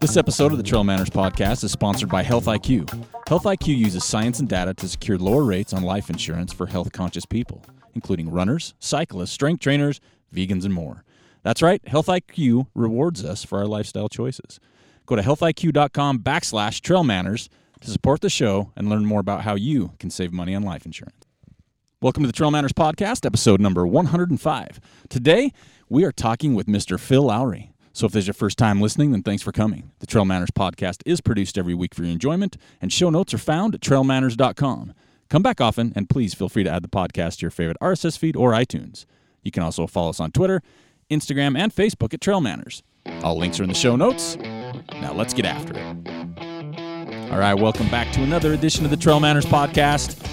This episode of the Trail Manners podcast is sponsored by Health IQ. Health IQ uses science and data to secure lower rates on life insurance for health-conscious people, including runners, cyclists, strength trainers, vegans, and more. That's right, Health IQ rewards us for our lifestyle choices. Go to healthiq.com/trailmanners to support the show and learn more about how you can save money on life insurance. Welcome to the Trail Manners podcast, episode number 105. Today, we are talking with Mr. Phil Lowry. So if this is your first time listening, then thanks for coming. The Trail Manners podcast is produced every week for your enjoyment, and show notes are found at trailmanners.com. Come back often, and please feel free to add the podcast to your favorite RSS feed or iTunes. You can also follow us on Twitter, Instagram, and Facebook at Trail Manners. All links are in the show notes. Now let's get after it. All right, welcome back to another edition of the Trail Manners podcast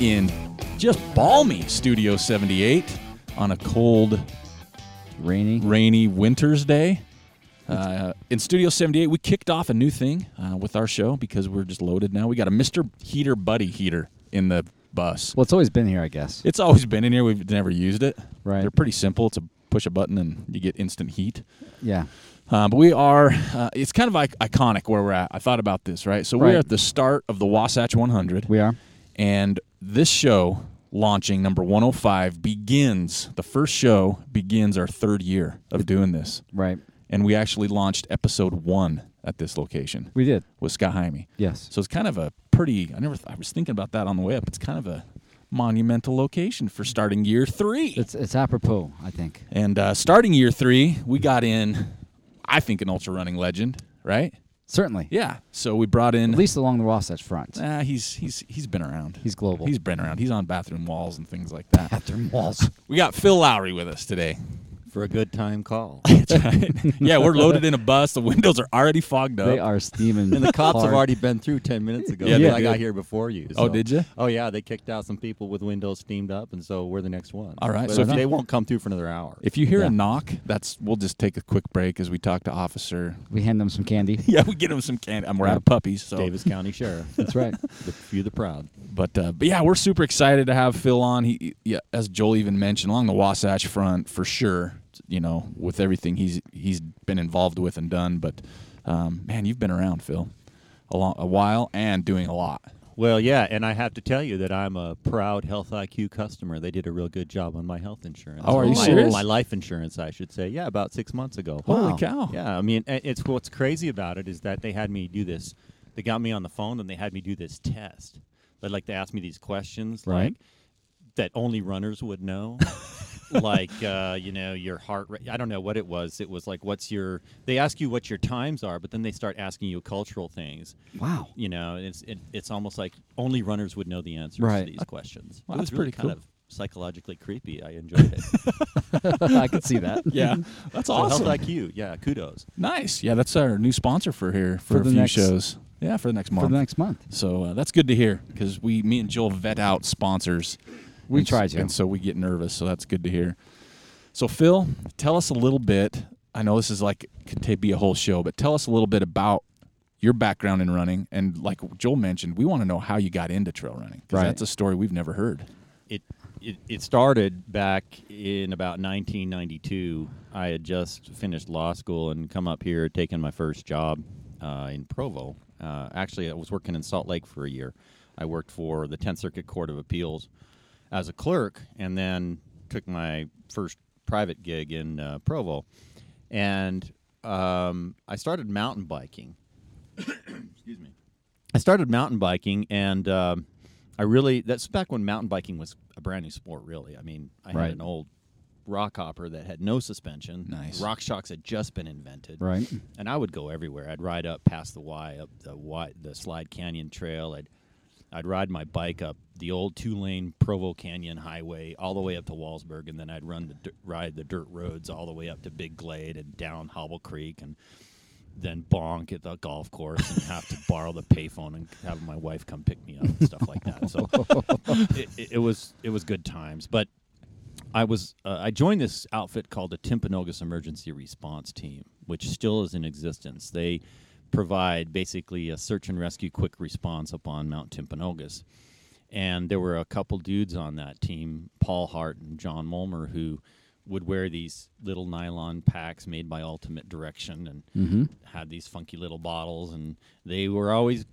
in just balmy Studio 78 on a cold, rainy winter's day. In Studio 78, we kicked off a new thing with our show because we're just loaded now. We got a Mr. Heater Buddy heater in the bus. Well, it's always been here, I guess. It's always been in here. We've never used it. Right. They're pretty simple. It's a push a button and you get instant heat. Yeah. But we are, it's kind of iconic where we're at. I thought about this, right? So we're at the start of the Wasatch 100. We are. And this show, launching number 105, begins our third year of doing this. Right. And we actually launched episode 1 at this location. We did. With Scott Jaime. Yes. So it's kind of a pretty, I was thinking about that on the way up. It's kind of a monumental location for starting year 3. It's apropos, I think. And starting year 3, we got in, I think, an ultra running legend, right? Certainly. Yeah. So we brought in... At least along the Wasatch front. He's been around. He's global. He's been around. He's on bathroom walls and things like that. Bathroom walls. We got Phil Lowry with us today. For a good time call. That's right. Yeah, we're loaded in a bus. The windows are already fogged up. They are steaming. And the cops have already been through 10 minutes ago. Yeah, I got here before you. So. Oh, did you? Oh, yeah. They kicked out some people with windows steamed up, and so we're the next one. All right. But so they won't come through for another hour. If you hear a knock, we'll just take a quick break as we talk to Officer. We hand them some candy. Yeah, we get them some candy. We're out of puppies. So. Davis County Sheriff. That's right. The few, the proud. But yeah, we're super excited to have Phil on. He, as Joel even mentioned, along the Wasatch front for sure. You know, with everything he's been involved with and done, but man, you've been around, Phil, a while and doing a lot. Well, yeah, and I have to tell you that I'm a proud Health IQ customer. They did a real good job on my health insurance. Oh, are you serious? My life insurance, I should say. Yeah, about 6 months ago. Wow. Holy cow! Yeah, I mean, it's what's crazy about it is that they had me do this. They got me on the phone and they had me do this test. They'd like to ask me these questions, right? Like that only runners would know. Like, you know, your heart rate. I don't know what it was. It was like, they ask you what your times are, but then they start asking you cultural things. Wow. You know, it's almost like only runners would know the answers to these questions. Wow, that's really pretty cool. Kind of psychologically creepy. I enjoyed it. I could see that. Yeah. That's awesome. Health IQ. Yeah, kudos. Nice. Yeah, that's our new sponsor for here for a few shows. Yeah, for the next month. So that's good to hear because me and Joel vet out sponsors. We try to. And so we get nervous, so that's good to hear. So, Phil, tell us a little bit. I know this is could be a whole show, but tell us a little bit about your background in running. And like Joel mentioned, we want to know how you got into trail running. Because that's a story we've never heard. It started back in about 1992. I had just finished law school and come up here, taking my first job in Provo. Actually, I was working in Salt Lake for a year. I worked for the 10th Circuit Court of Appeals as a clerk, and then took my first private gig in Provo. And I started mountain biking. Excuse me. I started mountain biking, and that's back when mountain biking was a brand new sport, really. I mean, I had an old rock hopper that had no suspension. Nice. Rock shocks had just been invented. Right. And I would go everywhere. I'd ride up past the Y, up the Y, the Slide Canyon Trail. I'd ride my bike up the old two-lane Provo Canyon Highway all the way up to Walsburg, and then I'd ride the dirt roads all the way up to Big Glade and down Hobble Creek, and then bonk at the golf course and have to borrow the payphone and have my wife come pick me up and stuff like that. So it was good times. But I was I joined this outfit called the Timpanogos Emergency Response Team, which still is in existence. They provide basically a search and rescue quick response up on Mount Timpanogos. And there were a couple dudes on that team, Paul Hart and John Mulmer, who would wear these little nylon packs made by Ultimate Direction and had these funky little bottles. And they were always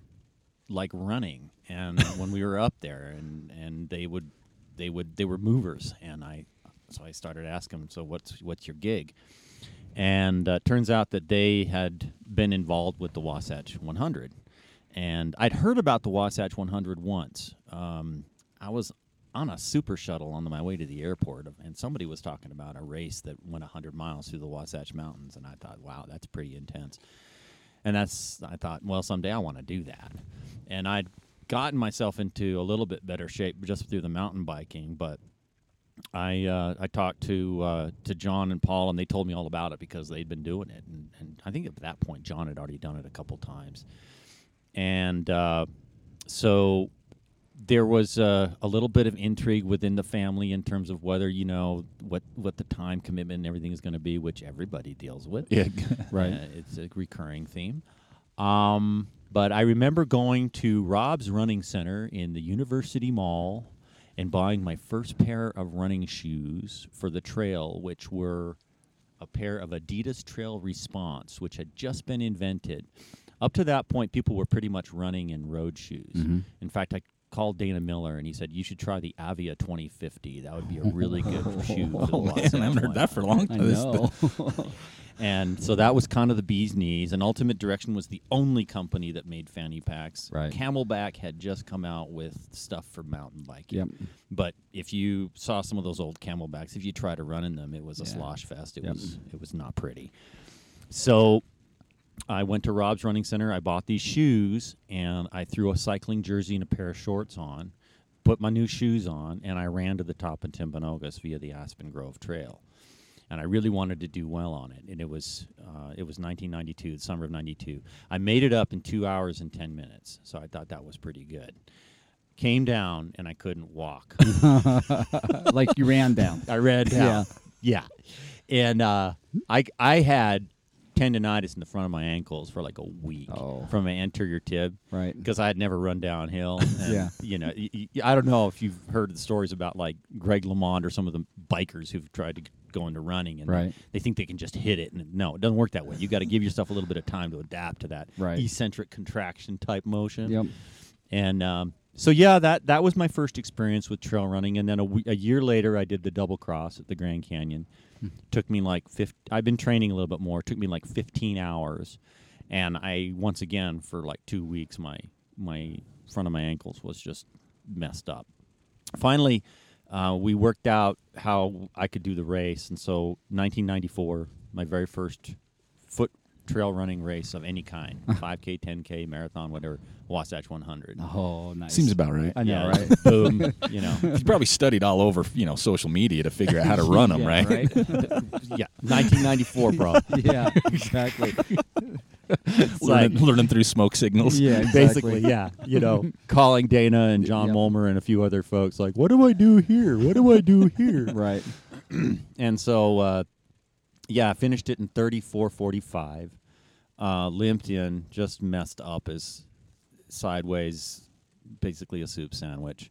like running. And when we were up there, and they were movers. And so I started asking them, so what's your gig? And turns out that they had been involved with the Wasatch 100. And I'd heard about the Wasatch 100 once. I was on a super shuttle on my way to the airport, and somebody was talking about a race that went 100 miles through the Wasatch Mountains. And I thought, wow, that's pretty intense. And I thought, well, someday I want to do that. And I'd gotten myself into a little bit better shape just through the mountain biking, but I talked to John and Paul, and they told me all about it because they'd been doing it. And I think at that point, John had already done it a couple times. And so there was a little bit of intrigue within the family in terms of whether, you know, what the time commitment and everything is going to be, which everybody deals with. Yeah, right. It's a recurring theme. But I remember going to Rob's Running Center in the University Mall and buying my first pair of running shoes for the trail, which were a pair of Adidas Trail Response, which had just been invented. Up to that point, people were pretty much running in road shoes. Mm-hmm. In fact, I called Dana Miller, and he said, you should try the Avia 2050. That would be a really good shoe. I haven't heard that for a long time. I know. And so that was kind of the bee's knees. And Ultimate Direction was the only company that made fanny packs. Right. Camelback had just come out with stuff for mountain biking. Yep. But if you saw some of those old Camelbacks, if you tried to run in them, it was a slosh fest. It was not pretty. So I went to Rob's Running Center, I bought these shoes, and I threw a cycling jersey and a pair of shorts on, put my new shoes on, and I ran to the top of Timpanogos via the Aspen Grove Trail. And I really wanted to do well on it, and it was 1992, the summer of 92. I made it up in 2 hours and 10 minutes, so I thought that was pretty good. Came down, and I couldn't walk. Like you ran down. I ran down. Yeah. And I had tendonitis in the front of my ankles for like a week from my anterior tib, right? Because I had never run downhill. And you know, I don't know if you've heard the stories about like Greg LeMond or some of the bikers who've tried to go into running and they think they can just hit it, and no, it doesn't work that way. You got to give yourself a little bit of time to adapt to that eccentric contraction type motion. Yep. And so that was my first experience with trail running, and then a year later, I did the Double Cross at the Grand Canyon. Took me like 50. I've been training a little bit more. Took me like 15 hours, and I once again for like 2 weeks, my front of my ankles was just messed up. Finally, we worked out how I could do the race, and so 1994, my very first foot trail running race of any kind, 5K, 10K, marathon, whatever, Wasatch 100. Oh, nice. Seems about right. I know, right? Boom, you know. You probably studied all over, you know, social media to figure out how to run them, right? Yeah, 1994, bro. Yeah, exactly. Learning through smoke signals. Yeah, exactly. Basically, yeah. You know, calling Dana and John Mulmer and a few other folks like, what do I do here? What do I do here? Right. And so, I finished it in 34:45. Limped in, just messed up as sideways, basically a soup sandwich.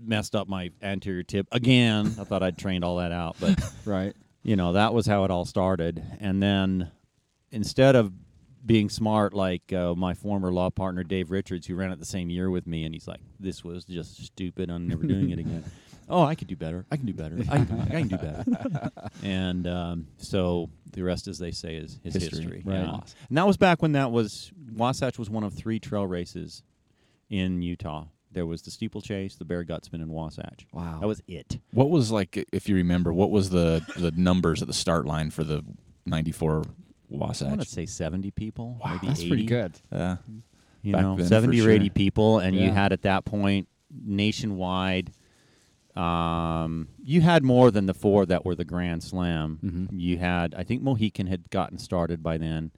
Messed up my anterior tip again. I thought I'd trained all that out, but you know, that was how it all started. And then instead of being smart like my former law partner Dave Richards, who ran it the same year with me, and he's like, "This was just stupid. I'm never doing it again." Oh, I could do better. I can do better. And so the rest, as they say, is history. Right. Yeah. And that was back when Wasatch was one of three trail races in Utah There was the steeplechase, the Bear Gutsman, and Wasatch. Wow. That was it. What was, like, if you remember, what was the numbers at the start line for the 94 Wasatch? I want to say 70 people, wow, maybe that's 80. Pretty good. You know, 70 or 80 people, and you had at that point nationwide, you had more than the four that were the Grand Slam. Mm-hmm. You had, I think Mohican had gotten started by then.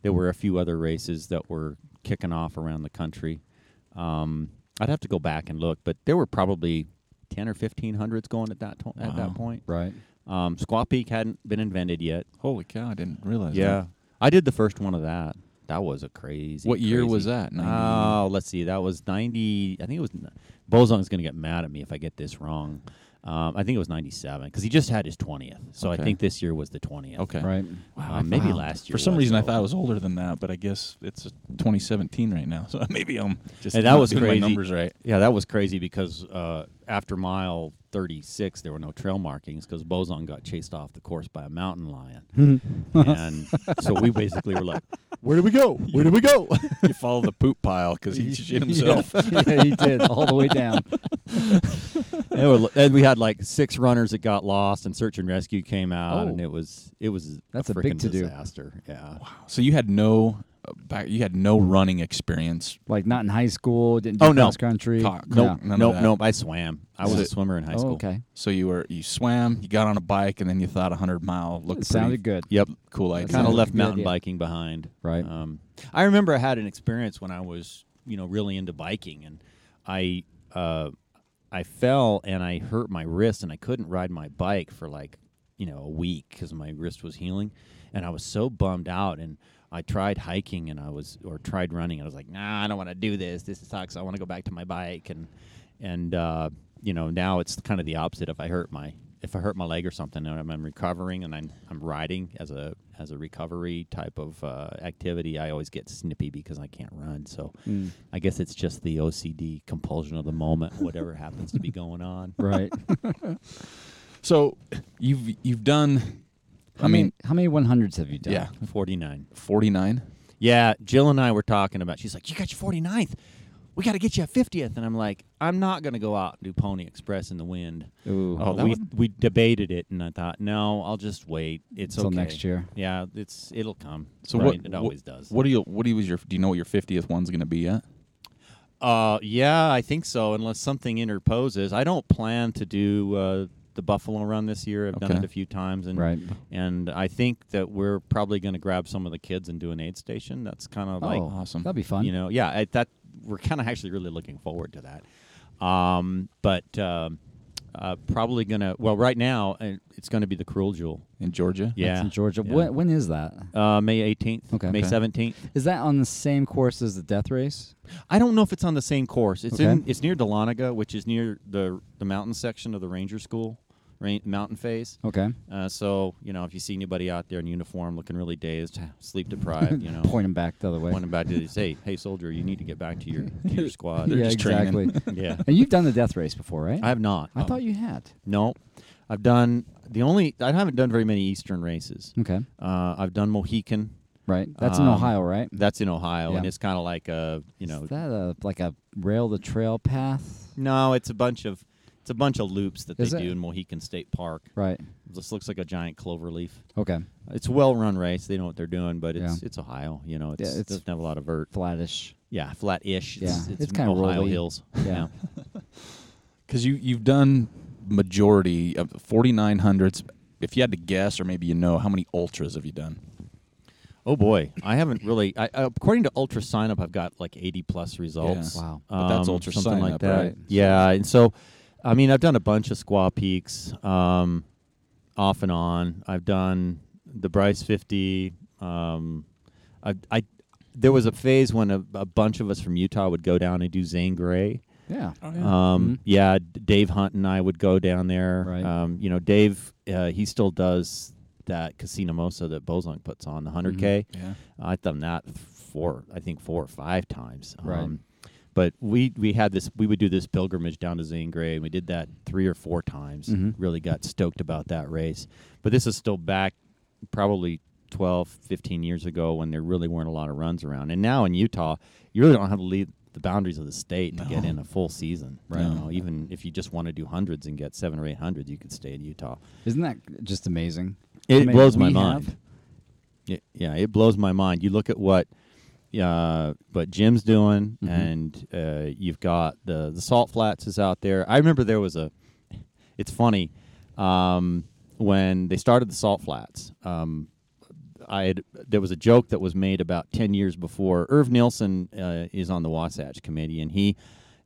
There were a few other races that were kicking off around the country. I'd have to go back and look, but there were probably 10 or 1500s going at that at that point. Right. Squaw Peak hadn't been invented yet. Holy cow, I didn't realize that. Yeah. I did the first one of that. That was a crazy. What year was that? Oh, let's see. That was 90. I think it was. Bozong's going to get mad at me if I get this wrong. I think it was 97 because he just had his 20th. So I think this year was the 20th. Okay. Right. Wow. Maybe last year. For some reason, I thought I was older than that, but I guess it's 2017 right now. So maybe I'm just doing my numbers right. Yeah, that was crazy because after mile 36, there were no trail markings because Bozong got chased off the course by a mountain lion. And so we basically were like, where do we go? Where do we go? You follow the poop pile because he shit himself. Yeah, he did all the way down. And we had like 6 runners that got lost, and search and rescue came out, and it was that's a freaking disaster. Yeah. Wow. So you had no running experience, like not in high school. Didn't do cross country. Nope. I swam. I was a swimmer in high school. Okay. So you swam. You got on a bike, and then you thought 100 mile looked. It sounded good. Yep. Cool idea. Kind of left mountain biking behind. Right. I remember I had an experience when I was really into biking, and I fell and I hurt my wrist, and I couldn't ride my bike for like, a week because my wrist was healing, and I was so bummed out. And I tried hiking or tried running, and I was like, nah, I don't want to do this. This sucks. I want to go back to my bike. And now it's kind of the opposite. If I hurt my leg or something, and I'm recovering, and I'm riding as a recovery type of activity, I always get snippy because I can't run. So I guess it's just the OCD compulsion of the moment, whatever happens to be going on. Right. So you've done. How many 100s have you done? Yeah, 49. 49. Yeah, Jill and I were talking about. She's like, "You got your 49th. We got to get you a 50th," and I'm like, I'm not going to go out and do Pony Express in the wind. Ooh. We debated it, and I thought, no, I'll just wait. It's okay. Until next year. Yeah, it'll come. So right? It always does. Do you know what your 50th one's going to be yet? Yeah, I think so, unless something interposes. I don't plan to do the Buffalo Run this year. I've done it a few times, and and I think that we're probably going to grab some of the kids and do an aid station. That's kind of awesome. That'd be fun. We're kind of actually really looking forward to that. But probably going to, right now, it's going to be the Cruel Jewel. In Georgia? Yeah. That's in Georgia. Yeah. When is that? May 18th, okay. May 17th. Is that on the same course as the Death Race? I don't know if it's on the same course. It's near Dahlonega, which is near the mountain section of the Ranger School, mountain phase. Okay. So, if you see anybody out there in uniform looking really dazed, sleep deprived, point them back the other way. Point them back to say, hey, soldier, you need to get back to your squad. They're just training. Yeah. And you've done the Death Race before, right? I have not. I thought you had. No. I've done I haven't done very many Eastern races. Okay. I've done Mohican. Right. That's in Ohio, right? That's in Ohio, and it's kind of like Is that like a rail-to-trail path? No, it's a bunch of... It's a bunch of loops that they do in Mohican State Park. Right. This looks like a giant clover leaf. Okay. It's a well-run race. They know what they're doing, but it's Ohio. It doesn't have a lot of vert. Flattish. Yeah, flat-ish. Yeah. It's kind of Ohio rolly. Hills. Yeah. Because you've done majority of 4,900s. If you had to guess, or maybe how many ultras have you done? Oh, boy. I haven't really... according to Ultra Sign Up, I've got like 80-plus results. Yeah. Wow. But that's Ultra Sign Up, something like that. Right? Yeah, and so... I've done a bunch of Squaw Peaks off and on. I've done the Bryce 50. There was a phase when a bunch of us from Utah would go down and do Zane Grey. Yeah. Oh, yeah. Yeah, Dave Hunt and I would go down there. Right. Dave, he still does that Casino Mosa that Bozong puts on, the 100K. Mm-hmm. Yeah. I've done that 4 or 5 times. Right. But we had this. We would do this pilgrimage down to Zane Grey, and we did that 3 or 4 times. Mm-hmm. Really got stoked about that race. But this is still back probably 12, 15 years ago when there really weren't a lot of runs around. And now in Utah, you really don't have to leave, the boundaries of the state to get in a full season. Right. You know, even if you just want to do hundreds and get 700 or 800, you could stay in Utah. Isn't that just amazing? It blows my mind. Yeah, it blows my mind. You look at what Jim's doing, mm-hmm. and you've got the Salt Flats is out there. I remember there was it's funny, when they started the Salt Flats, there was a joke that was made about 10 years before. Irv Nielsen is on the Wasatch Committee, and he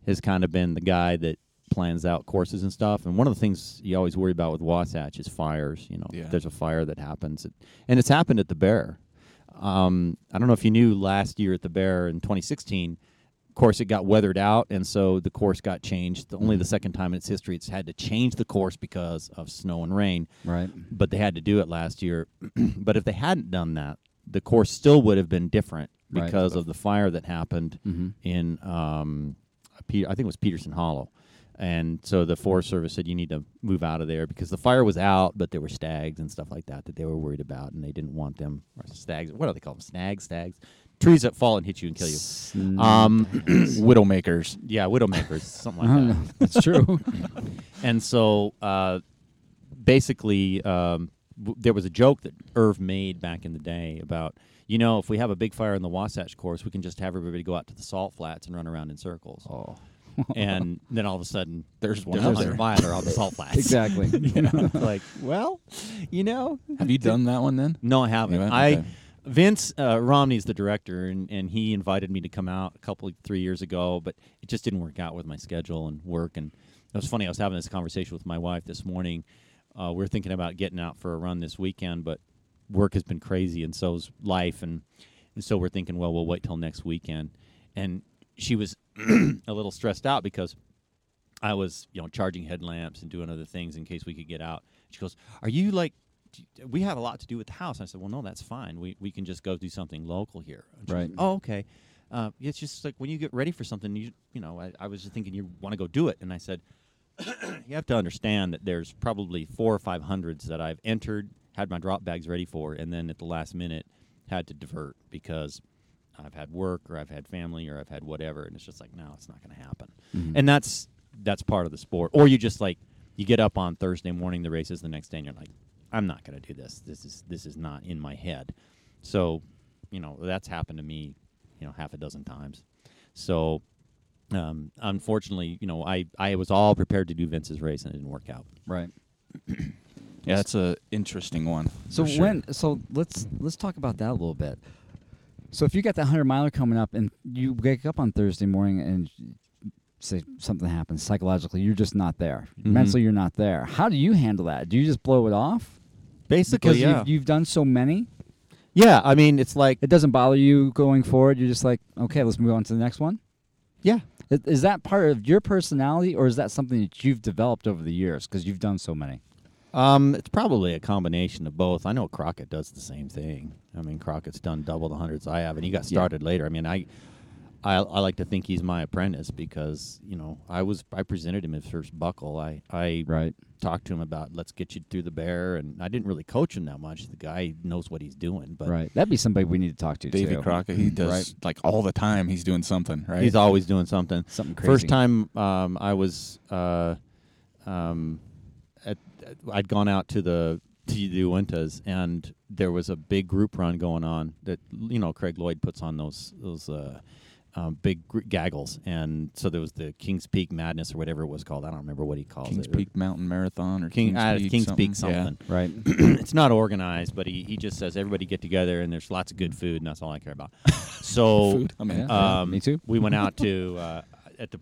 has kind of been the guy that plans out courses and stuff. And one of the things you always worry about with Wasatch is fires. You know, yeah. There's a fire that happens, and it's happened at the Bear. I don't know if you knew, last year at the Bear in 2016, of course, it got weathered out, and so the course got changed. Only the second time in its history it's had to change the course because of snow and rain. Right. But they had to do it last year. But if they hadn't done that, the course still would have been different because of the fire that happened in, I think it was Peterson Hollow. And so the Forest Service said you need to move out of there because the fire was out, but there were stags and stuff like that they were worried about, and they didn't want them. Or stags. What do they call them? Stags. Trees that fall and hit you and kill you. Widowmakers. Yeah, widowmakers. Something like that. That's true. And so basically there was a joke that Irv made back in the day about, you know, if we have a big fire in the Wasatch course, we can just have everybody go out to the Salt Flats and run around in circles. Oh. And then all of a sudden, there's a survivor on the Salt Flats. Exactly. You know, like, well, you know. Have you done that one then? No, I haven't. Yeah, okay. Vince Romney's the director, and he invited me to come out 3 years ago, but it just didn't work out with my schedule and work. And it was funny. I was having this conversation with my wife this morning. We were thinking about getting out for a run this weekend, but work has been crazy, and so is life. And so we're thinking, well, we'll wait till next weekend. And she was a little stressed out because I was, you know, charging headlamps and doing other things in case we could get out. She goes, "Are you like, we have a lot to do with the house." And I said, "Well, no, that's fine. We can just go do something local here." Right. Goes, "Oh, okay." It's just like when you get ready for something, you know, I was just thinking you want to go do it. And I said, "You have to understand that there's probably 400 or 500s that I've entered, had my drop bags ready for, and then at the last minute had to divert because I've had work, or I've had family, or I've had whatever," and it's just like, no, it's not going to happen. Mm-hmm. And that's part of the sport. Or you just like, you get up on Thursday morning, the race is the next day, and you're like, I'm not going to do this. This is not in my head. So, you know, that's happened to me, you know, half a dozen times. So, unfortunately, you know, I was all prepared to do Vince's race, and it didn't work out. Right. Yeah, that's a interesting one. So let's talk about that a little bit. So if you got that 100-miler coming up and you wake up on Thursday morning and say something happens psychologically, you're just not there. Mm-hmm. Mentally, you're not there. How do you handle that? Do you just blow it off? Basically, because you've done so many? Yeah, I mean, it's like... It doesn't bother you going forward? You're just like, okay, let's move on to the next one? Yeah. Is that part of your personality, or is that something that you've developed over the years because you've done so many? It's probably a combination of both. I know Crockett does the same thing. I mean, Crockett's done double the hundreds I have, and he got started later. I mean, I like to think he's my apprentice because, you know, I presented him his first buckle. I talked to him about, let's get you through the Bear, and I didn't really coach him that much. The guy knows what he's doing. But that'd be somebody we need to talk to, David too. David Crockett, he does, like, all the time he's doing something, right? He's always doing something. Something crazy. First time I was... I'd gone out to the Uintas, and there was a big group run going on that, you know, Craig Lloyd puts on those big gaggles. And so there was the King's Peak Madness or whatever it was called. I don't remember what he calls it. King's Peak Mountain Marathon or King's Peak something. Yeah. Right. It's not organized, but he just says, everybody get together, and there's lots of good food, and that's all I care about. So food. I mean, me too. We went out to, at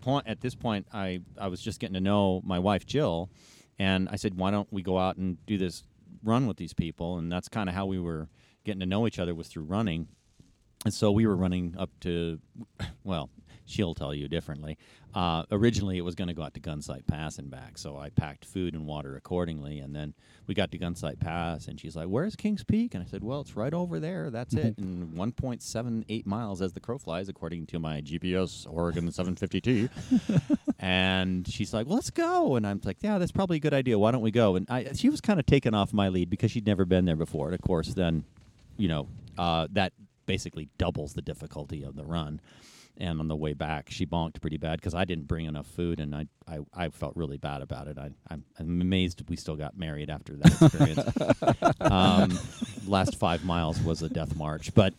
this point, I was just getting to know my wife, Jill. And I said, why don't we go out and do this run with these people? And that's kind of how we were getting to know each other, was through running. And so we were running up to, well, she'll tell you differently. Originally, it was going to go out to Gunsight Pass and back. So I packed food and water accordingly. And then we got to Gunsight Pass, and she's like, where's King's Peak? And I said, well, it's right over there. That's it. And 1.78 miles as the crow flies, according to my GPS, Oregon 752. And she's like, well, let's go. And I'm like, yeah, that's probably a good idea. Why don't we go? And she was kind of taken off my lead because she'd never been there before. And, of course, then, you know, that basically doubles the difficulty of the run. And on the way back, she bonked pretty bad because I didn't bring enough food, and I felt really bad about it. I'm amazed we still got married after that experience. Last 5 miles was a death march. But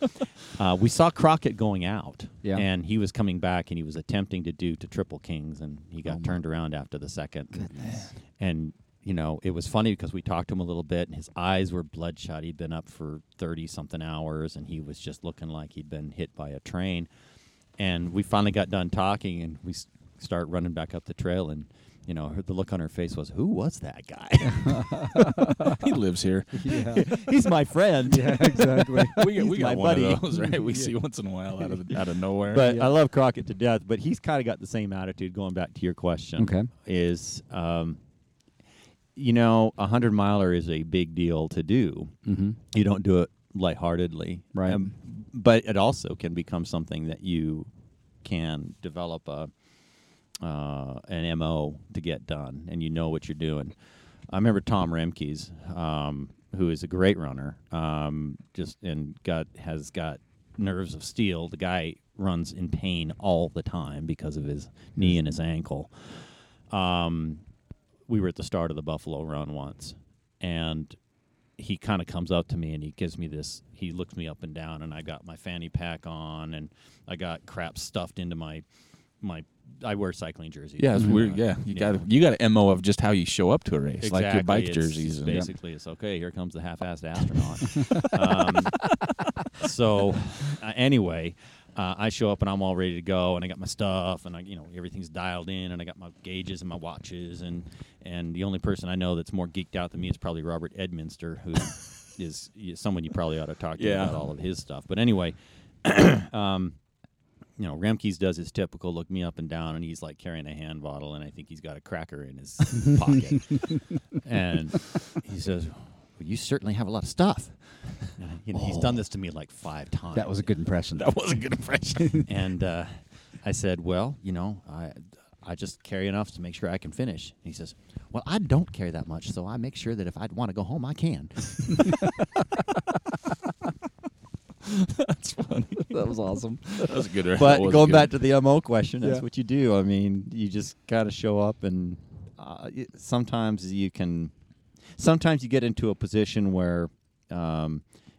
we saw Crockett going out, and he was coming back, and he was attempting to do to triple kings, and he got turned around after the second. Goodness. And you know, it was funny because we talked to him a little bit, and his eyes were bloodshot. He'd been up for 30-something hours, and he was just looking like he'd been hit by a train. And we finally got done talking, and we start running back up the trail, and, you know, the look on her face was, who was that guy? He lives here. Yeah. He's my friend. Yeah, exactly. We got one buddy. Of those, right? We see once in a while out of nowhere. But I love Crockett to death, but he's kind of got the same attitude, going back to your question, is, you know, a 100-miler is a big deal to do. Mm-hmm. You don't do it lightheartedly, right? But it also can become something that you can develop an MO to get done, and you know what you're doing. I remember Tom Remkes, who is a great runner, has got nerves of steel. The guy runs in pain all the time because of his knee and his ankle. We were at the start of the Buffalo Run once, and he kind of comes up to me and he gives me this, he looks me up and down, and I got my fanny pack on, and I got crap stuffed into my I wear cycling jerseys. Yeah, it's weird. Yeah. You got an MO of just how you show up to a race, exactly. Like your bike jerseys. Basically, it's okay, here comes the half-assed astronaut. So anyway, I show up, and I'm all ready to go, and I got my stuff, and I, you know, everything's dialed in, and I got my gauges and my watches, and the only person I know that's more geeked out than me is probably Robert Edminster, who is someone you probably ought to talk to about all of his stuff. But anyway, you know, Remkes does his typical look me up and down, and he's like carrying a hand bottle, and I think he's got a cracker in his pocket, and he says, well, you certainly have a lot of stuff. He's done this to me like 5 times. That was a good impression. And I said, well, you know, I just carry enough to make sure I can finish. And he says, well, I don't carry that much, so I make sure that if I'd want to go home, I can. That's funny. That was awesome. That was a good record. But going back to the MO question, that's what you do. I mean, you just kind of show up, and sometimes you can... Sometimes you get into a position where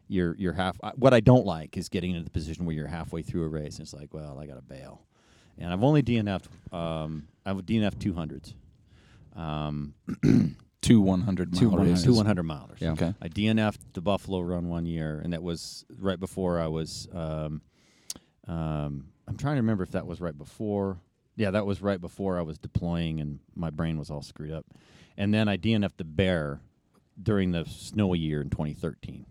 you're half. What I don't like is getting into the position where you're halfway through a race, and it's like, well, I got to bail. And I've only DNF'd. I've DNF'd 200s. 2 100-milers. Yeah. Okay. I DNF'd the Buffalo Run one year, and that was right before I was. I'm trying to remember if that was right before. Yeah, that was right before I was deploying, and my brain was all screwed up. And then I DNF'd the Bear during the snowy year in 2013.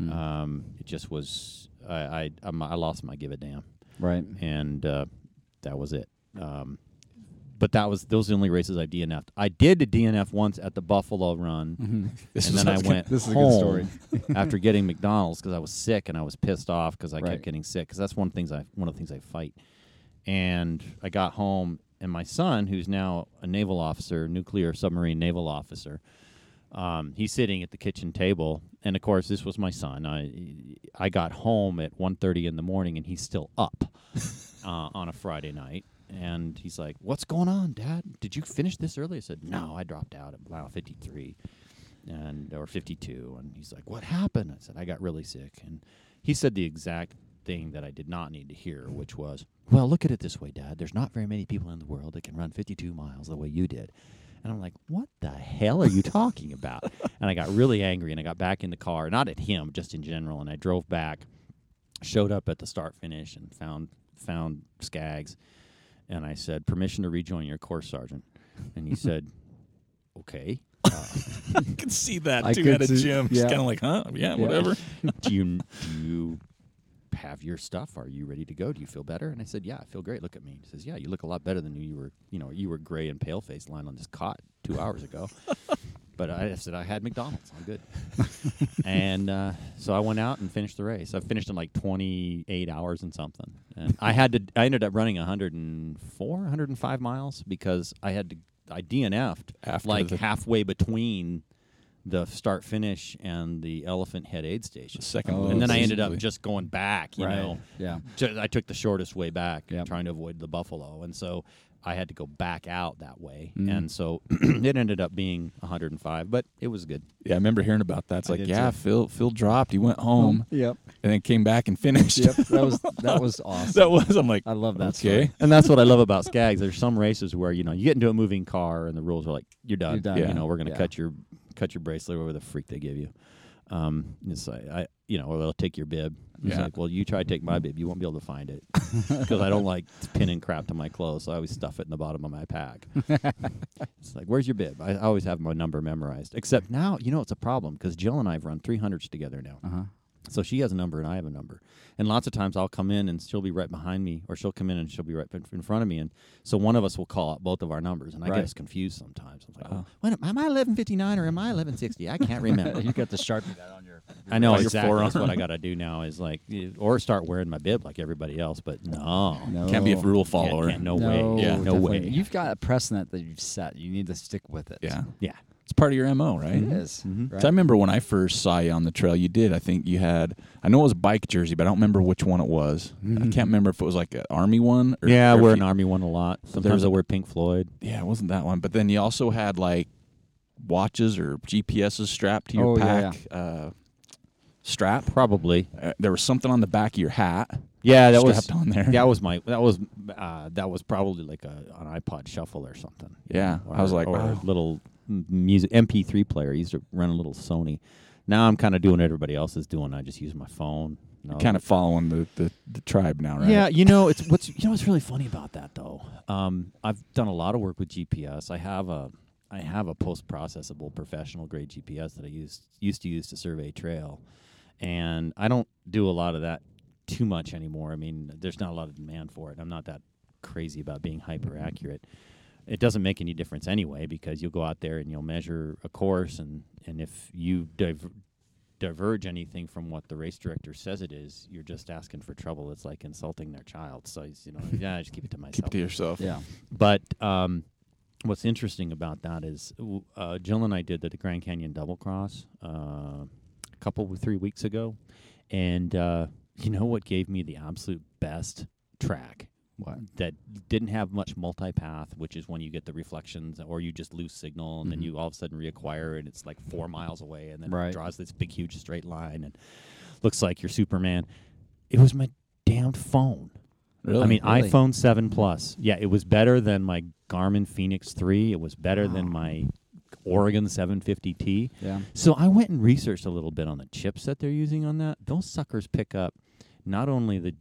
Mm. It just was I lost my give a damn, right? And that was it. But those are the only races I DNF'd. I did a DNF once at the Buffalo Run, and then I went home after getting McDonald's because I was sick and I was pissed off because I kept getting sick, because that's one of the things I fight. And I got home, and my son, who's now a naval officer, nuclear submarine naval officer, he's sitting at the kitchen table. And, of course, this was my son. I got home at 1:30 in the morning, and he's still up on a Friday night. And he's like, what's going on, Dad? Did you finish this early? I said, no, I dropped out at mile 53 or 52. And he's like, what happened? I said, I got really sick. And he said the exact thing that I did not need to hear, which was, well, look at it this way, Dad. There's not very many people in the world that can run 52 miles the way you did. And I'm like, what the hell are you talking about? And I got really angry, and I got back in the car, not at him, just in general, and I drove back, showed up at the start-finish, and found Skaggs, and I said, permission to rejoin your course, Sergeant. And he said, okay. I could see that, too, at a gym. Just kind of like, huh? Yeah, whatever. Do you have your stuff? Are you ready to go? Do you feel better? And I said, yeah, I feel great. Look at me. He says, yeah, you look a lot better than you were. You know, you were gray and pale-faced lying on this cot 2 hours ago. But I said, I had McDonald's. I'm good. And so I went out and finished the race. I finished in like 28 hours and something. And I ended up running 104, 105 miles because I DNF'd after like halfway between the start finish and the Elephant Head aid station. And then I ended up just going back, you know. Yeah. I took the shortest way back, trying to avoid the buffalo. And so I had to go back out that way. And so it ended up being 105, but it was good. Yeah, I remember hearing about that. It's like, Phil dropped. He went home. Yep. And then came back and finished. Yep. That was awesome. I'm like, I love that. Okay. And that's what I love about Skaggs. There's some races where, you know, you get into a moving car and the rules are like, you're done. Yeah. You know, we're going to cut your bracelet, whatever the freak they give you. It's like, or they'll take your bib. It's like, well, you try to take my bib, you won't be able to find it because I don't like pinning crap to my clothes, so I always stuff it in the bottom of my pack. It's like, where's your bib? I always have my number memorized, except now, you know, it's a problem because Jill and I have run 300s together now. Uh-huh. So she has a number and I have a number. And lots of times I'll come in and she'll be right behind me, or she'll come in and she'll be right in front of me. And so one of us will call out both of our numbers. And I get us confused sometimes. I'm like, am I 1159 or am I 1160? I can't remember. You got to sharpie that on your I know, exactly. Your forearm. That's what I got to do now is like, or start wearing my bib like everybody else. But no. Can't be a rule follower. No way. Yeah, no way. You've got a precedent that you've set. You need to stick with it. Yeah. Yeah. It's part of your MO, right? It is. Mm-hmm. Right. So I remember when I first saw you on the trail, you did. I think you had, I know it was a bike jersey, but I don't remember which one it was. Mm-hmm. I can't remember if it was like an Army one. I wear an Army one a lot. Sometimes I wear Pink Floyd. Yeah, it wasn't that one. But then you also had like watches or GPSs strapped to your pack. Yeah. Strap? Probably. There was something on the back of your hat. Yeah, that was strapped on there. That was probably like an iPod Shuffle or something. Yeah. Or, I was like, a little music MP3 player. I used to run a little Sony. Now I'm kind of doing what everybody else is doing. I just use my phone. You're kind of following the tribe now, right? Yeah, you know, what's really funny about that though. I've done a lot of work with GPS. I have a post-processable professional grade GPS that I used to use to survey trail, and I don't do a lot of that too much anymore. I mean, there's not a lot of demand for it. I'm not that crazy about being hyper accurate. It doesn't make any difference anyway because you'll go out there and you'll measure a course, and if you diverge anything from what the race director says it is, you're just asking for trouble. It's like insulting their child. So, you know, I just keep it to myself. Keep it to yourself. Yeah. But what's interesting about that is Jill and I did the Grand Canyon Double Cross a couple of 3 weeks ago, and you know what gave me the absolute best track? What? That didn't have much multipath, which is when you get the reflections or you just lose signal and then you all of a sudden reacquire and it's like 4 miles away and then it draws this big, huge straight line and looks like you're Superman. It was my damn phone. Really? I mean, iPhone 7 Plus. Yeah, it was better than my Garmin Fenix 3. It was better than my Oregon 750T. Yeah. So I went and researched a little bit on the chips that they're using on that. Those suckers pick up not only the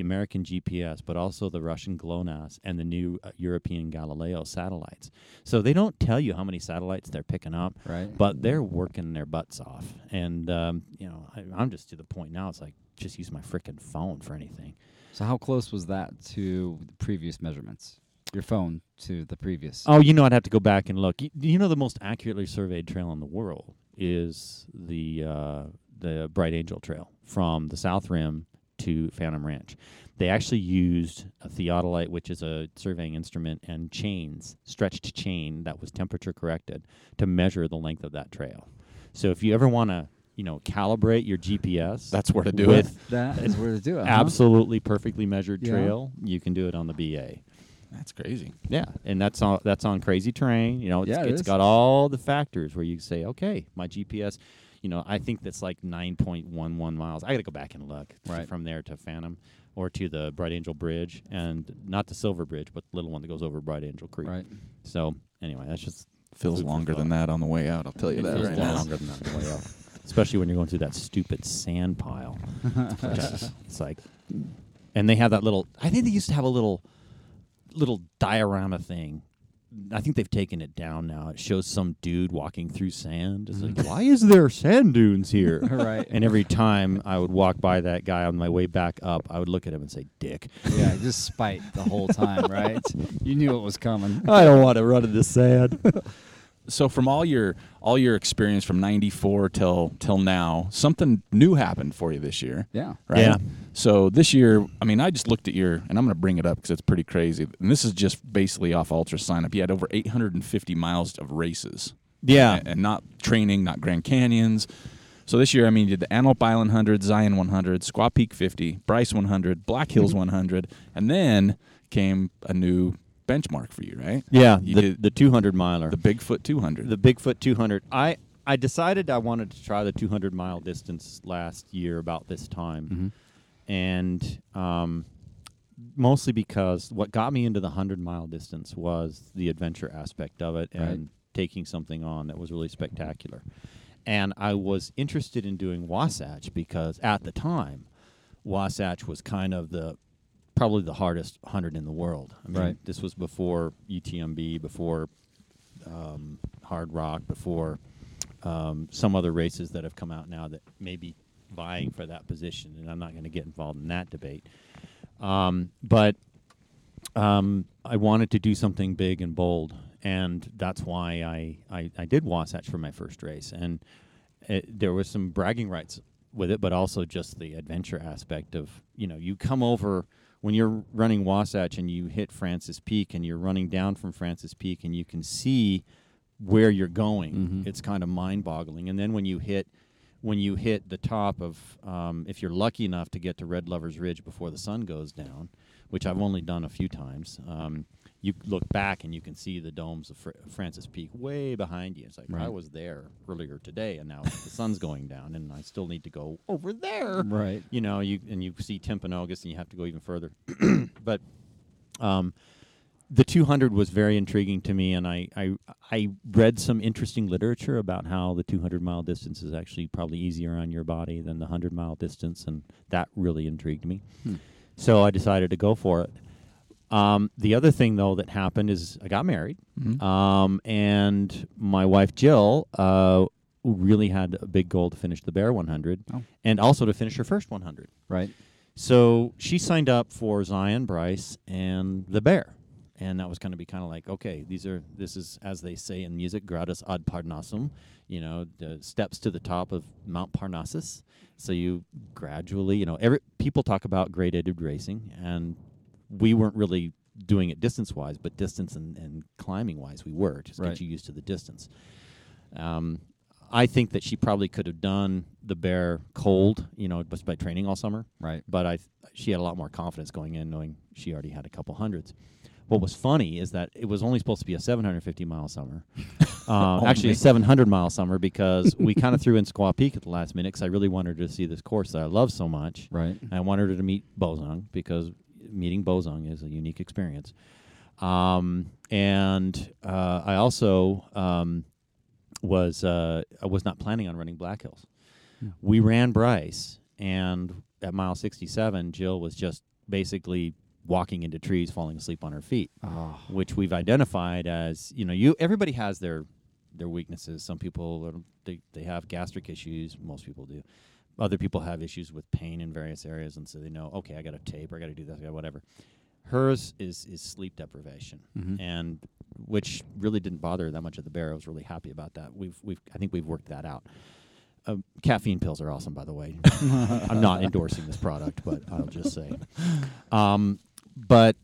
American GPS, but also the Russian GLONASS and the new European Galileo satellites. So they don't tell you how many satellites they're picking up, but they're working their butts off. And, I'm just to the point now, it's like, just use my freaking phone for anything. So how close was that to the previous measurements? Your phone to the previous? Oh, you know, I'd have to go back and look. You know, the most accurately surveyed trail in the world is the Bright Angel Trail from the South Rim to Phantom Ranch. They actually used a theodolite, which is a surveying instrument, and chains, stretched chain that was temperature corrected to measure the length of that trail. So if you ever want to, calibrate your GPS, that's where to do it. That is where to do it. Absolutely perfectly measured trail. You can do it on the BA. That's crazy. Yeah, and that's on crazy terrain. You know, it's got all the factors where you say, okay, my GPS. You know, I think that's like 9.11 miles. I got to go back and look from there to Phantom or to the Bright Angel Bridge, and not the Silver Bridge, but the little one that goes over Bright Angel Creek. Right. So anyway, that's just feels longer than that on the way out. I'll tell you that right now. Feels longer than that on the way out, especially when you're going through that stupid sand pile. It's like, and they have that little. I think they used to have a little diorama thing. I think they've taken it down now. It shows some dude walking through sand. It's like, why is there sand dunes here? Right. And every time I would walk by that guy on my way back up, I would look at him and say, dick. Yeah, just spite the whole time, right? You knew it was coming. I don't want to run in the sand. So from all your experience from 94 till now, something new happened for you this year. Yeah. Right? Yeah. So this year, I mean, I just looked at your, and I'm going to bring it up because it's pretty crazy, and this is just basically off Ultra sign up. You had over 850 miles of races. Yeah. And not training, not Grand Canyons. So this year, I mean, you did the Antelope Island 100, Zion 100, Squaw Peak 50, Bryce 100, Black Hills 100, and then came a new benchmark for you, right? Yeah, you did the 200-miler. The Bigfoot 200. The Bigfoot 200. I decided I wanted to try the 200-mile distance last year about this time, and mostly because what got me into the 100-mile distance was the adventure aspect of it and taking something on that was really spectacular. And I was interested in doing Wasatch because at the time, Wasatch was kind of probably the hardest 100 in the world. I mean, this was before UTMB, before Hard Rock, before some other races that have come out now that may be vying for that position. And I'm not going to get involved in that debate. But I wanted to do something big and bold. And that's why I did Wasatch for my first race. And there was some bragging rights with it, but also just the adventure aspect of, you know, you come over when you're running Wasatch and you hit Francis Peak and you're running down from Francis Peak and you can see where you're going. Mm-hmm. It's kind of mind-boggling. And then when you hit the top of, if you're lucky enough to get to Red Lover's Ridge before the sun goes down, which I've only done a few times, you look back and you can see the domes of Francis Peak way behind you. It's like, I was there earlier today, and now the sun's going down, and I still need to go over there. Right. You know, you see Timpanogos, and you have to go even further. But the 200 was very intriguing to me, and I read some interesting literature about how the 200-mile distance is actually probably easier on your body than the 100-mile distance, and that really intrigued me. So I decided to go for it. The other thing, though, that happened is I got married, and my wife, Jill, really had a big goal to finish the Bear 100 and also to finish her first 100. Right. So she signed up for Zion, Bryce, and the Bear, and that was going to be kind of like, okay, this is, as they say in music, gradus ad Parnassum, you know, the steps to the top of Mount Parnassus. So you gradually, you know, people talk about gradated racing, and we weren't really doing it distance-wise, but distance and climbing-wise, we were. Just get you used to the distance. I think that she probably could have done the Bear cold, you know, just by training all summer. Right. But she had a lot more confidence going in, knowing she already had a couple hundreds. What was funny is that it was only supposed to be a 750-mile summer. Actually, a 700-mile summer, because we kind of threw in Squaw Peak at the last minute because I really wanted her to see this course that I love so much. Right. And I wanted her to meet Bozong, because meeting Bozong is a unique experience. I also was not planning on running Black Hills. No. We ran Bryce, and at mile 67, Jill was just basically walking into trees, falling asleep on her feet, which we've identified as, you know, everybody has their weaknesses. Some people, they have gastric issues. Most people do. Other people have issues with pain in various areas, and so they know, okay, I got to taper, I got to do this, I got whatever. Hers is sleep deprivation, and which really didn't bother her that much at the Bear. I was really happy about that. I think we've worked that out. Caffeine pills are awesome, by the way. I'm not endorsing this product, but I'll just say. But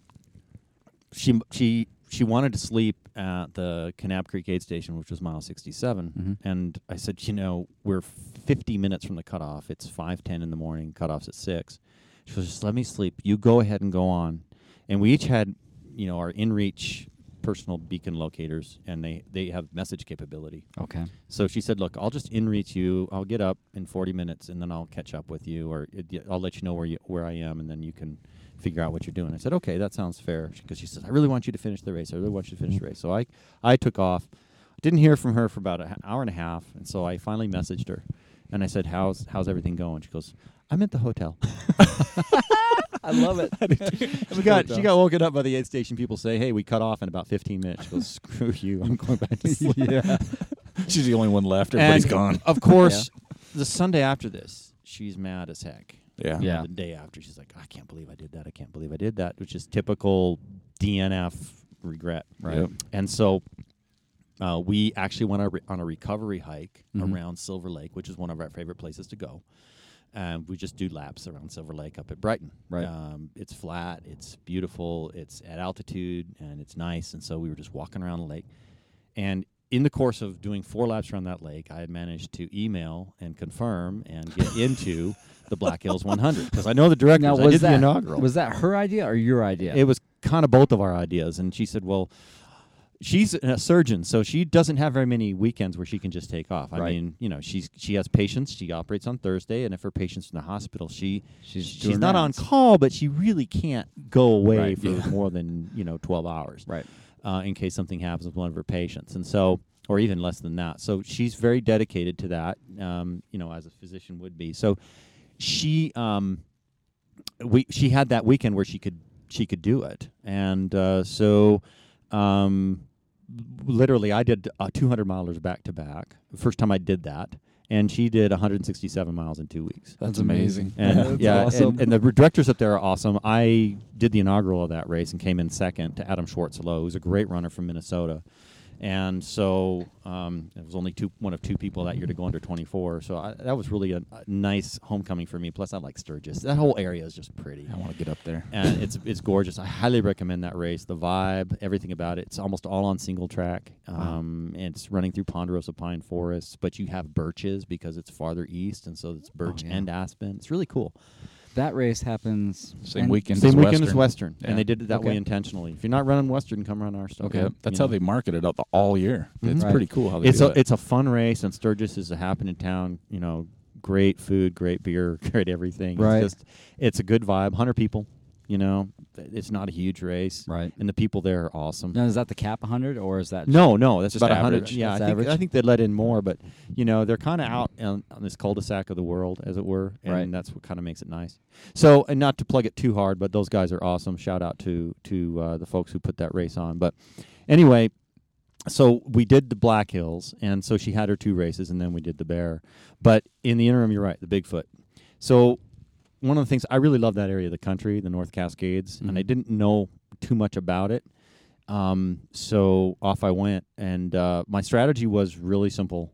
she wanted to sleep at the Kanab Creek Aid Station, which was mile 67. And I said, you know, we're 50 minutes from the cutoff. It's 5:10 in the morning. Cutoff's at 6. She was just, let me sleep. You go ahead and go on. And we each had, you know, our InReach personal beacon locators, and they have message capability. Okay. So she said, look, I'll just InReach you. I'll get up in 40 minutes, and then I'll catch up with you, or I'll let you know where I am, and then you can figure out what you're doing. I said, okay, that sounds fair, because she says, I really want you to finish the race. I really want you to finish the race. So I took off. Didn't hear from her for about an hour and a half, and so I finally messaged her, and I said, how's everything going? She goes, I'm at the hotel. I love it. She got woken up by the aid station. People say, hey, we cut off in about 15 minutes. She goes, screw you. I'm going back to sleep. Yeah. She's the only one left. Everybody's gone. Of course, the Sunday after this, she's mad as heck. Yeah. The day after, she's like, I can't believe I did that. I can't believe I did that, which is typical DNF regret, right? Yep. And so we actually went on a recovery hike around Silver Lake, which is one of our favorite places to go. We just do laps around Silver Lake up at Brighton. Right. It's flat. It's beautiful. It's at altitude, and it's nice. And so we were just walking around the lake. And in the course of doing 4 laps around that lake, I had managed to email and confirm and get into the Black Hills 100 because I know the directors. Now, I did the inaugural. Was that her idea or your idea? It was kind of both of our ideas, and she said, "Well, she's a surgeon, so she doesn't have very many weekends where she can just take off. Right. I mean, you know, she has patients. She operates on Thursday, and if her patient's in the hospital, she's not on call, but she really can't go away for more than 12 hours. Right." In case something happens with one of her patients, and so, or even less than that. So she's very dedicated to that, as a physician would be. So she had that weekend where she could do it, and literally, I did 200 milers back to back. First time I did that. And she did 167 miles in 2 weeks. That's amazing. And that's awesome. And the directors up there are awesome. I did the inaugural of that race and came in second to Adam Schwartzlow, who's a great runner from Minnesota. And so it was only one of two people that year to go under 24. So that was really a nice homecoming for me. Plus, I like Sturgis. That whole area is just pretty. I want to get up there. And it's gorgeous. I highly recommend that race. The vibe, everything about it. It's almost all on single track. Wow. And it's running through ponderosa pine forests. But you have birches because it's farther east. And so it's birch and aspen. It's really cool. That race happens same weekend as Western. Yeah. And they did it that way intentionally. If you're not running Western, come run our stuff. Okay, that's how they market it all year. Mm-hmm. It's pretty cool how they do it. It's a fun race, and Sturgis is a happening town. You know, great food, great beer, great everything. Right. It's a good vibe. 100 people. You know, it's not a huge race. Right. And the people there are awesome. Now, is that the cap 100 or is that? No, that's just about 100. Yeah, I think they let in more, but, they're kind of out on this cul-de-sac of the world, as it were. And that's what kind of makes it nice. So, and not to plug it too hard, but those guys are awesome. Shout out to the folks who put that race on. But anyway, so we did the Black Hills. And so she had her 2 races and then we did the Bear. But in the interim, you're right, the Bigfoot. So, one of the things, I really love that area of the country, the North Cascades, and I didn't know too much about it. So off I went, and my strategy was really simple.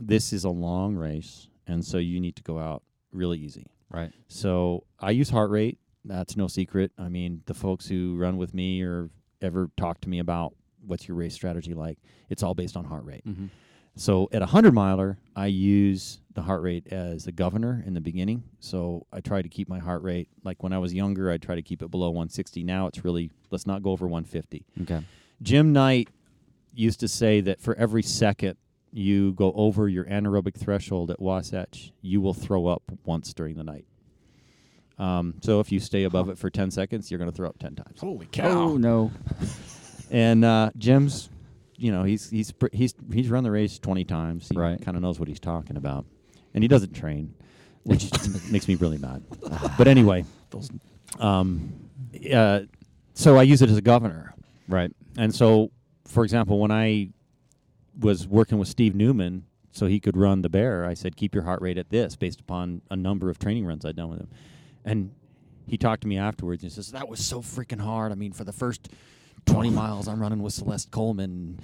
This is a long race, and so you need to go out really easy. Right. So I use heart rate. That's no secret. I mean, the folks who run with me or ever talk to me about what's your race strategy like, it's all based on heart rate. Mm-hmm. So at a 100-miler, I use the heart rate as the governor in the beginning. So I try to keep my heart rate, like when I was younger, I try to keep it below 160. Now it's really, let's not go over 150. Okay. Jim Knight used to say that for every second you go over your anaerobic threshold at Wasatch, you will throw up once during the night. So if you stay above it for 10 seconds, you're going to throw up 10 times. Holy cow. Oh, no. And Jim's... he's run the race 20 times. He kind of knows what he's talking about, and he doesn't train, which makes me really mad. But anyway, so I use it as a governor, right? And so, for example, when I was working with Steve Newman, so he could run the Bear, I said, "Keep your heart rate at this," based upon a number of training runs I'd done with him. And he talked to me afterwards and says, "That was so freaking hard. I mean, for the first 20 miles, I'm running with Celeste Coleman."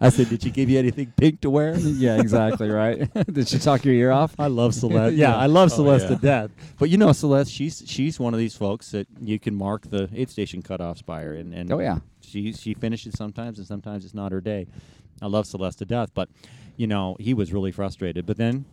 I said, "Did she give you anything pink to wear?" Yeah, exactly, right. Did she talk your ear off? I love Celeste. Yeah, I love Celeste to death. But Celeste, she's one of these folks that you can mark the aid station cutoffs by her. And she finishes sometimes, and sometimes it's not her day. I love Celeste to death. But, he was really frustrated. But then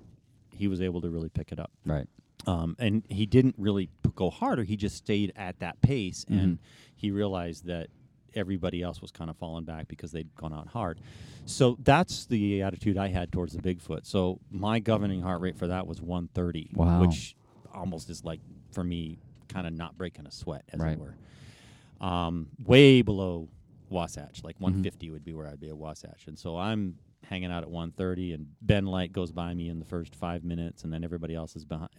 he was able to really pick it up. Right. And he didn't really go harder. He just stayed at that pace, and he realized that everybody else was kind of falling back because they'd gone out hard. So that's the attitude I had towards the Bigfoot. So my governing heart rate for that was 130, which almost is like, for me, kind of not breaking a sweat, as it were. Way below Wasatch, like 150 would be where I'd be at Wasatch. And so I'm hanging out at 130, and Ben Light goes by me in the first 5 minutes, and then everybody else is behind.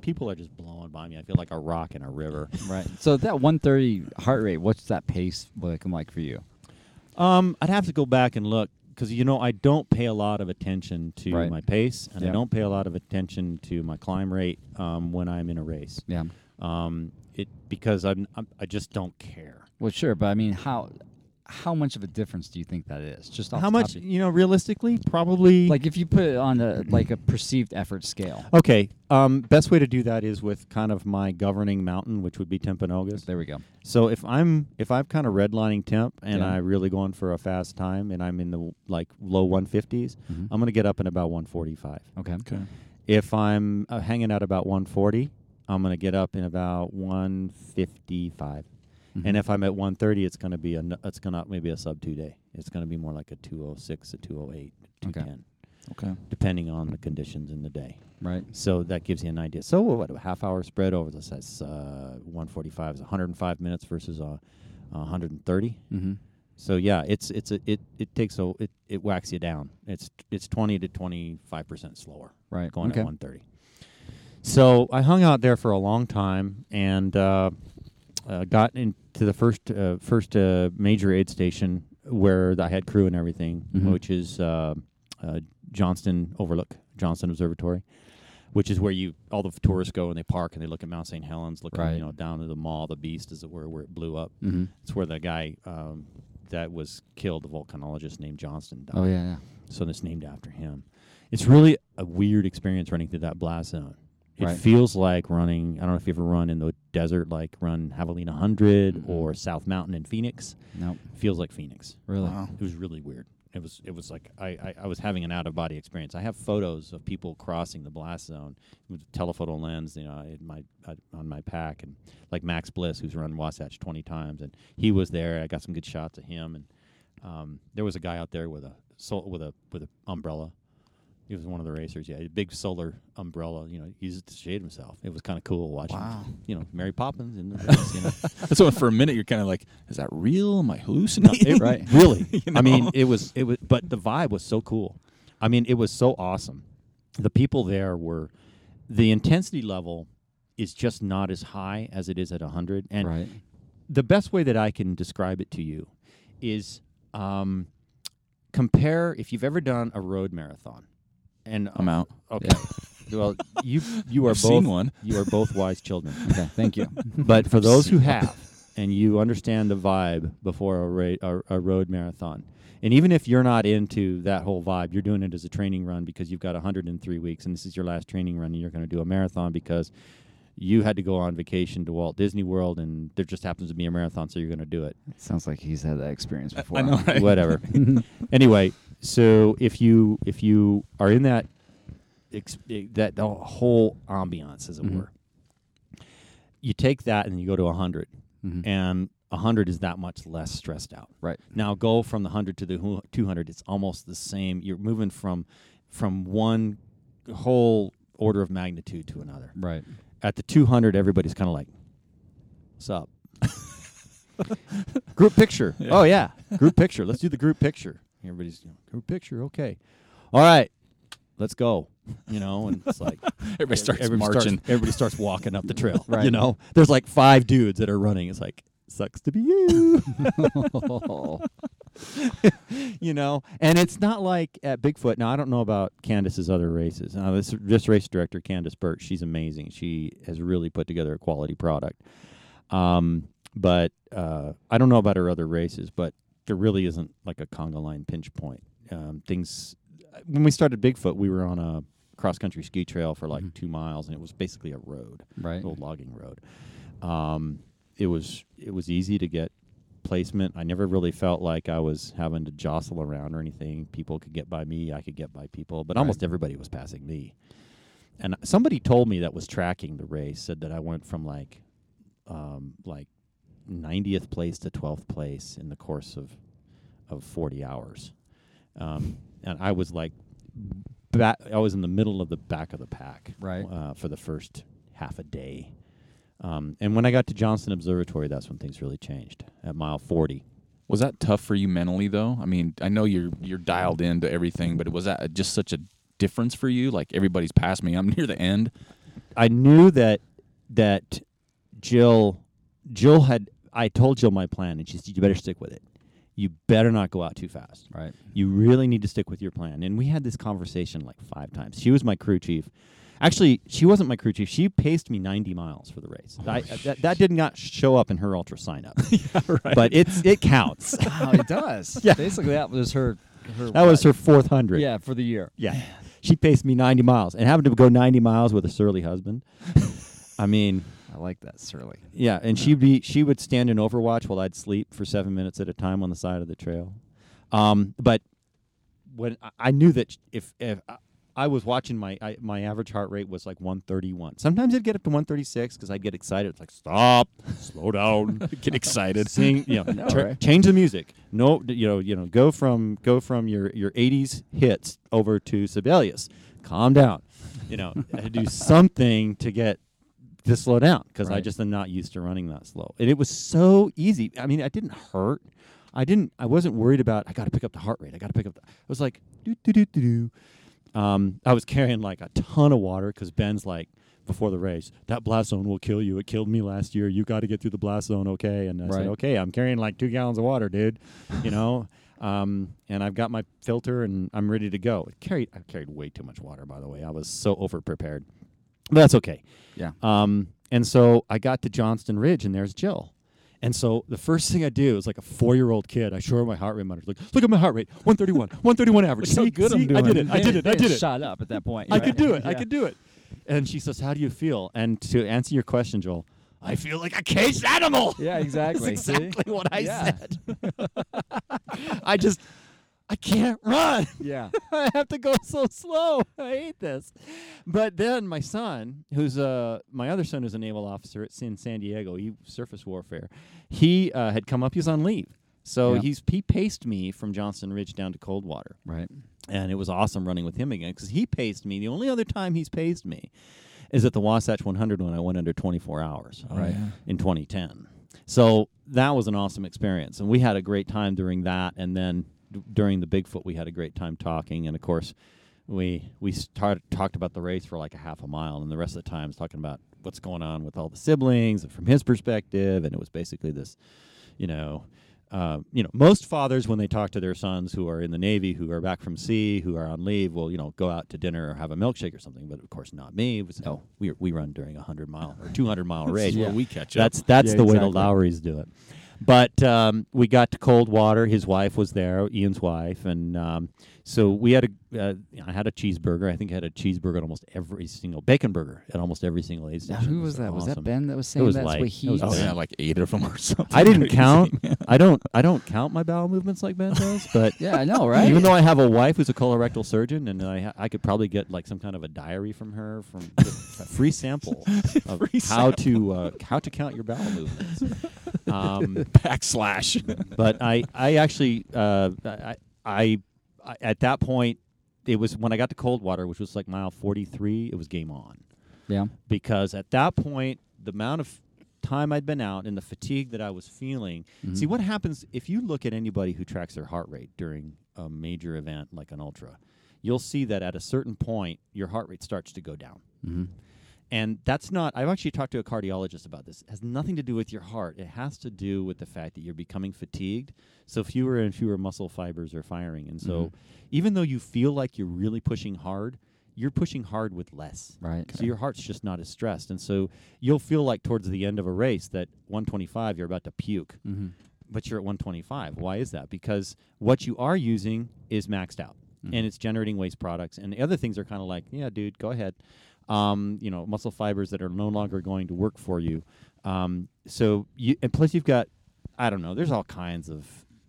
People are just blowing by me. I feel like a rock in a river. Right. So that 130 heart rate, what's that pace looking like for you? I'd have to go back and look because, I don't pay a lot of attention to my pace, and I don't pay a lot of attention to my climb rate when I'm in a race. Yeah. Because I just don't care. Well, sure, but I mean, how... how much of a difference do you think that is? Just off how much, you know, realistically, probably. Like if you put it on a like a perceived effort scale. Okay. Best way to do that is with kind of my governing mountain, which would be Timpanogos. There we go. So if I'm kind of redlining temp and I really going for a fast time and I'm in the like low 150s, mm-hmm. I'm going to get up in about 145. Okay. If I'm hanging out about 140, I'm going to get up in about 155. Mm-hmm. And if I'm at 130, it's going to be it's going to maybe a sub 2 day. It's going to be more like a 206, a 208, 210. Okay. Depending on the conditions in the day. Right. So that gives you an idea. So what a half hour spread over the size 145 is 105 minutes versus 130. Mm-hmm. So yeah, it whacks you down. It's 20 to 25% slower. Right. Going at 130. So I hung out there for a long time and got into the first major aid station where I had crew and everything, mm-hmm. which is Johnston Overlook, Johnston Observatory, which is where all the tourists go and they park and they look at Mount St. Helens, looking down to the Maw, the Beast, as it were, where it blew up. Mm-hmm. It's where the guy that was killed, the volcanologist named Johnston, died. Oh yeah. So it's named after him. It's really a weird experience running through that blast zone. It feels like running, I don't know if you ever run in the desert, like run Javelina 100 mm-hmm. or South Mountain in Phoenix. Nope. Feels like Phoenix. Really? Wow. It was really weird. It was like I was having an out-of-body experience. I have photos of people crossing the blast zone with a telephoto lens, you know, on my pack. And like Max Bliss, who's run Wasatch 20 times, and he was there. I got some good shots of him. And there was a guy out there with an umbrella. He was one of the racers, yeah. A big solar umbrella, you know, he used it to shade himself. It was kind of cool watching, you know, Mary Poppins in the race, you know. So for a minute, you're kind of like, is that real? Am I hallucinating? Right. Really. You know? I mean, it was, but the vibe was so cool. I mean, it was so awesome. The people there the intensity level is just not as high as it is at 100. And the best way that I can describe it to you is compare if you've ever done a road marathon. And I'm out. Okay. Yeah. Well, you are I've both seen one. You are both wise children. Okay, thank you. But for those who have, and you understand the vibe before a road marathon, and even if you're not into that whole vibe, you're doing it as a training run because you've got 103 weeks, and this is your last training run, and you're going to do a marathon because you had to go on vacation to Walt Disney World, and there just happens to be a marathon, so you're going to do it. Sounds like he's had that experience before. I know, right? Whatever. Anyway. So if you are in that the whole ambiance, as it mm-hmm. were, you take that and you go to 100, mm-hmm. and 100 is that much less stressed out. Right. Now go from the 100 to the 200; it's almost the same. You're moving from one whole order of magnitude to another. Right. At the 200, everybody's kind of like, "What's up?" Group picture. Yeah. Oh yeah, group picture. Let's do the group picture. Everybody's, you know, group picture, okay. All right, let's go. You know, and it's like everybody starts walking up the trail. Right. You know, there's like 5 dudes that are running. It's like, sucks to be you. You know, and it's not like at Bigfoot. Now, I don't know about Candace's other races. Now, this race director, Candace Burt, she's amazing. She has really put together a quality product. But I don't know about her other races, but there really isn't like a conga line pinch point. Things when we started Bigfoot, we were on a cross-country ski trail for like mm-hmm. 2 miles, and it was basically a road, an old logging road. It was easy to get placement. I never really felt like I was having to jostle around or anything. People could get by me, I could get by people, but almost everybody was passing me. And somebody told me that was tracking the race said that I went from like 90th place to 12th place in the course of 40 hours. And I was like, I was in the middle of the back of the pack for the first half a day. And when I got to Johnston Observatory, that's when things really changed at mile 40. Was that tough for you mentally, though? I mean, I know you're dialed into everything, but was that just such a difference for you? Like, everybody's past me, I'm near the end. I knew that Jill had... I told Jill my plan, and she said, you better stick with it. You better not go out too fast. Right. You really need to stick with your plan. And we had this conversation like 5 times. She was my crew chief, Actually, she wasn't my crew chief. She paced me 90 miles for the race. That did not show up in her ultra sign-up. Yeah, right. But it counts. Wow, it does. Yeah. Basically, that was her 400. Yeah, for the year. Yeah. She paced me 90 miles and happened to go 90 miles with a surly husband. I mean... I like that surly. Yeah, and she would stand in overwatch while I'd sleep for 7 minutes at a time on the side of the trail. But when I knew that if I was watching my average heart rate was like 131. Sometimes I'd get up to 136 because I'd get excited. It's like, stop, slow down, get excited, sing, you know, change the music. No, you know, go from your 80s hits over to Sibelius. Calm down. You know, I had to do something to get. To slow down, because I just am not used to running that slow. And it was so easy. I mean, I didn't hurt. I wasn't worried about, I got to pick up the heart rate. I was like, do. I was carrying like a ton of water, because Ben's like, before the race, that blast zone will kill you. It killed me last year. You got to get through the blast zone, okay? And I said, okay, I'm carrying like 2 gallons of water, dude. You know? And I've got my filter, and I'm ready to go. I carried way too much water, by the way. I was so over-prepared. But that's okay. Yeah. And so I got to Johnston Ridge, and there's Jill. And so the first thing I do is like a 4-year-old kid. I show her my heart rate monitor. Like, look at my heart rate, 131 average. See, good I'm doing. I did it. Shot up at that point. I could do it. And she says, how do you feel? And to answer your question, Joel, I feel like a caged animal. Yeah, exactly. That's exactly what I said. I can't run. Yeah. I have to go so slow. I hate this. But then my son, who's my other son who's a naval officer in San Diego, he surface warfare, he had come up. He was on leave. So he paced me from Johnston Ridge down to Coldwater. Right. And it was awesome running with him again, because he paced me. The only other time he's paced me is at the Wasatch 100 when I went under 24 hours in 2010. So that was an awesome experience. And we had a great time during that, and then... During the Bigfoot, we had a great time talking, and of course, we talked about the race for like a half a mile, and the rest of the time, I was talking about what's going on with all the siblings and from his perspective, and it was basically this, most fathers when they talk to their sons who are in the Navy, who are back from sea, who are on leave, will go out to dinner or have a milkshake or something, but of course, not me. It was, we run during 100 mile or 200 mile race. Where we catch up. That's the way the Lowrys do it. But we got to Coldwater. His wife was there, Ian's wife, and so we had I had a cheeseburger. I think I had a cheeseburger at almost every single bacon burger at almost every single aid station. Who was that? Awesome. Was that Ben that was saying that's what he? Like 8 of them or something. I didn't count. I don't count my bowel movements like Ben does. But yeah, I know, right? Even though I have a wife who's a colorectal surgeon, and I could probably get like some kind of a diary from her from a free sample of how to count your bowel movements. Backslash. But I actually, at that point, it was when I got to Coldwater, which was like mile 43, it was game on. Yeah. Because at that point, the amount of time I'd been out and the fatigue that I was feeling. Mm-hmm. See, what happens if you look at anybody who tracks their heart rate during a major event like an ultra, you'll see that at a certain point, your heart rate starts to go down. Mm-hmm. And that's not, I've actually talked to a cardiologist about this. It has nothing to do with your heart. It has to do with the fact that you're becoming fatigued. So fewer and fewer muscle fibers are firing. And so even though you feel like you're really pushing hard, you're pushing hard with less. Right. So your heart's just not as stressed. And so you'll feel like towards the end of a race that 125, you're about to puke. Mm-hmm. But you're at 125. Why is that? Because what you are using is maxed out. Mm-hmm. And it's generating waste products. And the other things are kind of like, yeah, dude, go ahead. Muscle fibers that are no longer going to work for you. And plus you've got, I don't know, there's all kinds of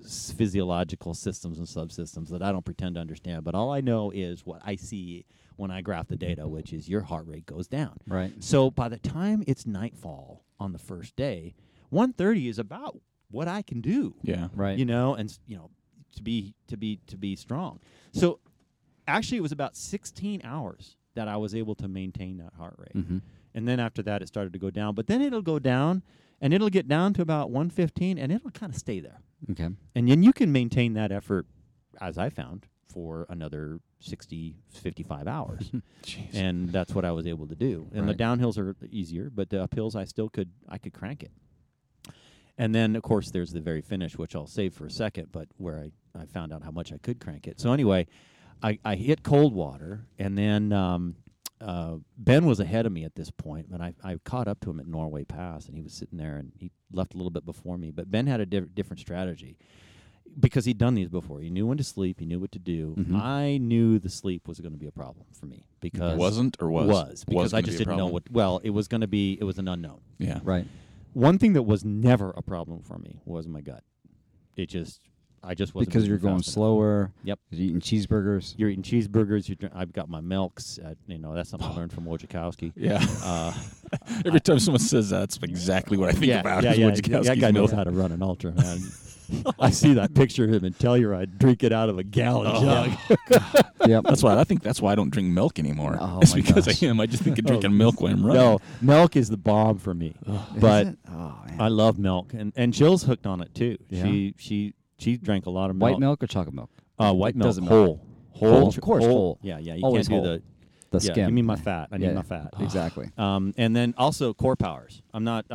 physiological systems and subsystems that I don't pretend to understand, but all I know is what I see when I graph the data, which is your heart rate goes down. Right. So by the time it's nightfall on the first day, 130 is about what I can do. Yeah. Right. To be strong. So actually it was about 16 hours that I was able to maintain that heart rate. Mm-hmm. And then after that, it started to go down. But then it'll go down, and it'll get down to about 115, and it'll kind of stay there. Okay. And then you can maintain that effort, as I found, for another 60, 55 hours. Jeez. And that's what I was able to do. And the downhills are easier, but the uphills, I could crank it. And then, of course, there's the very finish, which I'll save for a second, but where I found out how much I could crank it. So anyway... I hit Coldwater, and then Ben was ahead of me at this point, and I caught up to him at Norway Pass, and he was sitting there, and he left a little bit before me. But Ben had a different strategy because he'd done these before. He knew when to sleep. He knew what to do. Mm-hmm. I knew the sleep was going to be a problem for me because wasn't or was because I just didn't know what. Well, it was going to be. It was an unknown. Yeah, right. One thing that was never a problem for me was my gut. It just. I just wasn't because you're going slower. Yep. You're eating cheeseburgers. I've got my milks. You know, that's something I learned from Wojciechowski. Yeah. Every time someone says that, that's exactly what I think about. Yeah. That guy knows how to run an ultra, man. I see that picture of him in Telluride, drink it out of a gallon jug. Yep. That's why I think that's why I don't drink milk anymore. Oh, it's because of him. I just think of drinking milk when I'm running. No, milk is the bomb for me. But I love milk, and Jill's hooked on it too. Yeah. She drank a lot of milk. White milk or chocolate milk? White milk. Whole. Of course, whole. Yeah. You always can't do the skim. You mean my fat. I need my fat. Exactly. And then also Core Powers. I'm not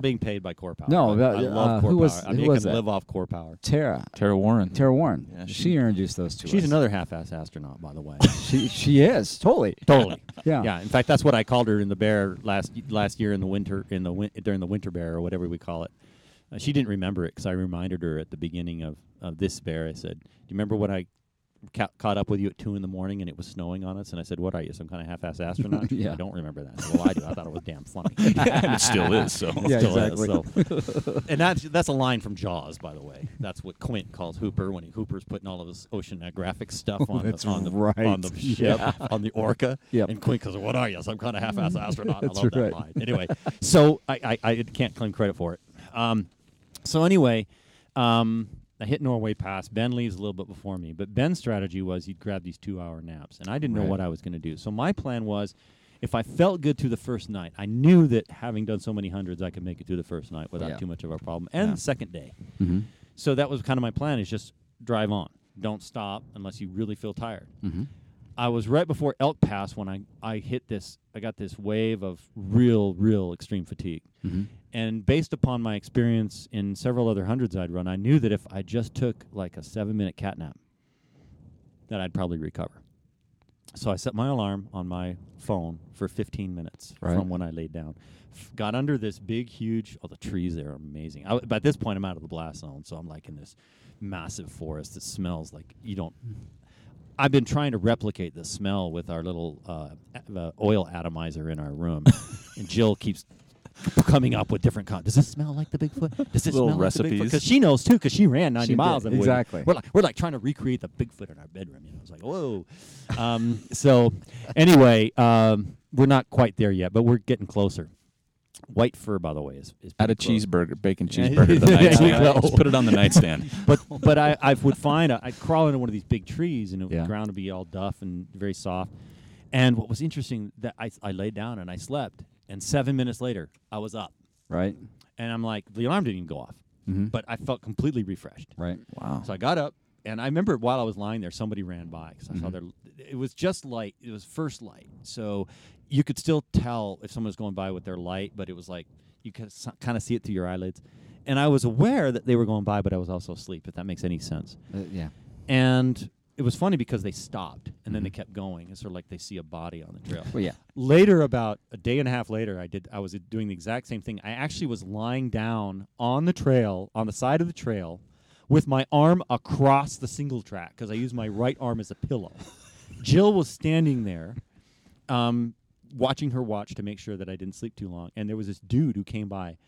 being paid by Core Power. No, I love Core Power. I mean, I can live off Core Power. Tara Warren. Yeah, she introduced those to us. She's another half-ass astronaut, by the way. She is totally. Yeah. In fact, that's what I called her in the Bear last year in the winter during the Winter Bear or whatever we call it. She didn't remember it because I reminded her at the beginning of this Bear. I said, do you remember when I caught up with you at 2 in the morning and it was snowing on us? And I said, what are you, some kind of half-ass astronaut? Yeah. I don't remember that. So, well, I do. I thought it was damn funny. And it still is. So. Yeah, exactly. So. And that's a line from Jaws, by the way. That's what Quint calls Hooper when Hooper's putting all of his oceanographic stuff on the ship, on the Orca. Yep. And Quint goes, what are you, some kind of half-ass astronaut? I love that line. Anyway, so I can't claim credit for it. So anyway, I hit Norway Pass. Ben leaves a little bit before me. But Ben's strategy was he'd grab these 2-hour naps, and I didn't know what I was going to do. So my plan was if I felt good through the first night, I knew that having done so many hundreds, I could make it through the first night without too much of a problem, and the second day. Mm-hmm. So that was kind of my plan is just drive on. Don't stop unless you really feel tired. Mm-hmm. I was right before Elk Pass when I hit this. I got this wave of real extreme fatigue. Mm-hmm. And based upon my experience in several other hundreds I'd run, I knew that if I just took like a 7-minute cat nap, that I'd probably recover. So I set my alarm on my phone for 15 minutes from when I laid down. Got under this big, huge... Oh, the trees there are amazing. By this point, I'm out of the blast zone, so I'm like in this massive forest that smells like you don't... I've been trying to replicate the smell with our little oil atomizer in our room. And Jill keeps... coming up with different does this smell like the Bigfoot? Does this smell like recipes? The Bigfoot? Because she knows too, because she ran 90 miles. And exactly. We're like trying to recreate the Bigfoot in our bedroom. You know, it's like whoa. So anyway, we're not quite there yet, but we're getting closer. White fur, by the way, is at a cheeseburger, bacon cheeseburger. Just put it on the nightstand. But I would find I'd crawl into one of these big trees and the ground would be all duff and very soft. And what was interesting that I laid down and I slept. And 7 minutes later, I was up. Right. And I'm like, the alarm didn't even go off. Mm-hmm. But I felt completely refreshed. Right. Wow. So I got up. And I remember while I was lying there, somebody ran by. Because I saw it was just light. It was first light. So you could still tell if someone was going by with their light. But it was like, you could kind of see it through your eyelids. And I was aware that they were going by, but I was also asleep, if that makes any sense. Yeah. And... it was funny because they stopped, and then they kept going. It's sort of like they see a body on the trail. Well, yeah. Later, about a day and a half later, I was doing the exact same thing. I actually was lying down on the trail, on the side of the trail, with my arm across the single track because I used my right arm as a pillow. Jill was standing there watching her watch to make sure that I didn't sleep too long, and there was this dude who came by,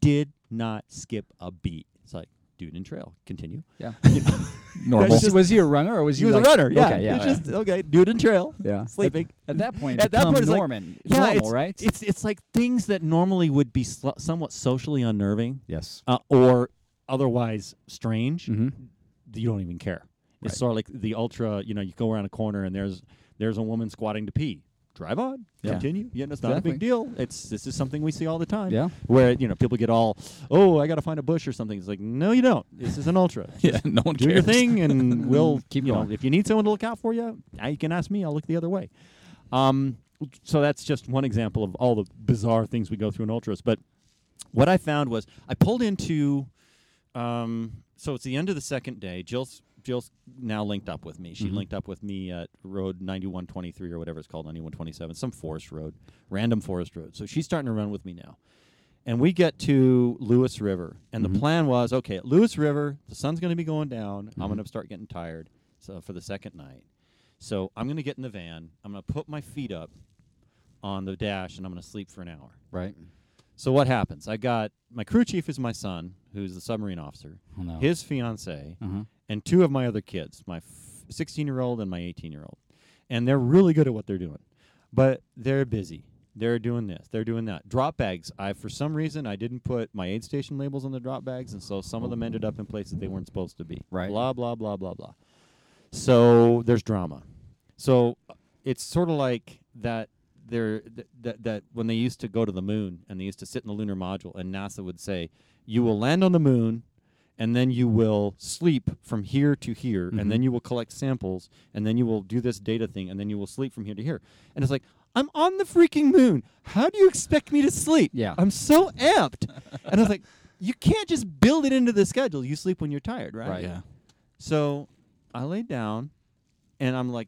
did not skip a beat. It's like, dude in trail. Continue. Yeah. You know, normal. Was he a runner or was he was like, a runner? Yeah. Okay, yeah, just, okay. Dude in trail. Yeah. Sleeping. At that point, it's like, normal, right? It's like things that normally would be somewhat socially unnerving. Yes. Or otherwise strange. Mm-hmm. You don't even care. Right. It's sort of like the ultra, you know, you go around a corner and there's a woman squatting to pee. Drive on, continue. Yeah, it's not a big deal. This is something we see all the time. Yeah, where people get all, oh, I got to find a bush or something. It's like, no, you don't. This is an ultra. Yeah, no one cares. Do your thing, and we'll keep going. If you need someone to look out for you, you can ask me. I'll look the other way. So that's just one example of all the bizarre things we go through in ultras. But what I found was I pulled into. So it's the end of the second day. Jill's Jill's now linked up with me. She linked up with me at Road 9123 or whatever it's called, 9127, some forest road, random forest road. So she's starting to run with me now. And we get to Lewis River. And the plan was, okay, at Lewis River, the sun's going to be going down. I'm going to start getting tired for the second night. So I'm going to get in the van. I'm going to put my feet up on the dash, and I'm going to sleep for an hour. Right. So what happens? I got my crew chief is my son, who's the submarine officer, his fiance, and two of my other kids, my 16-year-old and my 18-year-old. And they're really good at what they're doing. But they're busy. They're doing this. They're doing that. Drop bags. For some reason, I didn't put my aid station labels on the drop bags, and so some of them ended up in places they weren't supposed to be. Right. Blah, blah, blah, blah, blah. So there's drama. So it's sort of like that. That when they used to go to the moon and they used to sit in the lunar module and NASA would say, you will land on the moon and then you will sleep from here to here and then you will collect samples and then you will do this data thing and then you will sleep from here to here. And it's like, I'm on the freaking moon. How do you expect me to sleep? Yeah. I'm so amped. And I was like, you can't just build it into the schedule. You sleep when you're tired, right? Right, yeah. So I lay down and I'm like,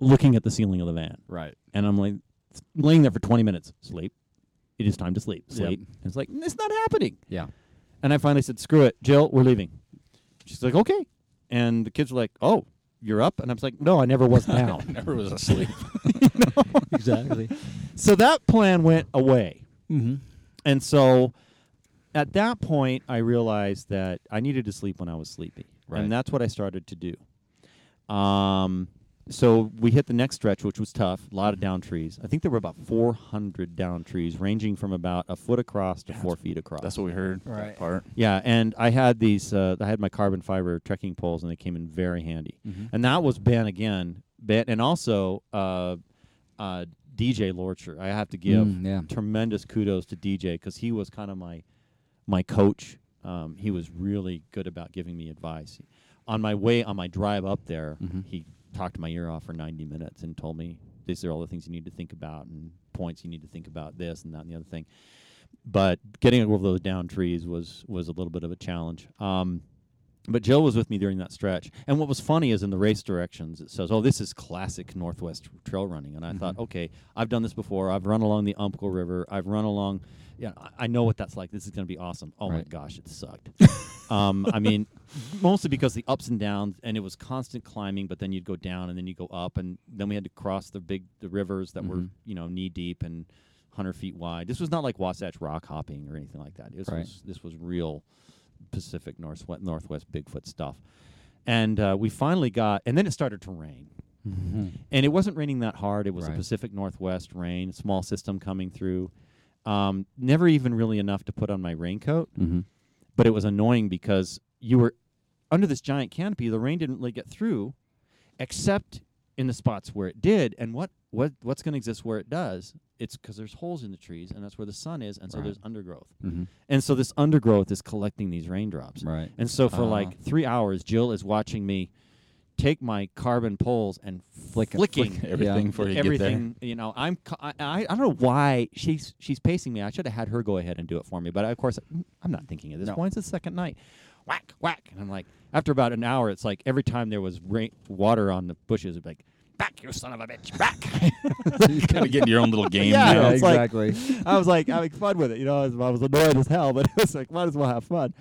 looking at the ceiling of the van. Right. And I'm like laying there for 20 minutes. Sleep. It is time to sleep. Sleep. Yep. And it's like, it's not happening. Yeah. And I finally said, screw it. Jill, we're leaving. She's like, okay. And the kids were like, oh, you're up? And I was like, no, I never was down. I never was asleep. You know? Exactly. So that plan went away. Mm-hmm. And so at that point, I realized that I needed to sleep when I was sleepy. Right. And that's what I started to do. So we hit the next stretch, which was tough. A lot of down trees. I think there were about 400 down trees, ranging from about a foot across to 4 feet across. That's what we heard. Right. Part. Yeah, and I had these. I had my carbon fiber trekking poles, and they came in very handy. Mm-hmm. And that was Ben again. Ben, and also DJ Lorcher. I have to give tremendous kudos to DJ because he was kind of my coach. He was really good about giving me advice. On my drive up there, he talked my ear off for 90 minutes and told me these are all the things you need to think about and points you need to think about, this and that and the other thing. But getting over those down trees was a little bit of a challenge. But Jill was with me during that stretch. And what was funny is in the race directions, it says, oh, this is classic Northwest trail running. And I thought, okay, I've done this before. I've run along the Umpqua River. I've run along. Yeah, I know what that's like. This is going to be awesome. Oh, my gosh, it sucked. I mean, mostly because the ups and downs, and it was constant climbing, but then you'd go down and then you go up. And then we had to cross the rivers that were, knee deep and 100 feet wide. This was not like Wasatch rock hopping or anything like that. This was real Pacific Northwest Bigfoot stuff. And we finally got, and then it started to rain. Mm-hmm. And it wasn't raining that hard. It was a Pacific Northwest rain, a small system coming through. Never even really enough to put on my raincoat. Mm-hmm. But it was annoying because you were under this giant canopy. The rain didn't really get through, except in the spots where it did. And what's going to exist where it does? It's because there's holes in the trees, and that's where the sun is, and so there's undergrowth. Mm-hmm. And so this undergrowth is collecting these raindrops. Right. And so for 3 hours, Jill is watching me take my carbon poles and flicking everything for you. Everything, you know. I don't know why she's pacing me. I should have had her go ahead and do it for me, but of course I'm not thinking at this point. It's the second night. Whack, whack, and I'm like, after about an hour, it's like every time there was water on the bushes, it'd be like, back, you son of a bitch, back. You kind of get in your own little game. Yeah, you know? Exactly. Like, I was like having fun with it, you know. I was annoyed as hell, but it was like, might as well have fun.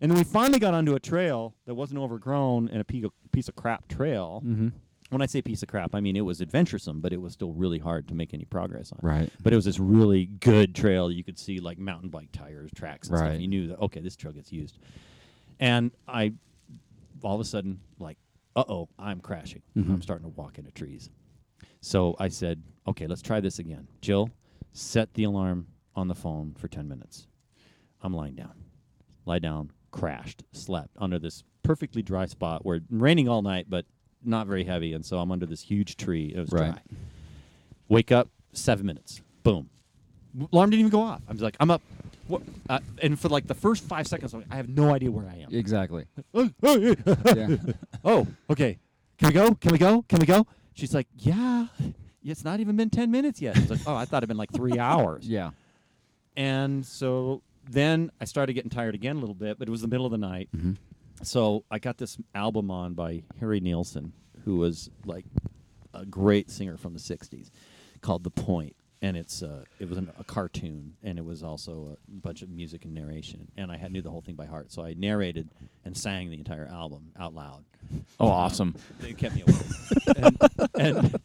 And then we finally got onto a trail that wasn't overgrown and a piece of crap trail. Mm-hmm. When I say piece of crap, I mean it was adventuresome, but it was still really hard to make any progress on. Right. But it was this really good trail. You could see like mountain bike tires, tracks, and stuff. You knew that, okay, this trail gets used. And I, all of a sudden, like, uh-oh, I'm crashing. Mm-hmm. I'm starting to walk into trees. So I said, okay, let's try this again. Jill, set the alarm on the phone for 10 minutes. I'm lying down. Lie down. Crashed, slept under this perfectly dry spot where it raining all night, but not very heavy. And so I'm under this huge tree. It was dry. Wake up, 7 minutes. Boom. Alarm didn't even go off. I was like, I'm up. And for like the first 5 seconds, I have no idea where I am. Exactly. Oh, okay. Can we go? She's like, yeah. It's not even been 10 minutes yet. I was like, oh, I thought it'd been like 3 hours. Yeah. And so then I started getting tired again a little bit, but it was the middle of the night. Mm-hmm. So I got this album on by Harry Nilsson, who was like a great singer from the 60s, called The Point. And it's it was a cartoon, and it was also a bunch of music and narration. And I knew the whole thing by heart, so I narrated and sang the entire album out loud. Oh, awesome! It kept me awake. and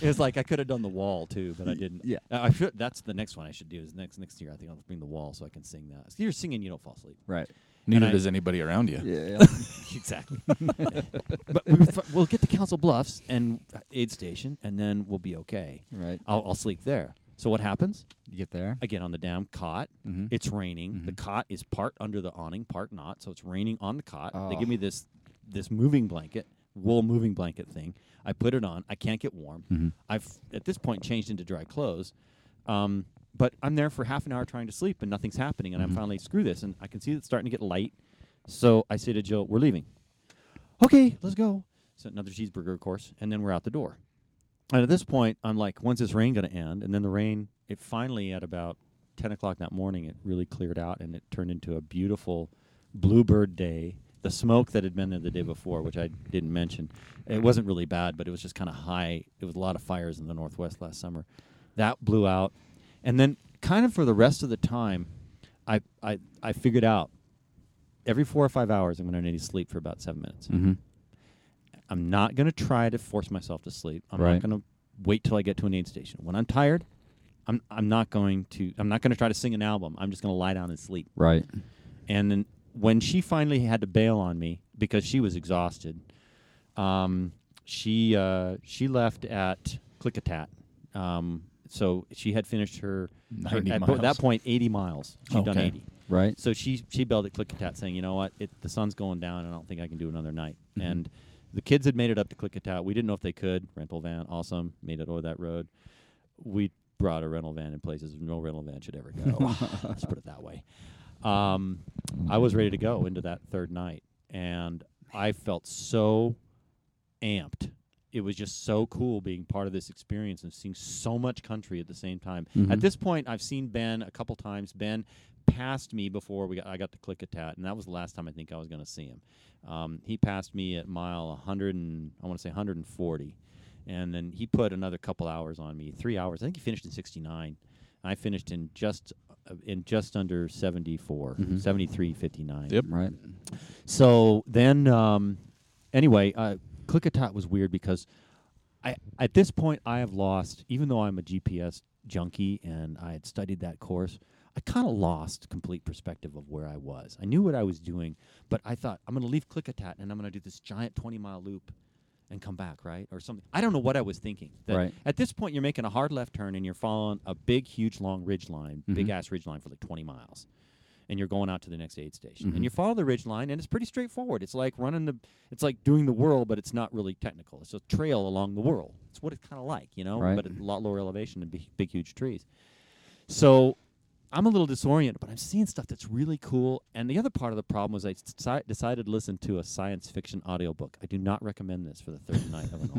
it's like I could have done The Wall too, but I didn't. Yeah, I should. That's the next one I should do. Is next year I think I'll bring The Wall so I can sing that. If you're singing, you don't fall asleep. Right. Neither does anybody around you. Yeah, exactly. But we'll get to Council Bluffs and aid station, and then we'll be okay. Right. I'll sleep there. So what happens? You get there. I get on the damn cot. Mm-hmm. It's raining. Mm-hmm. The cot is part under the awning, part not. So it's raining on the cot. Oh. They give me this moving blanket, wool moving blanket thing. I put it on. I can't get warm. Mm-hmm. I've, at this point, changed into dry clothes. But I'm there for half an hour trying to sleep, and nothing's happening, and I'm finally, screw this, and I can see it's starting to get light. So I say to Jill, we're leaving. Okay, let's go. So another cheeseburger, of course, and then we're out the door. And at this point, I'm like, when's this rain going to end? And then the rain, it finally, at about 10 o'clock that morning, it really cleared out, and it turned into a beautiful bluebird day. The smoke that had been there the day before, which I didn't mention, it wasn't really bad, but it was just kind of high. It was a lot of fires in the Northwest last summer. That blew out. And then kind of for the rest of the time, I figured out every 4 or 5 hours I'm going to need to sleep for about 7 minutes. Mm-hmm. I'm not going to try to force myself to sleep. I'm not going to wait till I get to an aid station. When I'm tired, I'm not going to try to sing an album. I'm just going to lie down and sleep. Right. And then when she finally had to bail on me because she was exhausted, she left at Clickatat. So she had finished at that point, 80 miles. She'd done 80. Right. So she bailed at Clickatat saying, you know what, the sun's going down, and I don't think I can do another night. Mm-hmm. And the kids had made it up to Clickatat. We didn't know if they could. Rental van, awesome, made it over that road. We brought a rental van in places no rental van should ever go. Let's put it that way. I was ready to go into that third night, and I felt so amped. It was just so cool being part of this experience and seeing so much country at the same time. Mm-hmm. At this point, I've seen Ben a couple times. Ben passed me before I got to Clickatat, and that was the last time I think I was going to see him. He passed me at mile 140, and then he put another couple hours on me, 3 hours. I think he finished in 69. I finished in just under 74, 73.59. Yep, right. So then, anyway. Clickatat was weird because at this point I have lost, even though I'm a GPS junkie and I had studied that course, I kind of lost complete perspective of where I was. I knew what I was doing, but I thought, I'm going to leave Clickatat and I'm going to do this giant 20-mile loop and come back, right? Or something. I don't know what I was thinking. Right. At this point, you're making a hard left turn and you're following a big, huge, long ridgeline, big-ass ridgeline for like 20 miles. And you're going out to the next aid station. Mm-hmm. And you follow the ridge line, and it's pretty straightforward. It's like it's like doing the whirl, but it's not really technical. It's a trail along the whirl. It's what it's kind of like, you know, right. But a lot lower elevation and big, huge trees. So I'm a little disoriented, but I'm seeing stuff that's really cool. And the other part of the problem was I decided to listen to a science fiction audiobook. I do not recommend this for the third night of an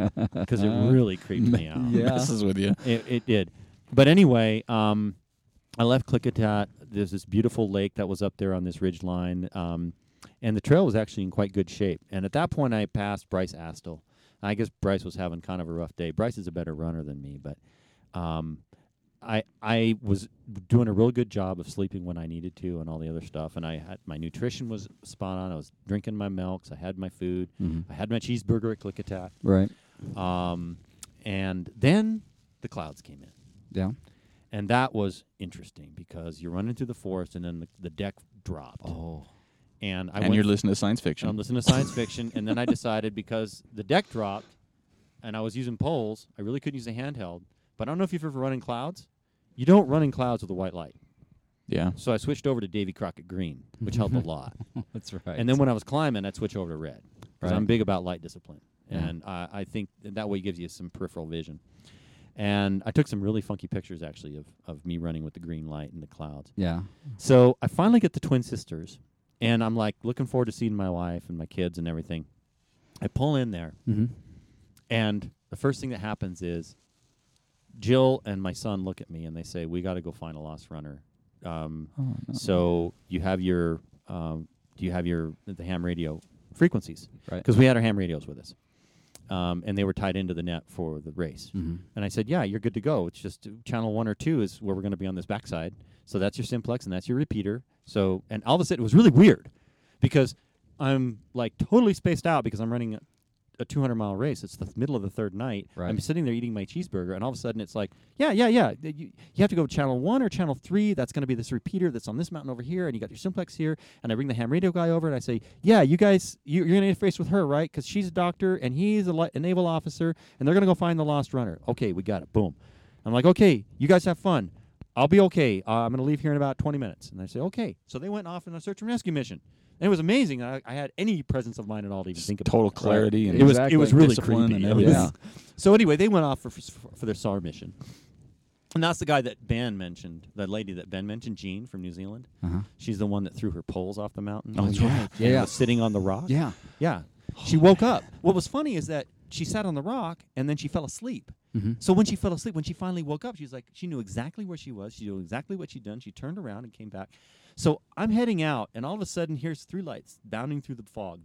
ultra because it really creeped me out. Yeah. It messes with you. It did. But anyway, I left Clickatat. There's this beautiful lake that was up there on this ridgeline, and the trail was actually in quite good shape. And at that point, I passed Bryce Astle. I guess Bryce was having kind of a rough day. Bryce is a better runner than me, but I was doing a real good job of sleeping when I needed to and all the other stuff. And I had my nutrition was spot on. I was drinking my milks. I had my food. Mm-hmm. I had my cheeseburger at Clickatat. Right. And then the clouds came in. Yeah. And that was interesting because you're running through the forest and then the deck dropped. Oh. And you're listening to science fiction. I'm listening to science fiction. And then I decided because the deck dropped and I was using poles, I really couldn't use a handheld. But I don't know if you've ever run in clouds. You don't run in clouds with a white light. Yeah. So I switched over to Davy Crockett green, which helped a lot. That's right. And then when I was climbing, I'd switch over to red. Because I'm big about light discipline. Yeah. And I think that way gives you some peripheral vision. And I took some really funky pictures, actually, of me running with the green light in the clouds. Yeah. So I finally get the Twin Sisters, and I'm, like, looking forward to seeing my wife and my kids and everything. I pull in there, and the first thing that happens is Jill and my son look at me, and they say, we got to go find a lost runner. So you have your do you have the ham radio frequencies? Right. Because we had our ham radios with us. And they were tied into the net for the race. Mm-hmm. And I said, yeah, you're good to go. It's just channel 1 or 2 is where we're going to be on this backside. So that's your simplex and that's your repeater. So, and all of a sudden it was really weird because I'm like totally spaced out because I'm running a 200-mile race. It's the middle of the third night. Right. I'm sitting there eating my cheeseburger, and all of a sudden it's like, yeah. You have to go to channel 1 or channel 3. That's going to be this repeater that's on this mountain over here, and you got your simplex here. And I bring the ham radio guy over, and I say, yeah, you guys, you're going to interface with her, right? Because she's a doctor, and he's a naval officer, and they're going to go find the lost runner. Okay, we got it. Boom. I'm like, okay, you guys have fun. I'll be okay. I'm going to leave here in about 20 minutes. And I say, okay. So they went off on a search and rescue mission. And it was amazing. I had any presence of mind at all to even just think about total clarity. Right? And it was really creepy. And everything. Yeah. So anyway, they went off for their SAR mission. And that's the guy that Ben mentioned, the lady that Ben mentioned, Jean from New Zealand. Uh-huh. She's the one that threw her poles off the mountain. Oh, that's right. Yeah. Was sitting on the rock. Yeah. Yeah. Oh, she woke up. What was funny is that she sat on the rock, and then she fell asleep. Mm-hmm. So when she fell asleep, when she finally woke up, she was like, she knew exactly where she was. She knew exactly what she'd done. She turned around and came back. So I'm heading out, and all of a sudden, here's 3 lights bounding through the fog.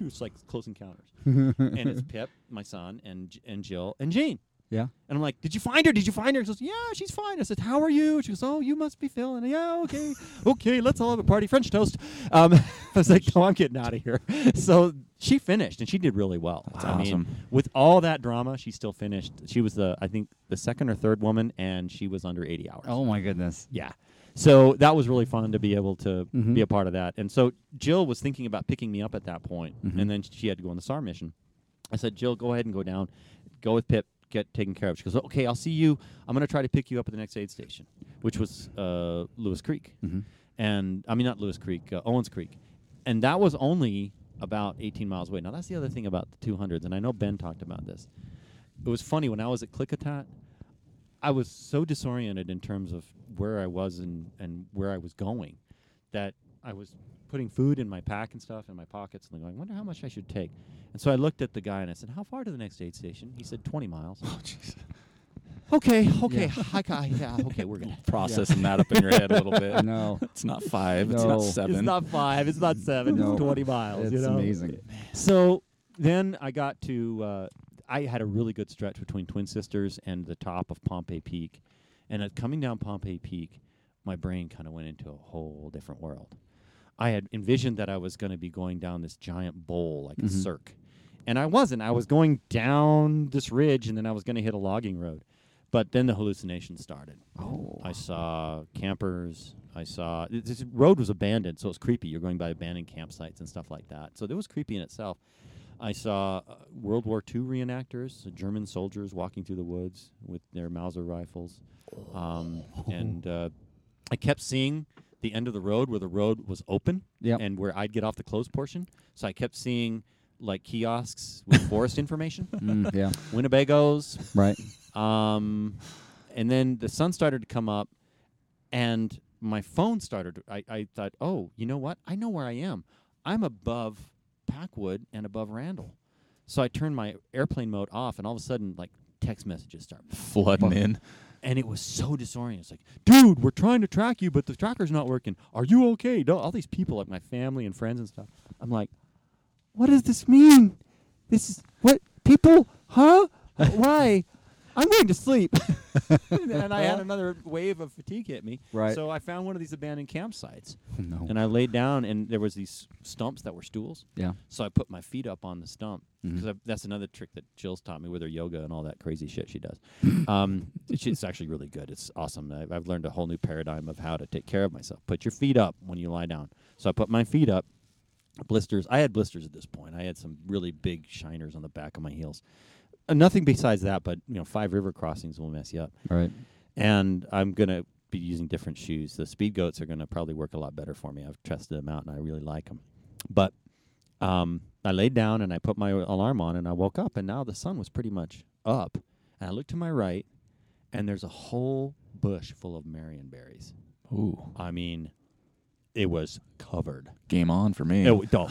It's like Close Encounters. And it's Pip, my son, and Jill, and Jean. Yeah. And I'm like, did you find her? Did you find her? She goes, yeah, she's fine. I said, how are you? She goes, oh, you must be Phil. And yeah, okay. Okay, let's all have a party. French toast. I was like, no, I'm getting out of here. So she finished, and she did really well. That's awesome. I mean, with all that drama, she still finished. She was, the second or third woman, and she was under 80 hours. Oh, my goodness. Yeah. So that was really fun to be able to be a part of that. And so Jill was thinking about picking me up at that point, and then she had to go on the SAR mission. I said, Jill, go ahead and go down. Go with Pip. Get taken care of. She goes, okay, I'll see you. I'm going to try to pick you up at the next aid station, which was Lewis Creek. And I mean, not Lewis Creek, Owens Creek. And that was only about 18 miles away. Now, that's the other thing about the 200s, and I know Ben talked about this. It was funny. When I was at Clickatat, I was so disoriented in terms of where I was and where I was going that I was putting food in my pack and stuff in my pockets and going, I wonder how much I should take. And so I looked at the guy and I said, how far to the next aid station? He said, 20 miles. Oh, jeez. Okay. Yeah. Okay, we're going to processing that up in your head a little bit. No. It's not 5. No. It's not 7. It's not 5. It's not 7. No. It's 20 miles. It's amazing. So then I got to, I had a really good stretch between Twin Sisters and the top of Pompeii Peak. And coming down Pompeii Peak, my brain kind of went into a whole different world. I had envisioned that I was going to be going down this giant bowl like a cirque. And I wasn't. I was going down this ridge, and then I was going to hit a logging road. But then the hallucination started. Oh! I saw campers. I saw... This road was abandoned, so it was creepy. You're going by abandoned campsites and stuff like that. So it was creepy in itself. I saw World War II reenactors, so German soldiers walking through the woods with their Mauser rifles. And I kept seeing... the end of the road where the road was open and where I'd get off the closed portion. So I kept seeing like kiosks with forest information. Winnebagos. Right. And then the sun started to come up and my phone started. I thought, oh, you know what? I know where I am. I'm above Packwood and above Randall. So I turned my airplane mode off and all of a sudden like text messages start flooding in. And it was so disorienting. It's like, dude, we're trying to track you, but the tracker's not working. Are you okay? No, all these people, like my family and friends and stuff. I'm like, what does this mean? This is, what, people? Huh? Why? I'm going to sleep. And I had another wave of fatigue hit me. Right. So I found one of these abandoned campsites. No. And I laid down, and there was these stumps that were stools. Yeah. So I put my feet up on the stump. Because that's another trick that Jill's taught me with her yoga and all that crazy shit she does. It's actually really good. It's awesome. I've learned a whole new paradigm of how to take care of myself. Put your feet up when you lie down. So I put my feet up. Blisters. I had blisters at this point. I had some really big shiners on the back of my heels. Nothing besides that, but 5 river crossings will mess you up. All right. And I'm going to be using different shoes. The Speed Goats are going to probably work a lot better for me. I've tested them out, and I really like them. But... I laid down, and I put my alarm on, and I woke up, and now the sun was pretty much up. And I looked to my right, and there's a whole bush full of marionberries. Ooh. I mean, it was covered. Game on for me. I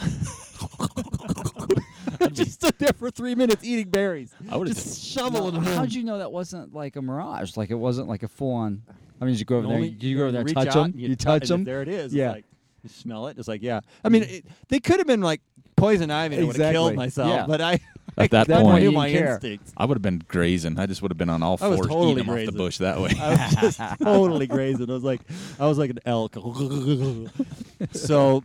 just stood there for 3 minutes eating berries. I would just shoveling them. How'd you know that wasn't like a mirage? Like it wasn't like a full-on... I mean, did you go over there? Did you go over there and touch them? You touch them? There it is. Yeah. Like, You smell it. It's like, yeah. I mean, they could have been like poison ivy. Exactly. I would have killed myself. Yeah. But at that point, I knew my instincts. I would have been grazing. I just would have been on all fours eating them off the bush that way. I was just totally grazing. I was like an elk. So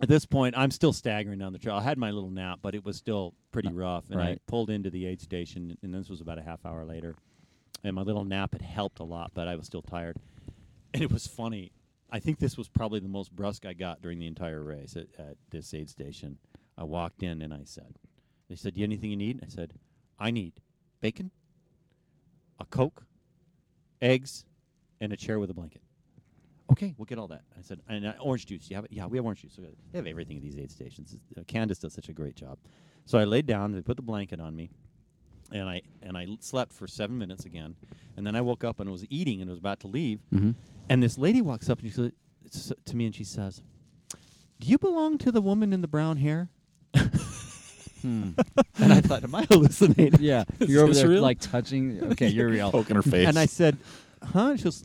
at this point, I'm still staggering down the trail. I had my little nap, but it was still pretty rough. And I pulled into the aid station, and this was about a half hour later. And my little nap had helped a lot, but I was still tired. And it was funny. I think this was probably the most brusque I got during the entire race at this aid station. I walked in and I said, they said, do you have anything you need? I said, I need bacon, a Coke, eggs, and a chair with a blanket. Okay, we'll get all that. I said, and orange juice. You have it? Yeah, we have orange juice. They have everything at these aid stations. Candace does such a great job. So I laid down. They put the blanket on me. And I slept for 7 minutes again. And then I woke up and was eating and was about to leave. Mm-hmm. And this lady walks up and she to me and she says, do you belong to the woman in the brown hair? And I thought, am I hallucinating? Yeah. You're over there real? Like touching. Okay, you're real. Poking her face. And I said, huh? And she goes,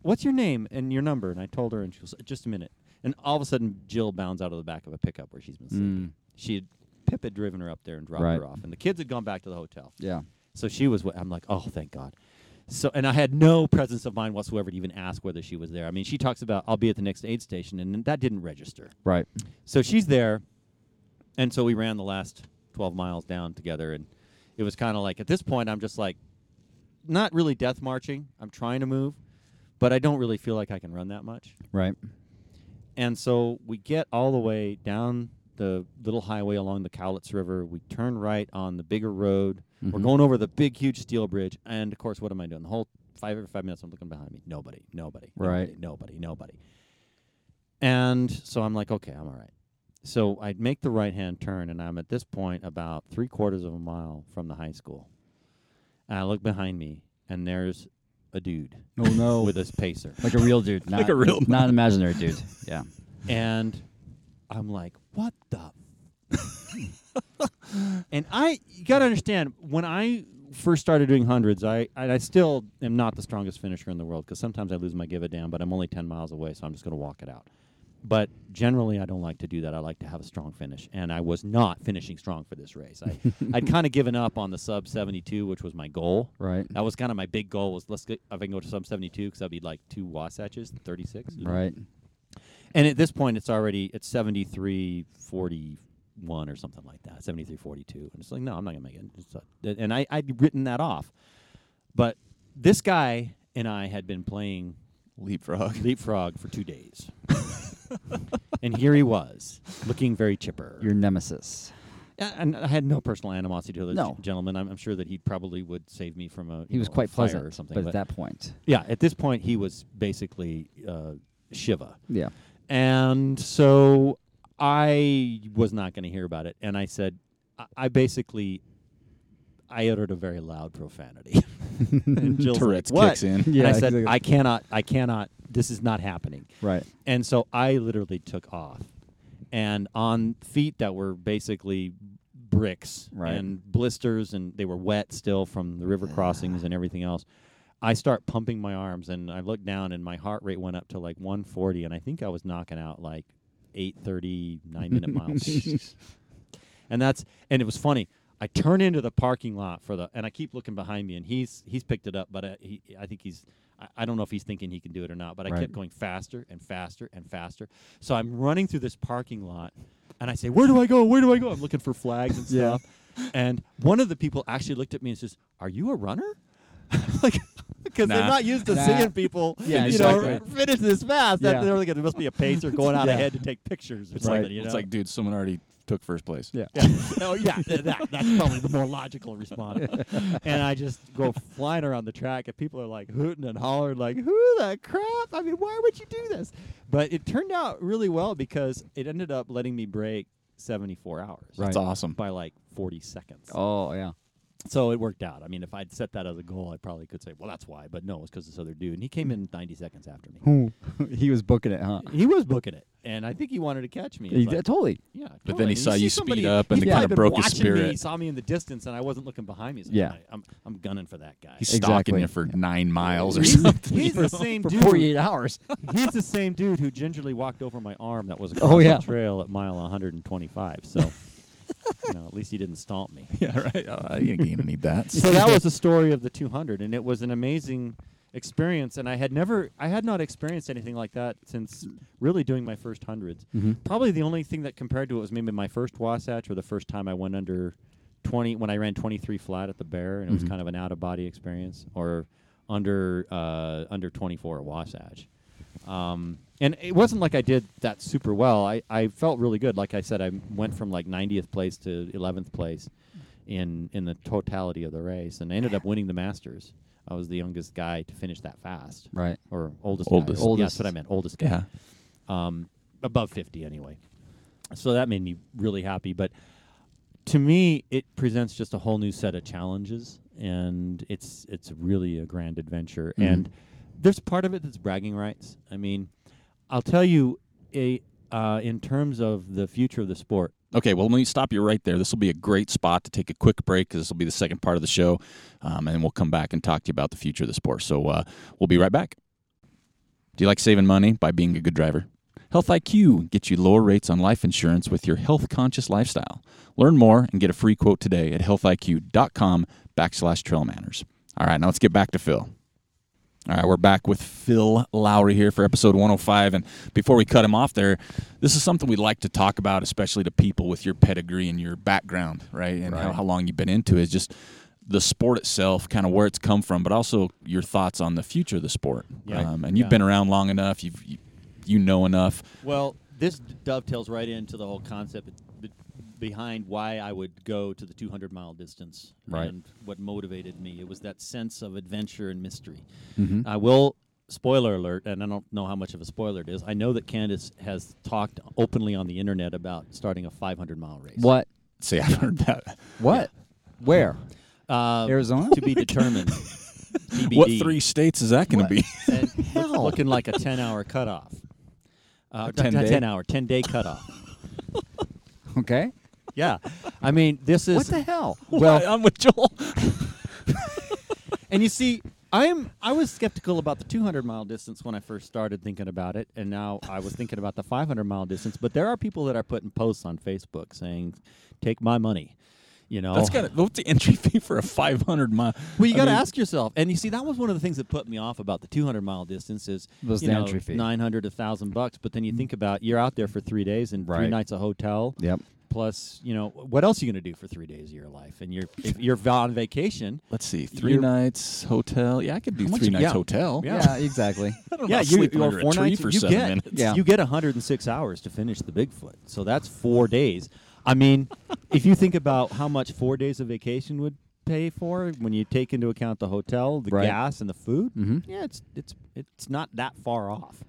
what's your name and your number? And I told her and she goes, just a minute. And all of a sudden, Jill bounds out of the back of a pickup where she's been sleeping. She had Pip had driven her up there and dropped her off, and the kids had gone back to the hotel. Yeah. So she was. I'm like, oh, thank God. So, and I had no presence of mind whatsoever to even ask whether she was there. I mean, she talks about I'll be at the next aid station, and that didn't register. Right. So she's there, and so we ran the last 12 miles down together, and it was kind of like at this point I'm just like, not really death marching. I'm trying to move, but I don't really feel like I can run that much. Right. And so we get all the way down the little highway along the Cowlitz River. We turn right on the bigger road. Mm-hmm. We're going over the big, huge steel bridge. And, of course, what am I doing? The whole every 5 minutes I'm looking behind me. Nobody. Right. Nobody. And so I'm like, okay, I'm all right. So I make the right-hand turn, and I'm at this point about three-quarters of a mile from the high school. And I look behind me, and there's a dude. Oh, no. With his pacer. Like a real dude. Not, like a real not an imaginary dude. Yeah. And I'm like, what the? And you got to understand, when I first started doing hundreds, I still am not the strongest finisher in the world because sometimes I lose my give a damn, but I'm only 10 miles away, so I'm just going to walk it out. But generally, I don't like to do that. I like to have a strong finish, and I was not finishing strong for this race. I'd kind of given up on the sub 72, which was my goal. Right. That was kind of my big goal was if I can go to sub 72 because that'd be like two Wasatches, 36. Right. Know? And at this point, it's already at 73:41 or something like that, 73:42. And it's like, no, I'm not going to make it. And I'd written that off. But this guy and I had been playing Leapfrog for 2 days. And here he was, looking very chipper. Your nemesis. And I had no personal animosity to this gentleman. I'm sure that he probably would save me from a He was quite pleasant or something. But at that point. Yeah, at this point, he was basically Shiva. Yeah. And so I was not going to hear about it. And I said, I uttered a very loud profanity. And Jill's Tourette's like, what? Kicks in. Yeah, and I said, exactly. I cannot, this is not happening. Right. And so I literally took off. And on feet that were basically bricks and blisters, and they were wet still from the river crossings and everything else. I start pumping my arms, and I look down, and my heart rate went up to like 140, and I think I was knocking out like 8:30, 9-minute miles. And it was funny. I turn into the parking lot and I keep looking behind me, and he's picked it up, but I don't know if he's thinking he can do it or not, but I kept going faster and faster and faster. So I'm running through this parking lot, and I say, where do I go? I'm looking for flags and stuff. And one of the people actually looked at me and says, are you a runner? Like, because they're not used to seeing people, finish this fast. Yeah. They're like, there must be a pacer going out ahead to take pictures or something. You know? It's like, dude, someone already took first place. Yeah. That's probably the more logical response. And I just go flying around the track, and people are like hooting and hollering, like, who the crap? I mean, why would you do this? But it turned out really well because it ended up letting me break 74 hours. Right. That's awesome. By like 40 seconds. Oh, yeah. So it worked out. I mean, if I'd set that as a goal, I probably could say, well, that's why. But no, it's because this other dude. And he came in 90 seconds after me. He was booking it, huh? He was booking it. And I think he wanted to catch me. Like, totally. Yeah. Totally. But then he saw you speed up and it kind of broke his spirit. He saw me in the distance and I wasn't looking behind me. So yeah. I'm gunning for that guy. He's stalking you for 9 miles or something. He's the same dude. For 48 hours. He's the same dude who gingerly walked over my arm that was across the trail at mile 125. So. No, at least he didn't stomp me. Yeah, right. You didn't need that. So that was the story of the 200, and it was an amazing experience. And I had not experienced anything like that since really doing my first hundreds. Mm-hmm. Probably the only thing that compared to it was maybe my first Wasatch or the first time I went under 20 when I ran 23 flat at the Bear, and it was kind of an out-of-body experience, or under 24 at Wasatch. And it wasn't like I did that super well. I felt really good. Like I said, I went from like 90th place to 11th place in the totality of the race, and I ended up winning the Masters. I was the youngest guy to finish that fast. Right. Or oldest guy. Yeah, that's what I meant, oldest guy. Yeah. Above 50 anyway. So that made me really happy. But to me, it presents just a whole new set of challenges, and it's really a grand adventure. Mm-hmm. And there's part of it that's bragging rights. I mean, I'll tell you, in terms of the future of the sport. Okay, well, let me stop you right there. This will be a great spot to take a quick break, because this will be the second part of the show, and we'll come back and talk to you about the future of the sport. So we'll be right back. Do you like saving money by being a good driver? Health IQ gets you lower rates on life insurance with your health-conscious lifestyle. Learn more and get a free quote today at healthiq.com/trailmanners. All right, now let's get back to Phil. All right, we're back with Phil Lowry here for episode 105, and before we cut him off there, this is something we like to talk about, especially to people with your pedigree and your background, right, and right. How long you've been into it, just the sport itself, kind of where it's come from, but also your thoughts on the future of the sport, yeah. And you've been around long enough, you know enough. Well, this dovetails right into the whole concept behind why I would go to the 200-mile distance, right. And what motivated me. It was that sense of adventure and mystery. Mm-hmm. I will, spoiler alert, and I don't know how much of a spoiler it is, I know that Candace has talked openly on the Internet about starting a 500-mile race. What? See, I've heard that. What? Yeah. Where? Arizona? To be determined. What 3 states is that going to be? Hell. Looking like a 10-hour cutoff. 10-day cutoff. Okay. Yeah. I mean, this is... What the hell? Well, I'm with Joel. And you see, I was skeptical about the 200-mile distance when I first started thinking about it, and now I was thinking about the 500-mile distance, but there are people that are putting posts on Facebook saying, take my money, you know. What's the entry fee for a 500-mile... Well, you got to ask yourself, and you see, that was one of the things that put me off about the 200-mile distance is, entry fee? $900 to $1,000, but then you think about, you're out there for 3 days and 3 nights a hotel. Yep. Plus, you know, what else are you going to do for 3 days of your life? And if you're on vacation. Let's see, 3 nights, hotel. Yeah, I could do 3 nights hotel. Yeah, exactly. I don't know, sleep under a tree for 7 minutes. You get 106 hours to finish the Bigfoot. So that's 4 days. I mean, if you think about how much 4 days of vacation would pay for when you take into account the hotel, the gas, and the food, yeah, it's not that far off.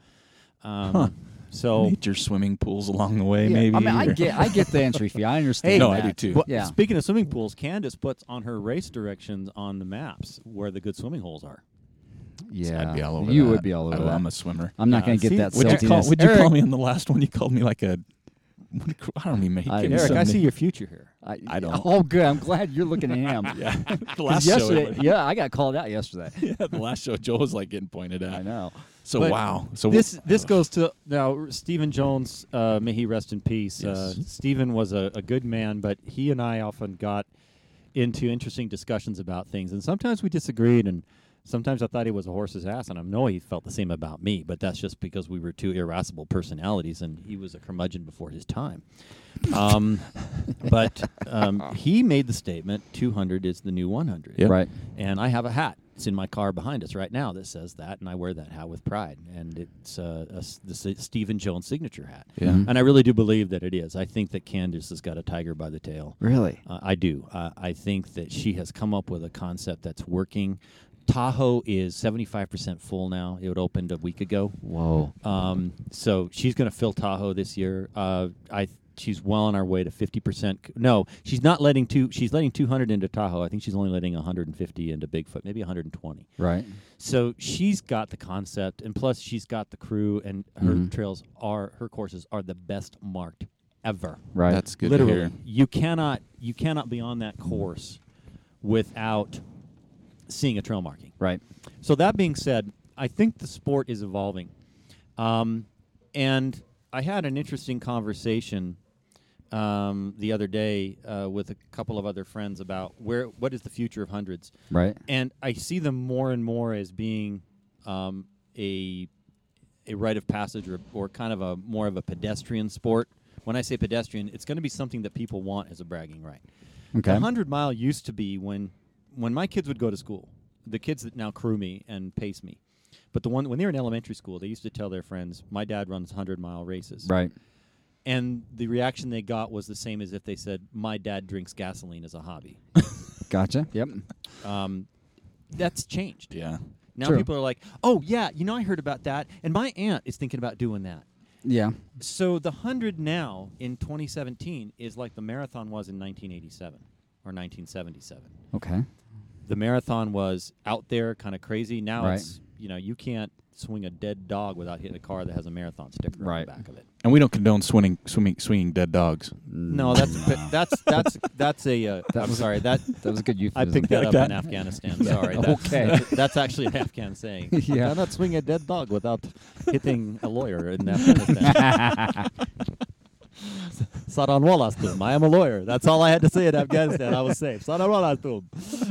So nature swimming pools along the way, maybe. I mean, I get the entry fee. I understand. Hey, no, I do too. Well, yeah. Speaking of swimming pools, Candace puts on her race directions on the maps where the good swimming holes are. Yeah, so I'd be all over. You would be all over. I'm a swimmer. I'm not going to get that. Would you call me on the last one? You called me like a. I don't even make it. Eric, I see your future here. I don't. Oh, good. I'm glad you're looking at him. Yeah. The last show. Yeah, I got called out yesterday. Yeah, the last show, Joel was like getting pointed at. I know. So, but wow. So this goes to, now, Stephen Jones, may he rest in peace. Yes. Stephen was a good man, but he and I often got into interesting discussions about things. And sometimes we disagreed, and sometimes I thought he was a horse's ass, and I know he felt the same about me, but that's just because we were two irascible personalities, and he was a curmudgeon before his time. But he made the statement, 200 is the new 100. Yep. Right. And I have a hat. It's in my car behind us right now that says that, and I wear that hat with pride. And it's the Stephen Jones signature hat. Yeah. And I really do believe that it is. I think that Candace has got a tiger by the tail. Really? I do. I think that she has come up with a concept that's working. Tahoe is 75% full now. It opened a week ago. Whoa. So she's going to fill Tahoe this year. I she's well on our way to 50%. No, she's not letting she's letting 200 into Tahoe. I think she's only letting 150 into Bigfoot, maybe 120. Right. So she's got the concept, and plus she's got the crew, and her trails are, her courses are the best marked ever. Right. That's good. Literally, to hear. You cannot be on that course without seeing a trail marking. Right. So that being said, I think the sport is evolving. And I had an interesting conversation the other day with a couple of other friends about what is the future of hundreds. Right. And I see them more and more as being a rite of passage or kind of a more of a pedestrian sport. When I say pedestrian, it's going to be something that people want as a bragging right. Okay. 100-mile used to be when my kids would go to school, the kids that now crew me and pace me. But when they were in elementary school, they used to tell their friends, my dad runs 100-mile races. Right. And the reaction they got was the same as if they said, my dad drinks gasoline as a hobby. Gotcha. Yep. That's changed. Yeah. Now people are like, oh, yeah, you know, I heard about that. And my aunt is thinking about doing that. Yeah. So the 100 now in 2017 is like the marathon was in 1987 or 1977. Okay. The marathon was out there, kind of crazy. Now it's... You know, you can't swing a dead dog without hitting a car that has a marathon sticker on the back of it. And we don't condone swinging dead dogs. No, that's a. I'm sorry, that was a good euphemism. I picked that up in Afghanistan. Yeah. Sorry, that's actually an Afghan saying. Yeah, I cannot swing a dead dog without hitting a lawyer in Afghanistan. Saran walastum. I am a lawyer. That's all I had to say in Afghanistan. I was safe. Saran walastum.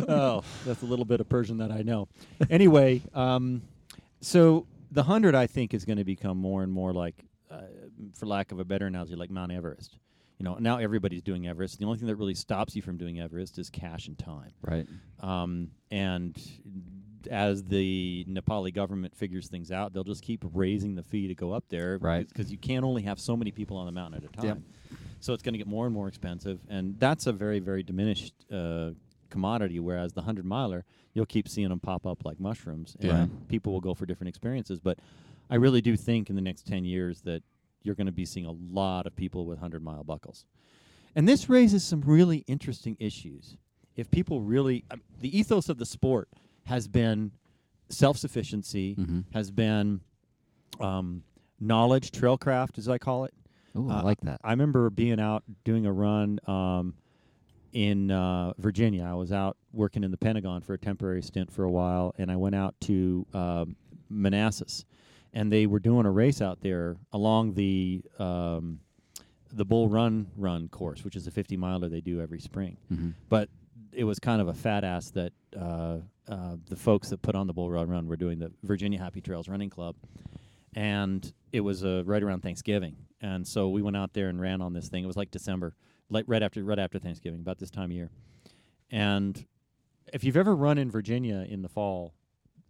Oh, that's a little bit of Persian that I know. Anyway, so the 100, I think, is going to become more and more like, for lack of a better analogy, like Mount Everest. You know, now everybody's doing Everest. The only thing that really stops you from doing Everest is cash and time. Right. And as the Nepali government figures things out, they'll just keep raising the fee to go up there. Right. Because you can only have so many people on the mountain at a time. Yep. So it's going to get more and more expensive. And that's a very, very diminished commodity, whereas the 100-miler, you'll keep seeing them pop up like mushrooms. And people will go for different experiences. But I really do think in the next 10 years that you're going to be seeing a lot of people with 100-mile buckles. And this raises some really interesting issues. If people really... the ethos of the sport... has been self-sufficiency, has been knowledge, trailcraft, as I call it. Oh, I like that. I remember being out doing a run in Virginia. I was out working in the Pentagon for a temporary stint for a while, and I went out to Manassas, and they were doing a race out there along the Bull Run course, which is a 50-miler they do every spring. But it was kind of a fat ass that... the folks that put on the Bull Run were doing the Virginia Happy Trails Running Club, and it was right around Thanksgiving. And so we went out there and ran on this thing. It was like December, like right after Thanksgiving, about this time of year. And if you've ever run in Virginia in the fall,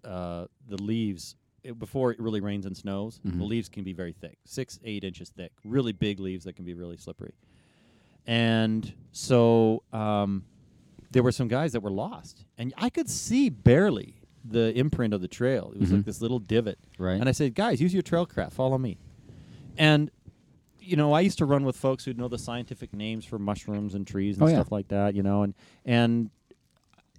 the leaves, before it really rains and snows, the leaves can be very thick, 6-8 inches thick, really big leaves that can be really slippery. And so... there were some guys that were lost, and I could see barely the imprint of the trail. It was like this little divot. Right. And I said, guys, use your trailcraft. Follow me. And, you know, I used to run with folks who'd know the scientific names for mushrooms and trees and stuff like that, you know. And,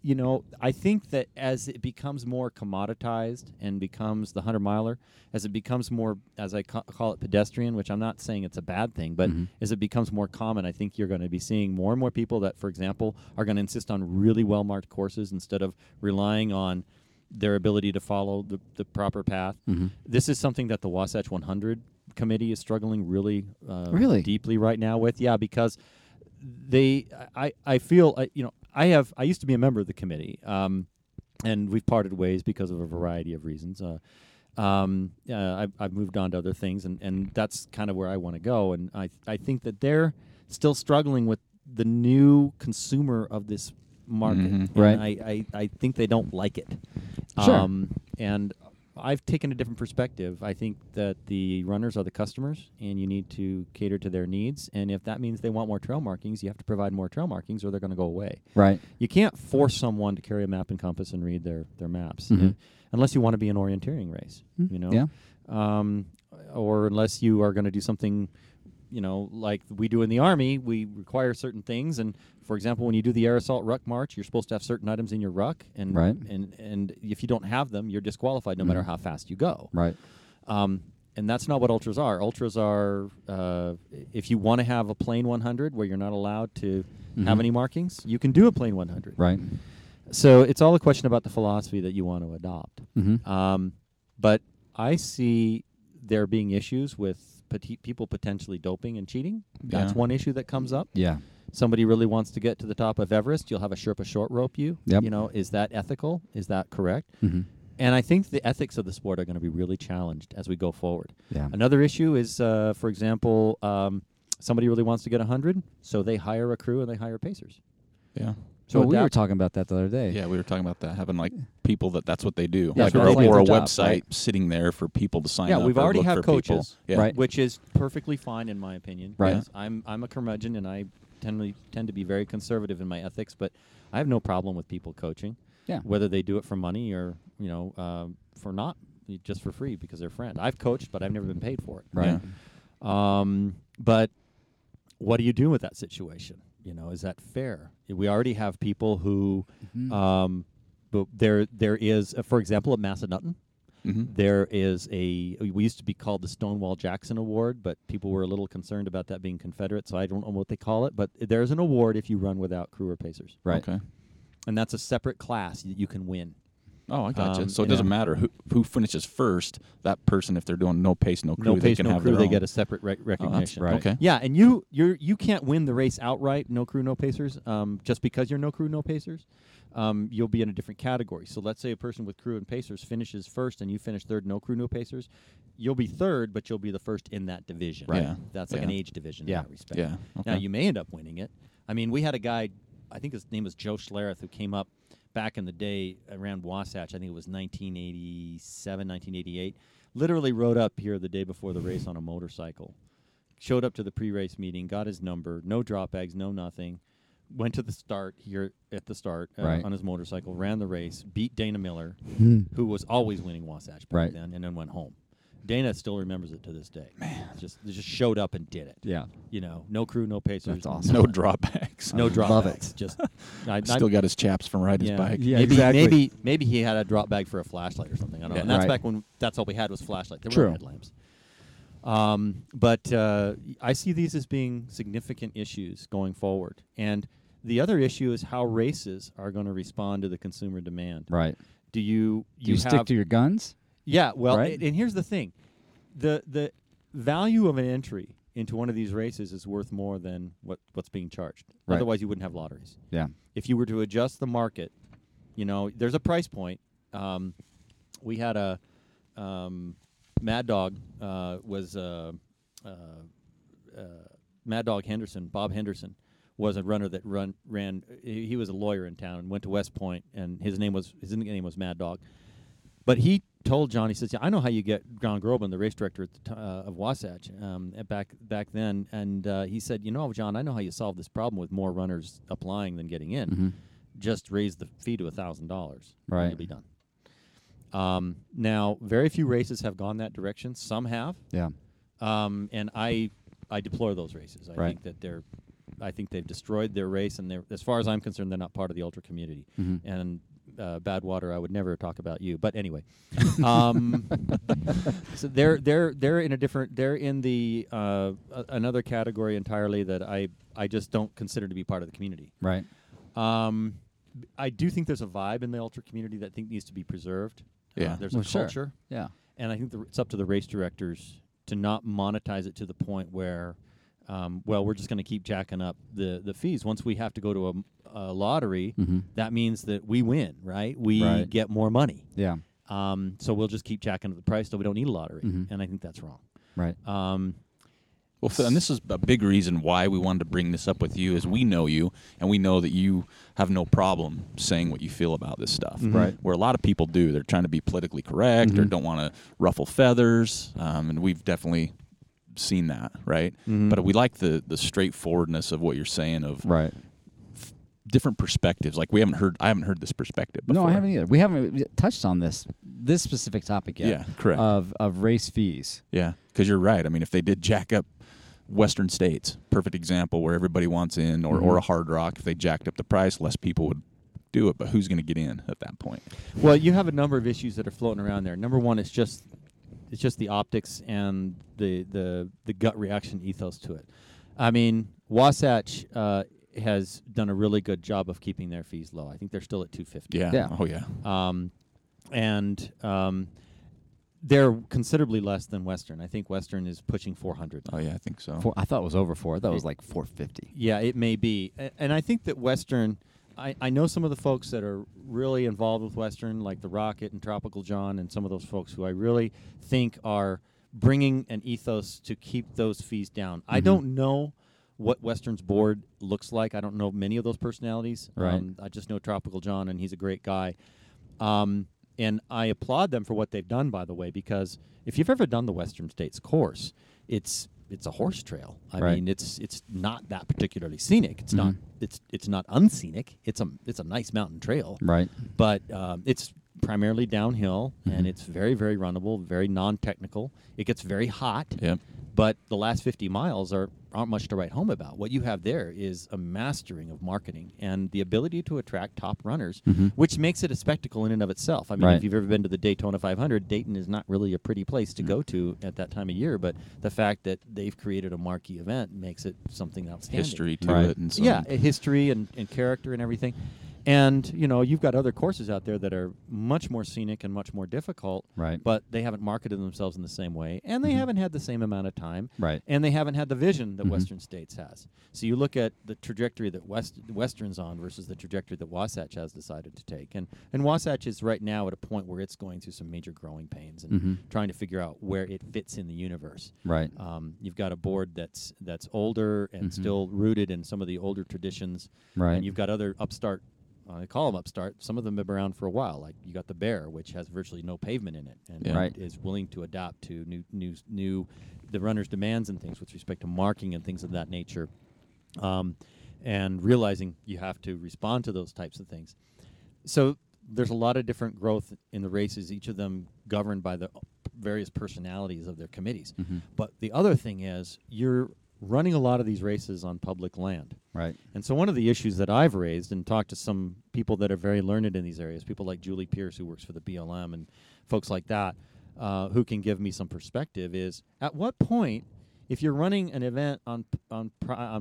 you know, I think that as it becomes more commoditized and becomes the 100-miler, as it becomes more, as I call it, pedestrian, which I'm not saying it's a bad thing, but as it becomes more common, I think you're going to be seeing more and more people that, for example, are going to insist on really well-marked courses instead of relying on their ability to follow the proper path. This is something that the Wasatch 100 committee is struggling really deeply right now with. Yeah, because I used to be a member of the committee, and we've parted ways because of a variety of reasons. I've moved on to other things, and that's kind of where I want to go. And I think that they're still struggling with the new consumer of this market. Right. I think they don't like it. Sure. And I've taken a different perspective. I think that the runners are the customers, and you need to cater to their needs. And if that means they want more trail markings, you have to provide more trail markings, or they're going to go away. Right. You can't force someone to carry a map and compass and read their maps, unless you want to be an orienteering race, you know, or unless you are going to do something you know, like we do in the Army, we require certain things. And, for example, when you do the Air Assault Ruck March, you're supposed to have certain items in your ruck. And right. And if you don't have them, you're disqualified no matter how fast you go. Right. And that's not what ultras are. Ultras are, if you want to have a plain 100 where you're not allowed to have any markings, you can do a plain 100. Right. So it's all a question about the philosophy that you want to adopt. But I see there being issues with people potentially doping and cheating. That's one issue that comes up. Yeah. Somebody really wants to get to the top of Everest, you'll have a Sherpa short rope you. Yep. You know, is that ethical? Is that correct? And I think the ethics of the sport are going to be really challenged as we go forward. Yeah. Another issue is, for example, somebody really wants to get 100, so they hire a crew and they hire pacers. Yeah. So we were talking about that the other day. Yeah, we were talking about that, having like people that's what they do. Yeah, like or a website sitting there for people to sign up. Yeah, we've already have coaches, which is perfectly fine in my opinion. Right. Yes, I'm a curmudgeon and I tend to be very conservative in my ethics, but I have no problem with people coaching. Yeah. Whether they do it for money or, you know, for not just for free because they're friends. I've coached, but I've never been paid for it. Right. Yeah. But what do you do with that situation? You know, is that fair? We already have people who, there is, for example, at Massanutten, there is we used to be called the Stonewall Jackson Award, but people were a little concerned about that being Confederate, so I don't know what they call it, but there's an award if you run without crew or pacers. Right. Okay. And that's a separate class that you can win. Oh, I gotcha. So it doesn't matter who finishes first. That person, if they're doing no pace, no crew, they get a separate recognition. That's right. Okay. Yeah, and you can't win the race outright, no crew, no pacers, just because you're no crew, no pacers. You'll be in a different category. So let's say a person with crew and pacers finishes first and you finish third, no crew, no pacers. You'll be third, but you'll be the first in that division. Right. Yeah. That's like an age division in that respect. Yeah. Okay. Now, you may end up winning it. I mean, we had a guy, I think his name was Joe Schlereth, who came up back in the day around Wasatch. I think it was 1987, 1988, literally rode up here the day before the race on a motorcycle, showed up to the pre-race meeting, got his number, no drop bags, no nothing, went to the start here at the start on his motorcycle, ran the race, beat Dana Miller, who was always winning Wasatch back then, and then went home. Dana still remembers it to this day. Man, just showed up and did it. Yeah, you know, no crew, no pacers. That's awesome. No drawbacks. No drawbacks. Love it. Just still got his chaps from riding his bike. Yeah, maybe he had a drop bag for a flashlight or something. I don't know. And that's back when that's all we had was flashlight. There were headlamps. But I see these as being significant issues going forward. And the other issue is how races are going to respond to the consumer demand. Right. Do you stick to your guns? Yeah, well, and here's the thing. The value of an entry into one of these races is worth more than what's being charged. Right. Otherwise, you wouldn't have lotteries. Yeah. If you were to adjust the market, you know, there's a price point. We had a Mad Dog Mad Dog Henderson, Bob Henderson, was a runner that ran. He was a lawyer in town and went to West Point, and his name was Mad Dog. But he told John, he says, "Yeah, I know how you get John Groban, the race director of Wasatch, back then." And he said, "You know, John, I know how you solve this problem with more runners applying than getting in. Just raise the fee to $1,000, and you'll be done." Now, very few races have gone that direction. Some have. Yeah. And I deplore those races. I think that they've destroyed their race, and as far as I'm concerned, they're not part of the ultra community. And Badwater, I would never talk about you, but anyway, so they're in a different, they're in the another category entirely that I just don't consider to be part of the community. Right. I do think there's a vibe in the ultra community that I think needs to be preserved. Yeah. There's a culture. Sure. Yeah. And I think it's up to the race directors to not monetize it to the point where, we're just going to keep jacking up the fees. Once we have to go to a lottery, that means that we win, right? We get more money. Yeah. So we'll just keep jacking up the price so we don't need a lottery. And I think that's wrong. Right. Well, Phil, and this is a big reason why we wanted to bring this up with you is we know you, and we know that you have no problem saying what you feel about this stuff. Right. Where a lot of people do. They're trying to be politically correct or don't want to ruffle feathers, and we've definitely seen that, right? But we like the straightforwardness of what you're saying of different perspectives. Like I haven't heard this perspective before. No, I haven't either. We haven't touched on this specific topic yet. Yeah, correct. Of race fees. Yeah, because you're right. I mean, if they did jack up Western States, perfect example, where everybody wants in, or a Hard Rock. If they jacked up the price, less people would do it, but who's going to get in at that point? Well, you have a number of issues that are floating around there. Number one, it's just the optics and the gut reaction ethos to it. I mean, Wasatch has done a really good job of keeping their fees low. I think they're still at $250. Yeah. Oh, yeah. They're considerably less than Western. I think Western is pushing $400. Oh, yeah, I think so. I thought it was over $400. I thought it was like $450. Yeah, it may be. And I think that Western... I know some of the folks that are really involved with Western, like the Rocket and Tropical John, and some of those folks who I really think are bringing an ethos to keep those fees down. Mm-hmm. I don't know what Western's board looks like. I don't know many of those personalities. Right. I just know Tropical John, and he's a great guy. And I applaud them for what they've done, by the way, because if you've ever done the Western States course, it's a horse trail. I mean, it's not that particularly scenic. It's not it's not unscenic. It's a nice mountain trail. Right. But it's primarily downhill, and it's very, very runnable, very non-technical. It gets very hot. Yep. But the last 50 miles aren't much to write home about. What you have there is a mastering of marketing and the ability to attract top runners, which makes it a spectacle in and of itself. I mean, if you've ever been to the Daytona 500, Dayton is not really a pretty place to go to at that time of year, but the fact that they've created a marquee event makes it something outstanding. History to it. And so history and character and everything. And, you know, you've got other courses out there that are much more scenic and much more difficult, but they haven't marketed themselves in the same way, and they haven't had the same amount of time, and they haven't had the vision that Western States has. So you look at the trajectory that Western's on versus the trajectory that Wasatch has decided to take. And Wasatch is right now at a point where it's going through some major growing pains and trying to figure out where it fits in the universe. Right. You've got a board that's older and still rooted in some of the older traditions, and you've got other upstart. I call them upstart. Some of them have been around for a while. Like you got the Bear, which has virtually no pavement in it, and is willing to adapt to new the runner's demands and things with respect to marking and things of that nature, and realizing you have to respond to those types of things. So there's a lot of different growth in the races. Each of them governed by the various personalities of their committees. But the other thing is you're running a lot of these races on public land. Right. And so one of the issues that I've raised and talked to some people that are very learned in these areas, people like Julie Pierce, who works for the BLM, and folks like that, who can give me some perspective, is at what point, if you're running an event on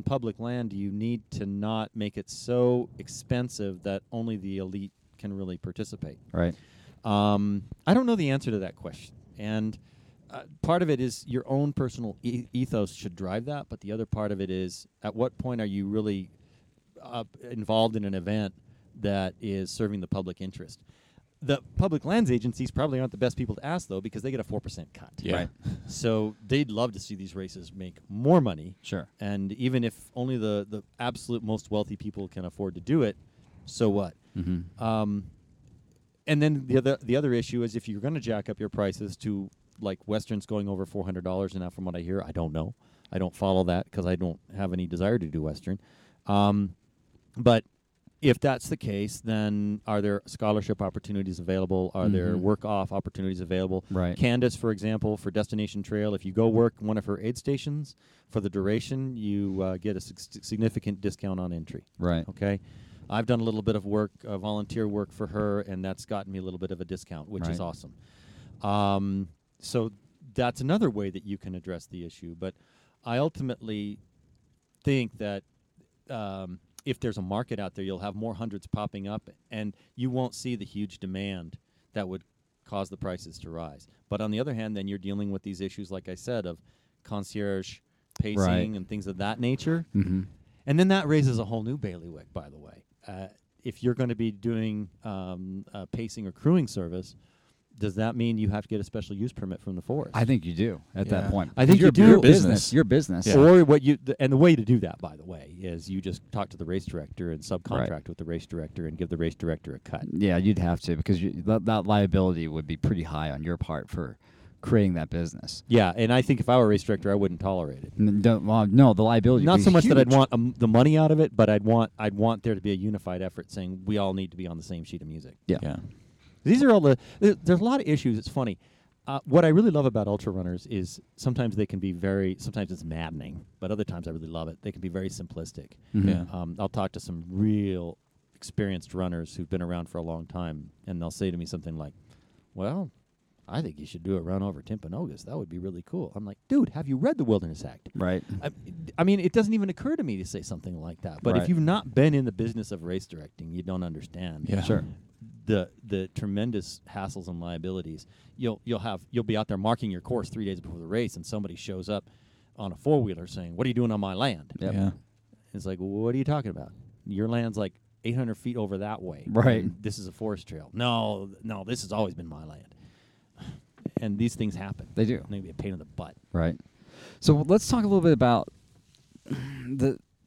public land, you need to not make it so expensive that only the elite can really participate. Right. I don't know the answer to that question. And part of it is your own personal ethos should drive that, but the other part of it is at what point are you really involved in an event that is serving the public interest? The public lands agencies probably aren't the best people to ask, though, because they get a 4% cut. Yeah. Right? So they'd love to see these races make more money. Sure. And even if only the absolute most wealthy people can afford to do it, so what? And then the other issue is if you're going to jack up your prices to... Like Western's going over $400 now, from what I hear. I don't know. I don't follow that because I don't have any desire to do Western. But if that's the case, then are there scholarship opportunities available? Are there work-off opportunities available? Right. Candace, for example, for Destination Trail, if you go work one of her aid stations for the duration, you get a significant discount on entry. Right. Okay. I've done a little bit of work, volunteer work for her, and that's gotten me a little bit of a discount, which is awesome. So that's another way that you can address the issue. But I ultimately think that if there's a market out there, you'll have more hundreds popping up, and you won't see the huge demand that would cause the prices to rise. But on the other hand, then you're dealing with these issues, like I said, of concierge pacing and things of that nature. And then that raises a whole new bailiwick, by the way. If you're going to be doing a pacing or crewing service, does that mean you have to get a special use permit from the forest? I think you do at that point. I think you do. Your business. Yeah. Or what you and the way to do that, by the way, is you just talk to the race director and subcontract with the race director and give the race director a cut. Yeah, you'd have to because that liability would be pretty high on your part for creating that business. Yeah, and I think if I were a race director, I wouldn't tolerate it. No, the liability. Not would be so much huge. That I'd want the money out of it, but I'd want there to be a unified effort saying we all need to be on the same sheet of music. Yeah. These are all there's a lot of issues. It's funny. What I really love about ultra runners is sometimes they can be very, sometimes it's maddening, but other times I really love it. They can be very simplistic. Mm-hmm. Yeah. I'll talk to some real experienced runners who've been around for a long time, and they'll say to me something like, well, I think you should do a run over Timpanogos. That would be really cool. I'm like, dude, have you read the Wilderness Act? Right. I mean, it doesn't even occur to me to say something like that. But if you've not been in the business of race directing, you don't understand. Yeah, sure. The tremendous hassles and liabilities. You'll be out there marking your course 3 days before the race, and somebody shows up on a four-wheeler saying, "What are you doing on my land?" Yep. Yeah, it's like, well, what are you talking about? Your land's like 800 feet over that way. Right. This is a forest trail. No, this has always been my land. And these things happen. They do. Maybe a pain in the butt. Right. So let's talk a little bit about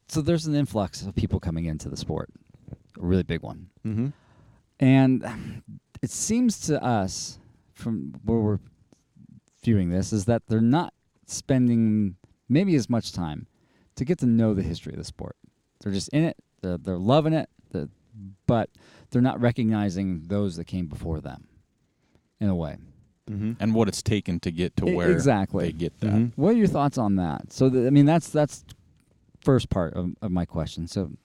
So there's an influx of people coming into the sport, a really big one. Mm-hmm. And it seems to us, from where we're viewing this, is that they're not spending maybe as much time to get to know the history of the sport. They're just in it. They're loving it. But they're not recognizing those that came before them, in a way. Mm-hmm. And what it's taken to get to where they get that. Mm-hmm. What are your thoughts on that? So, that's first part of my question. So I'd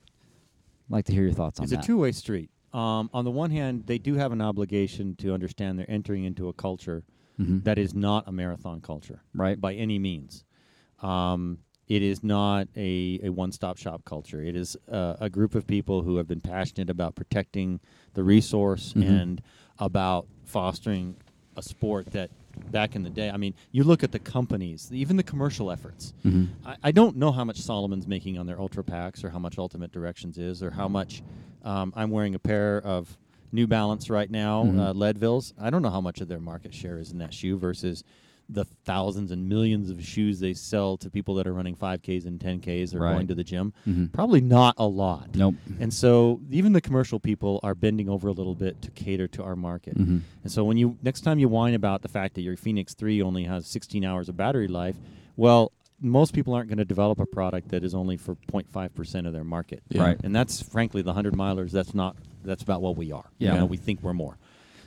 like to hear your thoughts on that. It's a two-way street. On the one hand, they do have an obligation to understand they're entering into a culture that is not a marathon culture, right? By any means. It is not a one-stop shop culture. It is a group of people who have been passionate about protecting the resource and about fostering a sport that back in the day, I mean, you look at the companies, even the commercial efforts. Mm-hmm. I don't know how much Solomon's making on their Ultra Packs or how much Ultimate Directions is or how much I'm wearing a pair of New Balance right now, Leadvilles. I don't know how much of their market share is in that shoe versus the thousands and millions of shoes they sell to people that are running 5Ks and 10Ks or going to the gym. Mm-hmm. Probably not a lot. Nope. And so even the commercial people are bending over a little bit to cater to our market. Mm-hmm. And so when you next time you whine about the fact that your Phoenix 3 only has 16 hours of battery life, well, most people aren't going to develop a product that is only for 0.5% of their market. Yeah. Right. And that's, frankly, the 100-milers, that's about what we are. Yeah. You know, we think we're more.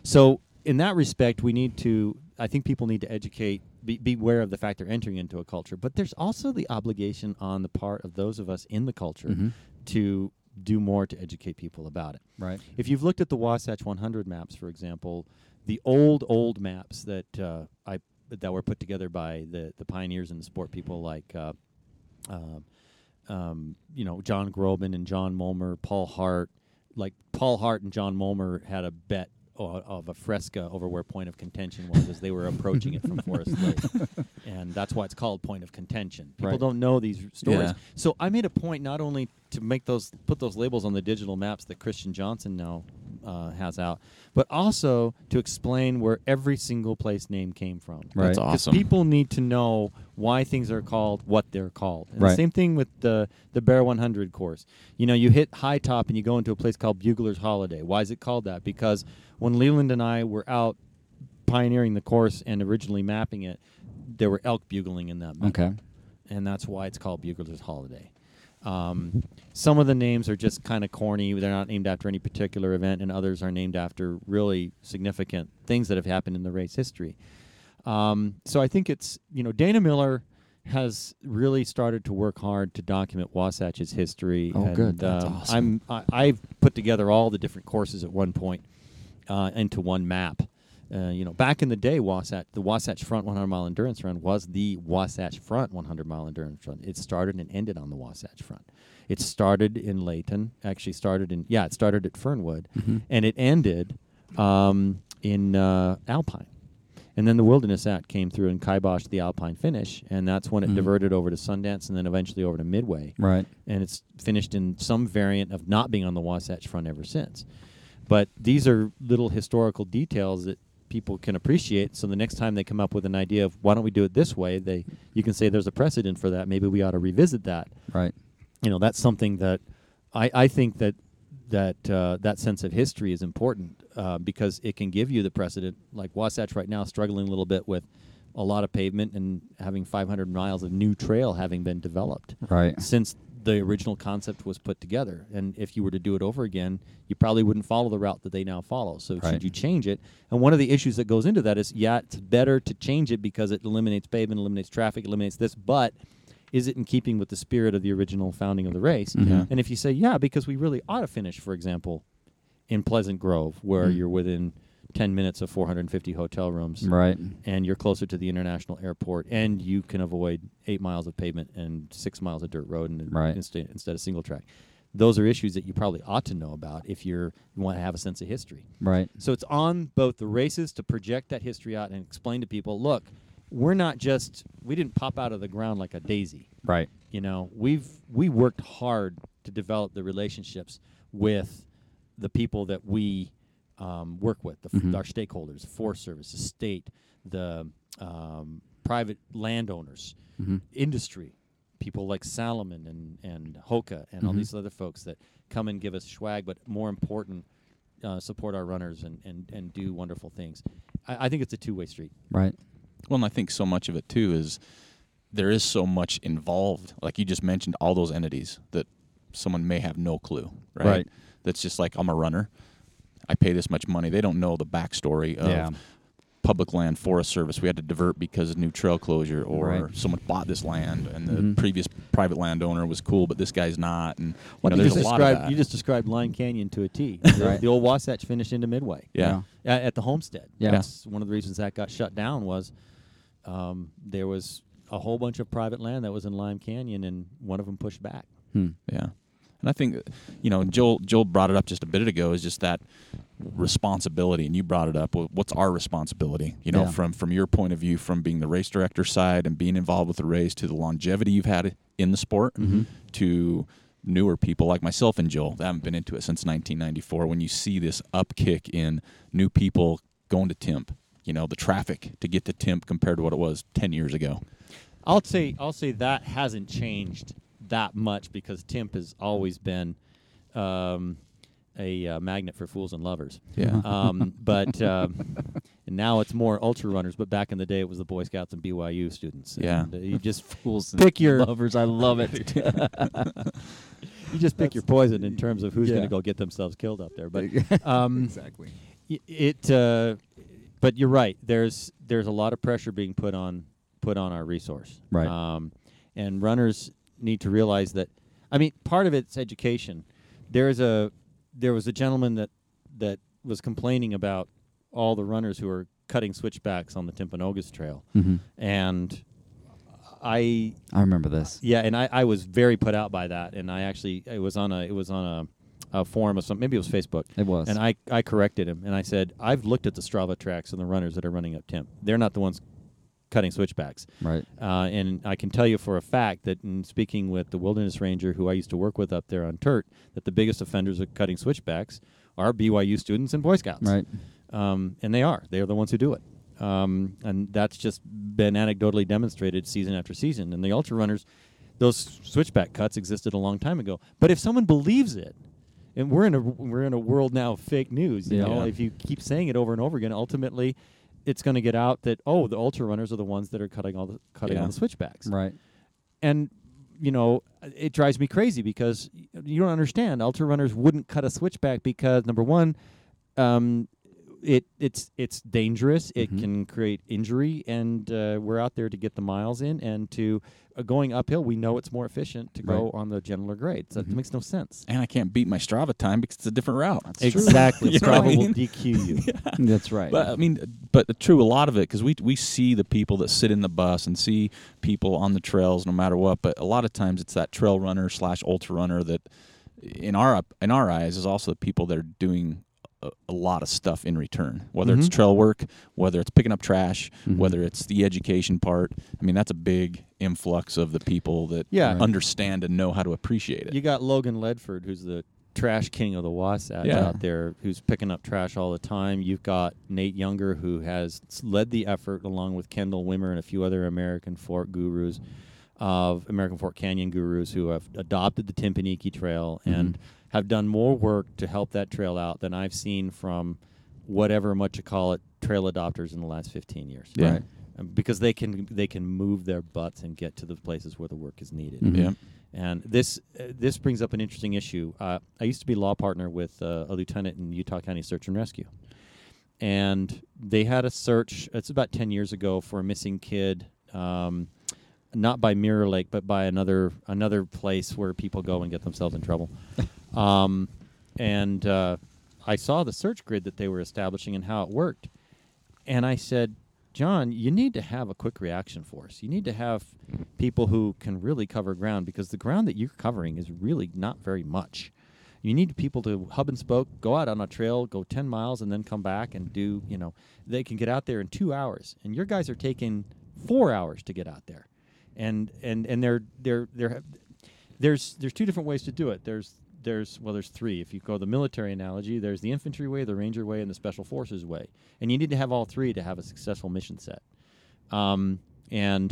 So in that respect, we need to... I think people need to educate, be aware of the fact they're entering into a culture. But there's also the obligation on the part of those of us in the culture to do more to educate people about it. Right. If you've looked at the Wasatch 100 maps, for example, the old maps that that were put together by the pioneers in the sport, people like John Groban and John Mulmer, Paul Hart. Like Paul Hart and John Mulmer had a bet of a fresca over where Point of Contention was as they were approaching it from Forest Lake. And that's why it's called Point of Contention. People don't know these stories. Yeah. So I made a point not only to make put those labels on the digital maps that Christian Johnson now has out, but also to explain where every single place name came from. Right. That's awesome. People need to know why things are called what they're called. And the same thing with the Bear 100 course. You know, you hit High Top and you go into a place called Bugler's Holiday. Why is it called that? Because when Leland and I were out pioneering the course and originally mapping it, there were elk bugling in that map. Okay. And that's why it's called Bugler's Holiday. Some of the names are just kind of corny. They're not named after any particular event, and others are named after really significant things that have happened in the race history. So I think it's, Dana Miller has really started to work hard to document Wasatch's history. Oh, and, good. That's awesome. I've put together all the different courses at one point into one map. Back in the day, the Wasatch Front 100-mile endurance run was the Wasatch Front 100-mile endurance run. It started and ended on the Wasatch Front. It started in Layton. Actually, it started at Fernwood, and it ended in Alpine. And then the Wilderness Act came through and kiboshed the Alpine finish, and that's when it diverted over to Sundance and then eventually over to Midway. Right. And it's finished in some variant of not being on the Wasatch Front ever since. But these are little historical details that people can appreciate. So the next time they come up with an idea of why don't we do it this way, you can say there's a precedent for that. Maybe we ought to revisit that. Right. That's something that I think that sense of history is important because it can give you the precedent. Like Wasatch right now, struggling a little bit with a lot of pavement and having 500 miles of new trail having been developed since the original concept was put together. And if you were to do it over again, you probably wouldn't follow the route that they now follow. So should you change it? And one of the issues that goes into that is, yeah, it's better to change it because it eliminates pavement, eliminates traffic, eliminates this, but is it in keeping with the spirit of the original founding of the race? Mm-hmm. And if you say, yeah, because we really ought to finish, for example, in Pleasant Grove, where you're within 10 minutes of 450 hotel rooms, right? And you're closer to the international airport, and you can avoid 8 miles of pavement and 6 miles of dirt road and instead of single track. Those are issues that you probably ought to know about if you want to have a sense of history. Right. So it's on both the races to project that history out and explain to people, look, we didn't pop out of the ground like a daisy. Right. You know, we worked hard to develop the relationships with the people that we work with, our stakeholders, Forest Service, the state, the private landowners, industry, people like Salomon and Hoka and all these other folks that come and give us swag, but more important, support our runners and do wonderful things. I think it's a two-way street. Right. Well, and I think so much of it, too, is there is so much involved. Like you just mentioned, all those entities that someone may have no clue, right? Right. That's just like, I'm a runner. I pay this much money. They don't know the backstory of public land, Forest Service. We had to divert because of new trail closure, or someone bought this land, and the previous private landowner was cool, but this guy's not. And there's a lot of that. You just described Lion Canyon to a T. The old Wasatch finished into Midway. Yeah. At the homestead. Yeah. That's one of the reasons that got shut down was there was a whole bunch of private land that was in Lime Canyon, and one of them pushed back. Hmm. Yeah. And I think, Joel brought it up just a bit ago, is just that responsibility. And you brought it up. Well, what's our responsibility, from your point of view, from being the race director side and being involved with the race, to the longevity you've had in the sport, to newer people like myself and Joel that haven't been into it since 1994. When you see this upkick in new people going to Timp, the traffic to get to Timp compared to what it was 10 years ago. I'll say that hasn't changed that much, because Timp has always been a magnet for fools and lovers. Yeah. And now it's more ultra runners, but back in the day it was the Boy Scouts and BYU students. Yeah. And you just fools and pick your lovers. I love it. You just pick your poison in terms of who's going to go get themselves killed up there. But exactly. But you're right. There's a lot of pressure being put on our resource. Right. And runners need to realize that, part of it's education. There was a gentleman that was complaining about all the runners who are cutting switchbacks on the Timpanogos Trail, and I remember this. Yeah, and I was very put out by that, and I actually it was on a forum of some, maybe it was Facebook. It was, and I corrected him, and I said, I've looked at the Strava tracks and the runners that are running up Timp. They're not the ones cutting switchbacks. Right. And I can tell you for a fact that in speaking with the wilderness ranger who I used to work with up there on Turt, that the biggest offenders of cutting switchbacks are BYU students and Boy Scouts. Right. And they are. They are the ones who do it. And that's just been anecdotally demonstrated season after season. And the ultra runners, those switchback cuts existed a long time ago. But if someone believes it, and we're in a world now of fake news, you know, if you keep saying it over and over again, ultimately it's going to get out that, the ultra runners are the ones that are cutting on the switchbacks. Right. And, it drives me crazy because you don't understand. Ultra runners wouldn't cut a switchback because, number one, it's dangerous. It can create injury, and we're out there to get the miles in, and to going uphill, we know it's more efficient to go on the gentler grade. So that makes no sense. And I can't beat my Strava time because it's a different route. That's exactly. Strava will DQ you. Yeah. That's right. But true, a lot of it, because we see the people that sit in the bus and see people on the trails no matter what. But a lot of times it's that trail runner / ultra runner that, in our eyes, is also the people that are doing a lot of stuff in return, whether it's trail work, whether it's picking up trash, whether it's the education part. That's a big influx of the people that understand and know how to appreciate it. You got Logan Ledford, who's the trash king of the Wasatch out there, who's picking up trash all the time. You've got Nate Younger, who has led the effort along with Kendall Wimmer and a few other American Fork Canyon gurus who have adopted the Timpanogos Trail and have done more work to help that trail out than I've seen from whatever much you call it trail adopters in the last 15 years. Yeah. Right. because they can move their butts and get to the places where the work is needed. Mm-hmm. Yeah. And this brings up an interesting issue. I used to be law partner with a lieutenant in Utah County Search and Rescue. And they had a search, it's about 10 years ago, for a missing kid, not by Mirror Lake, but by another place where people go and get themselves in trouble. And I saw the search grid that they were establishing and how it worked. And I said, John, you need to have a quick reaction force. You need to have people who can really cover ground, because the ground that you're covering is really not very much. You need people to hub and spoke, go out on a trail, go 10 miles, and then come back and do, they can get out there in 2 hours. And your guys are taking 4 hours to get out there. And there's two different ways to do it. There's three. If you go the military analogy, there's the infantry way, the ranger way, and the special forces way. And you need to have all three to have a successful mission set. There's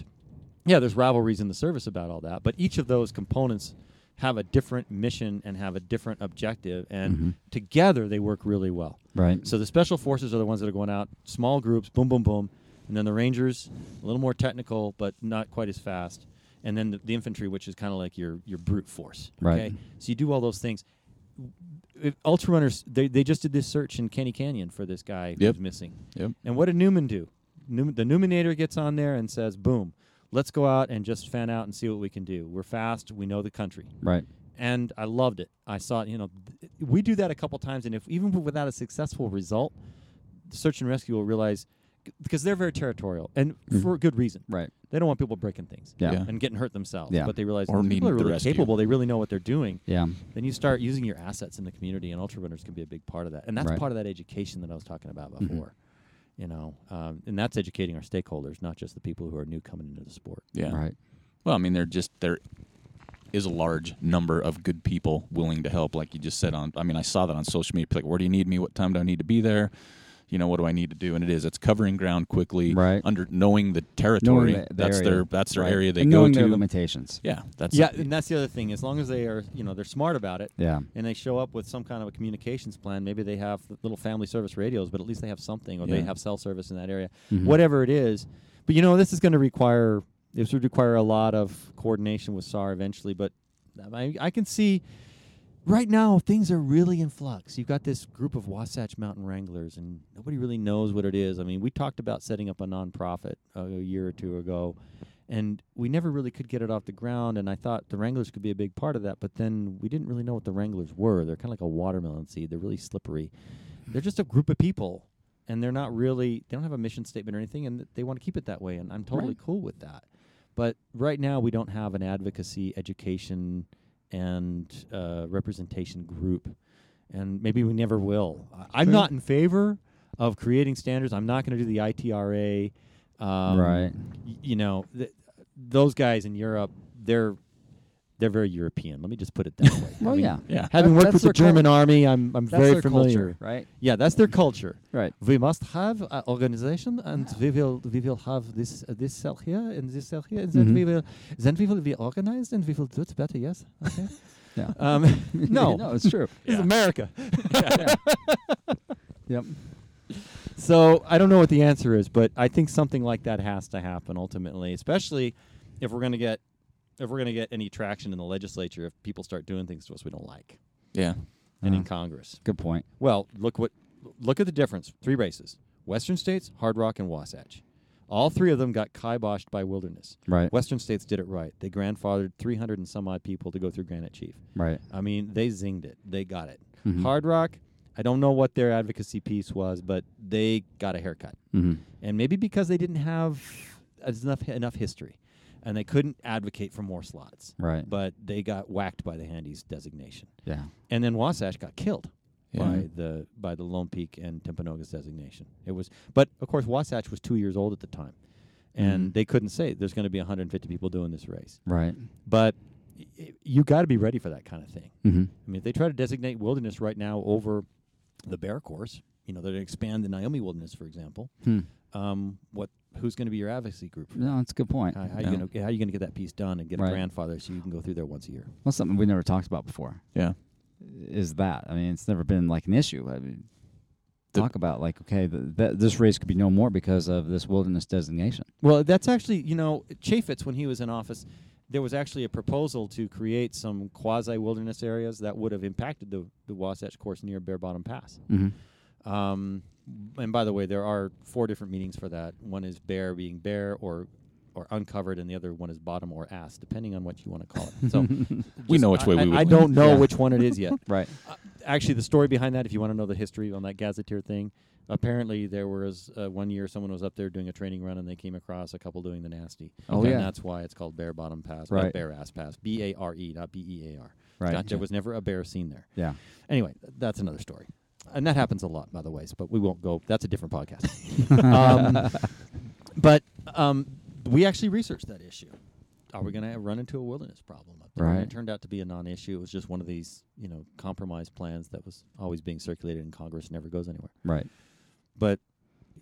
rivalries in the service about all that. But each of those components have a different mission and have a different objective. And together they work really well. Right. So the special forces are the ones that are going out, small groups, boom, boom, boom. And then the rangers, a little more technical, but not quite as fast. And then the infantry, which is kind of like your brute force. Okay? Right. So you do all those things. Ultra runners, they just did this search in Kenny Canyon for this guy who's missing. Yep. And what did Newman do? The Newmanator gets on there and says, boom, let's go out and just fan out and see what we can do. We're fast. We know the country. Right. And I loved it. I saw it. We do that a couple times, and even without a successful result, search and rescue will realize, because they're very territorial, and for a good reason. Right. They don't want people breaking things and getting hurt themselves. Yeah. But they realize people are really capable. They really know what they're doing. Yeah. Then you start using your assets in the community, and ultra runners can be a big part of that. And that's part of that education that I was talking about before. Mm-hmm. And that's educating our stakeholders, not just the people who are new coming into the sport. Yeah. Right. Well, there is a large number of good people willing to help, like you just said. I saw that on social media. Like, where do you need me? What time do I need to be there? What do I need to do? And it's covering ground quickly, right? Under knowing the territory, that's their area they go to. Knowing their limitations. Yeah, and that's the other thing. As long as they are, they're smart about it. Yeah. And they show up with some kind of a communications plan. Maybe they have little family service radios, but at least they have something, or they have cell service in that area. Mm-hmm. Whatever it is, but this is going to require a lot of coordination with SAR eventually. But I can see. Right now, things are really in flux. You've got this group of Wasatch Mountain Wranglers, and nobody really knows what it is. We talked about setting up a nonprofit a year or two ago, and we never really could get it off the ground, and I thought the Wranglers could be a big part of that, but then we didn't really know what the Wranglers were. They're kind of like a watermelon seed. They're really slippery. They're just a group of people, and they're not really – they don't have a mission statement or anything, and they want to keep it that way, and I'm totally cool with that. But right now, we don't have an advocacy, education – and representation group, and maybe we never will. I'm not in favor of creating standards. I'm not going to do the ITRA. Those guys in Europe, they're very European. Let me just put it that way. Having worked with the German army, I'm very familiar. Culture, right? Yeah, that's their culture. Right. We must have an organization, and we will have this cell here and this cell here, and then we will be organized, and we will do it better. Yes. Okay. Yeah. No, it's true. It's America. Yep. So I don't know what the answer is, but I think something like that has to happen ultimately, especially if we're going to get. If we're going to get any traction in the legislature, if people start doing things to us we don't like. Yeah. And in Congress. Good point. Well, look at the difference. 3 races. Western States, Hard Rock, and Wasatch. All 3 of them got kiboshed by wilderness. Right. Western States did it right. They grandfathered 300 and some odd people to go through Granite Chief. Right. They zinged it. They got it. Mm-hmm. Hard Rock, I don't know what their advocacy piece was, but they got a haircut. Mm-hmm. And maybe because they didn't have enough history. And they couldn't advocate for more slots. Right. But they got whacked by the Handy's designation. Yeah. And then Wasatch got killed by the Lone Peak and Timpanogos designation. But of course Wasatch was 2 years old at the time. And they couldn't say there's going to be 150 people doing this race. Right. But you got to be ready for that kind of thing. Mm-hmm. If they try to designate wilderness right now over the Bear course, they're going to expand the Naomi wilderness, for example. Who's going to be your advocacy group? No, that's a good point. How are you going to get that piece done and get a grandfather so you can go through there once a year? Well, something we never talked about before. Yeah, is that it's never been like an issue. talk about, like, okay, this race could be no more because of this wilderness designation. Well, that's actually, you know, Chaffetz, when he was in office, there was actually a proposal to create some quasi-wilderness areas that would have impacted the Wasatch course near Bear Bottom Pass. Mm-hmm. And by the way, there are 4 different meanings for that. One is bear being bear or uncovered, and the other one is bottom or ass, depending on what you want to call it. So we know which way we would. I don't know which one it is yet. Right. Actually, the story behind that, if you want to know the history on that gazetteer thing, apparently there was one year someone was up there doing a training run, and they came across a couple doing the nasty. Oh, and yeah. And that's why it's called Bear Bottom Pass, right. Not Bear Ass Pass, B-A-R-E, not B-E-A-R. Right. Not, yeah. There was never a bear seen there. Yeah. Anyway, that's another story. And that happens a lot, by the way, but we won't go. That's a different podcast. But we actually researched that issue. Are we going to run into a wilderness problem up there? Right. And it turned out to be a non-issue. It was just one of these, you know, compromise plans that was always being circulated in Congress and never goes anywhere. Right. But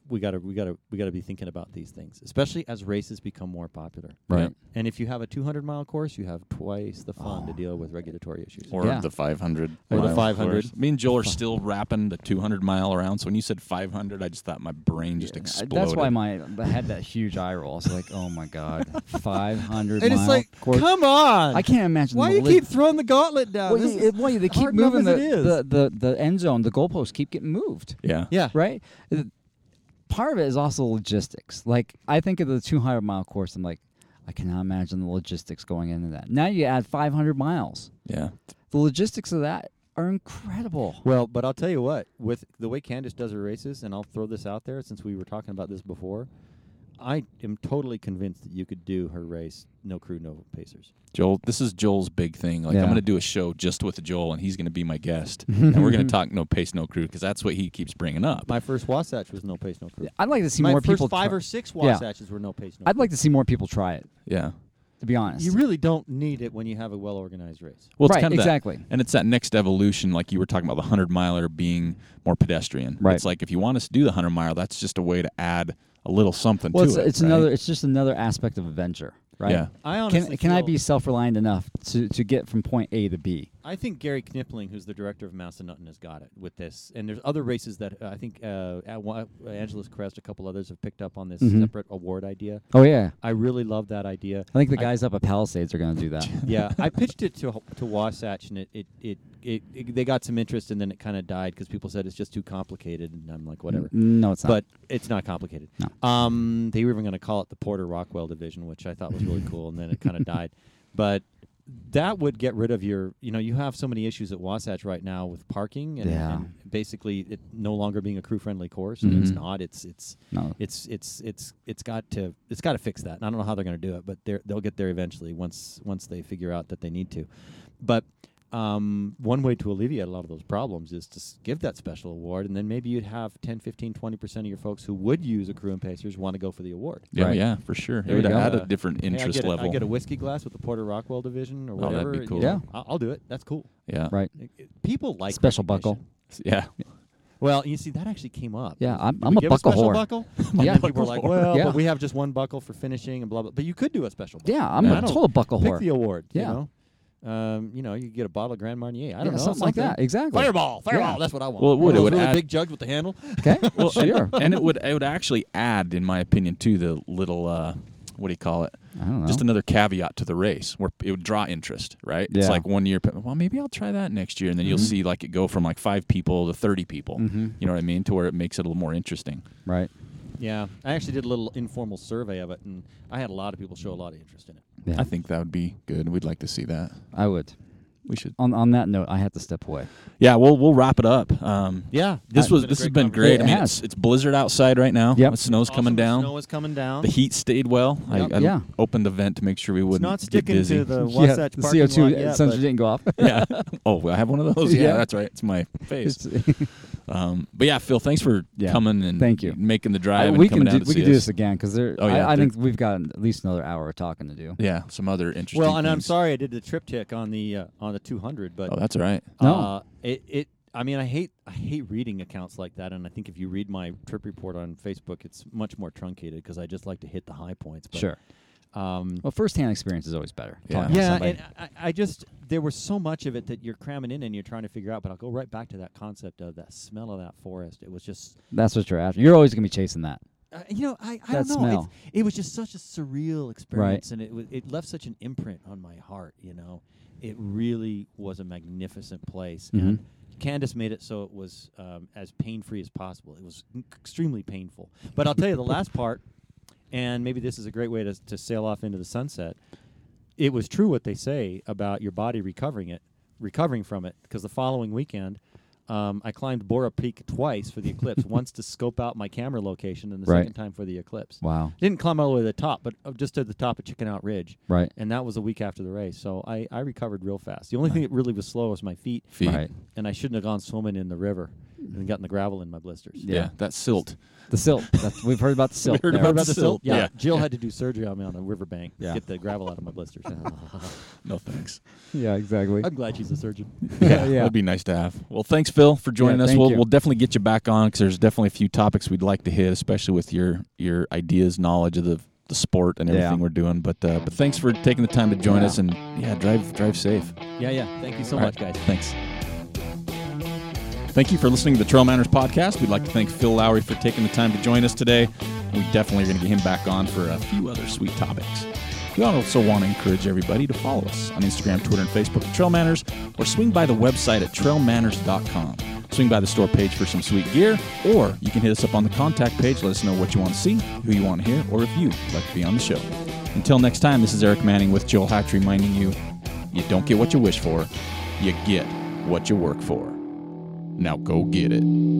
we gotta be thinking about these things, especially as races become more popular. Right. And if you have a 200-mile course, you have twice the fun to deal with regulatory issues. Or the 500. Or the 500. Course. Me and Joel are still wrapping the 200-mile around. So when you said 500, I just thought my brain just exploded. That's why I had that huge eye roll. I was like, oh my God, 500-mile course. And it's like, come on. I can't imagine. Why do you keep throwing the gauntlet down? Well, they keep moving the end zone. The goalposts keep getting moved. Yeah. Yeah. Right? Part of it is also logistics. Like, I think of the 200-mile course, I'm like, I cannot imagine the logistics going into that. Now you add 500 miles. Yeah. The logistics of that are incredible. Well, but I'll tell you what, with the way Candace does her races, and I'll throw this out there since we were talking about this before, I am totally convinced that you could do her race, no crew, no pacers. Joel, this is Joel's big thing. Like, I'm going to do a show just with Joel, and he's going to be my guest. And we're going to talk no pace, no crew, because that's what he keeps bringing up. My first Wasatch was no pace, no crew. I'd like to see more people try it. My first 5 or 6 Wasatches were no pace, no crew. I'd like to see more people try it. Yeah. To be honest. You really don't need it when you have a well-organized race. Well, it's right, kind of exactly. That, and it's that next evolution, like you were talking about, the 100-miler being more pedestrian. Right. It's like, if you want us to do the 100-mile, that's just a way to add a little something to it. It's right? It's just another aspect of adventure, right? Yeah. I honestly can I be self-reliant enough to get from point A to B? I think Gary Knipling, who's the director of Massanutten, has got it with this. And there's other races that I think Angeles Crest, a couple others have picked up on this separate award idea. Oh, yeah. I really love that idea. I think the guys up at Palisades are going to do that. Yeah. I pitched it to Wasatch, and they got some interest, and then it kind of died because people said it's just too complicated, and I'm like, whatever. No, it's not. But it's not complicated. No. They were even going to call it the Porter Rockwell Division, which I thought was really cool, and then it kind of died. But that would get rid of you have so many issues at Wasatch right now with parking and basically it no longer being a crew-friendly course, and it's not. It's got to fix that. And I don't know how they're going to do it, but they'll get there eventually once they figure out that they need to. But one way to alleviate a lot of those problems is to give that special award, and then maybe you'd have 10, 15, 20% of your folks who would use a crew and pacers want to go for the award. Yeah, right? Yeah, for sure. It would add a different interest level. I get a whiskey glass with the Porter Rockwell Division or whatever. Oh, that'd be cool. Yeah, I'll do it. That's cool. Yeah. Right. People like special buckle. Yeah. Well, you see, that actually came up. Yeah, I'm a buckle whore. Buckle? Yeah. People were like, well, but we have just one buckle for finishing and blah, blah. But you could do a special buckle. Yeah, I'm a total buckle whore. Pick the award, you know? You get a bottle of Grand Marnier. I don't know. Something like that. Exactly. Fireball. Yeah. That's what I want. Well, it would really add big jugs with the handle. Okay. Well, sure. And it would actually add, in my opinion, to the little, what do you call it? I don't know. Just another caveat to the race where it would draw interest, right? Yeah. It's like one year, well, maybe I'll try that next year. And then you'll see like it go from like 5 people to 30 people. Mm-hmm. You know what I mean? To where it makes it a little more interesting. Right. Yeah. I actually did a little informal survey of it, and I had a lot of people show a lot of interest in it. Yeah. I think that would be good. We'd like to see that. I would. We should. On that note, I have to step away. Yeah, we'll wrap it up. This has been great. I mean, it's blizzard outside right now. Yep. The snow's coming down. The snow is coming down. The heat stayed well. Yep. I opened the vent to make sure we wouldn't get dizzy. It's not sticking to the Wasatch parking lot. The CO2 sensor didn't go off. Yeah. Oh, I have one of those. Yeah, that's right. It's my face. But yeah, Phil, thanks for coming and making the drive. We can do this again because I think we've got at least another hour of talking to do. Yeah, some other interesting. Well, and things. I'm sorry I did the triptych on the 200, but that's all right. I hate reading accounts like that, and I think if you read my trip report on Facebook, it's much more truncated because I just like to hit the high points. But sure. Well, firsthand experience is always better. Yeah, and I just, there was so much of it that you're cramming in and you're trying to figure out, but I'll go right back to that concept of that smell of that forest. It was just... That's what you're after. You're always going to be chasing that. I don't know. Smell. It was just such a surreal experience, right. And it left such an imprint on my heart, you know. It really was a magnificent place. Mm-hmm. And Candace made it so it was as pain-free as possible. It was extremely painful. But I'll tell you the last part, and maybe this is a great way to sail off into the sunset. It was true what they say about your body recovering from it, because the following weekend, I climbed Bora Peak twice for the eclipse, once to scope out my camera location and the second time for the eclipse. Wow. Didn't climb all the way to the top, but just to the top of Chickenout Ridge. Right. And that was a week after the race, so I recovered real fast. The only thing that really was slow was my feet. Right. And I shouldn't have gone swimming in the river and gotten the gravel in my blisters. Yeah. That silt. The silt. We've heard about the silt. We've heard about the silt. Yeah. Jill had to do surgery on me on the riverbank to get the gravel out of my blisters. No thanks. Yeah, exactly. I'm glad she's a surgeon. That'd be nice to have. Well, thanks, Phil, for joining us. We'll definitely get you back on, because there's definitely a few topics we'd like to hit, especially with your ideas, knowledge of the sport and everything we're doing. But thanks for taking the time to join us, and drive safe. Yeah. Thank you so much, guys. Thanks. Thank you for listening to the Trail Manners Podcast. We'd like to thank Phil Lowry for taking the time to join us today. We definitely are going to get him back on for a few other sweet topics. We also want to encourage everybody to follow us on Instagram, Twitter, and Facebook at Trail Manners, or swing by the website at trailmanners.com. Swing by the store page for some sweet gear, or you can hit us up on the contact page. Let us know what you want to see, who you want to hear, or if you'd like to be on the show. Until next time, this is Eric Manning with Joel Hatch reminding you don't get what you wish for, you get what you work for. Now go get it.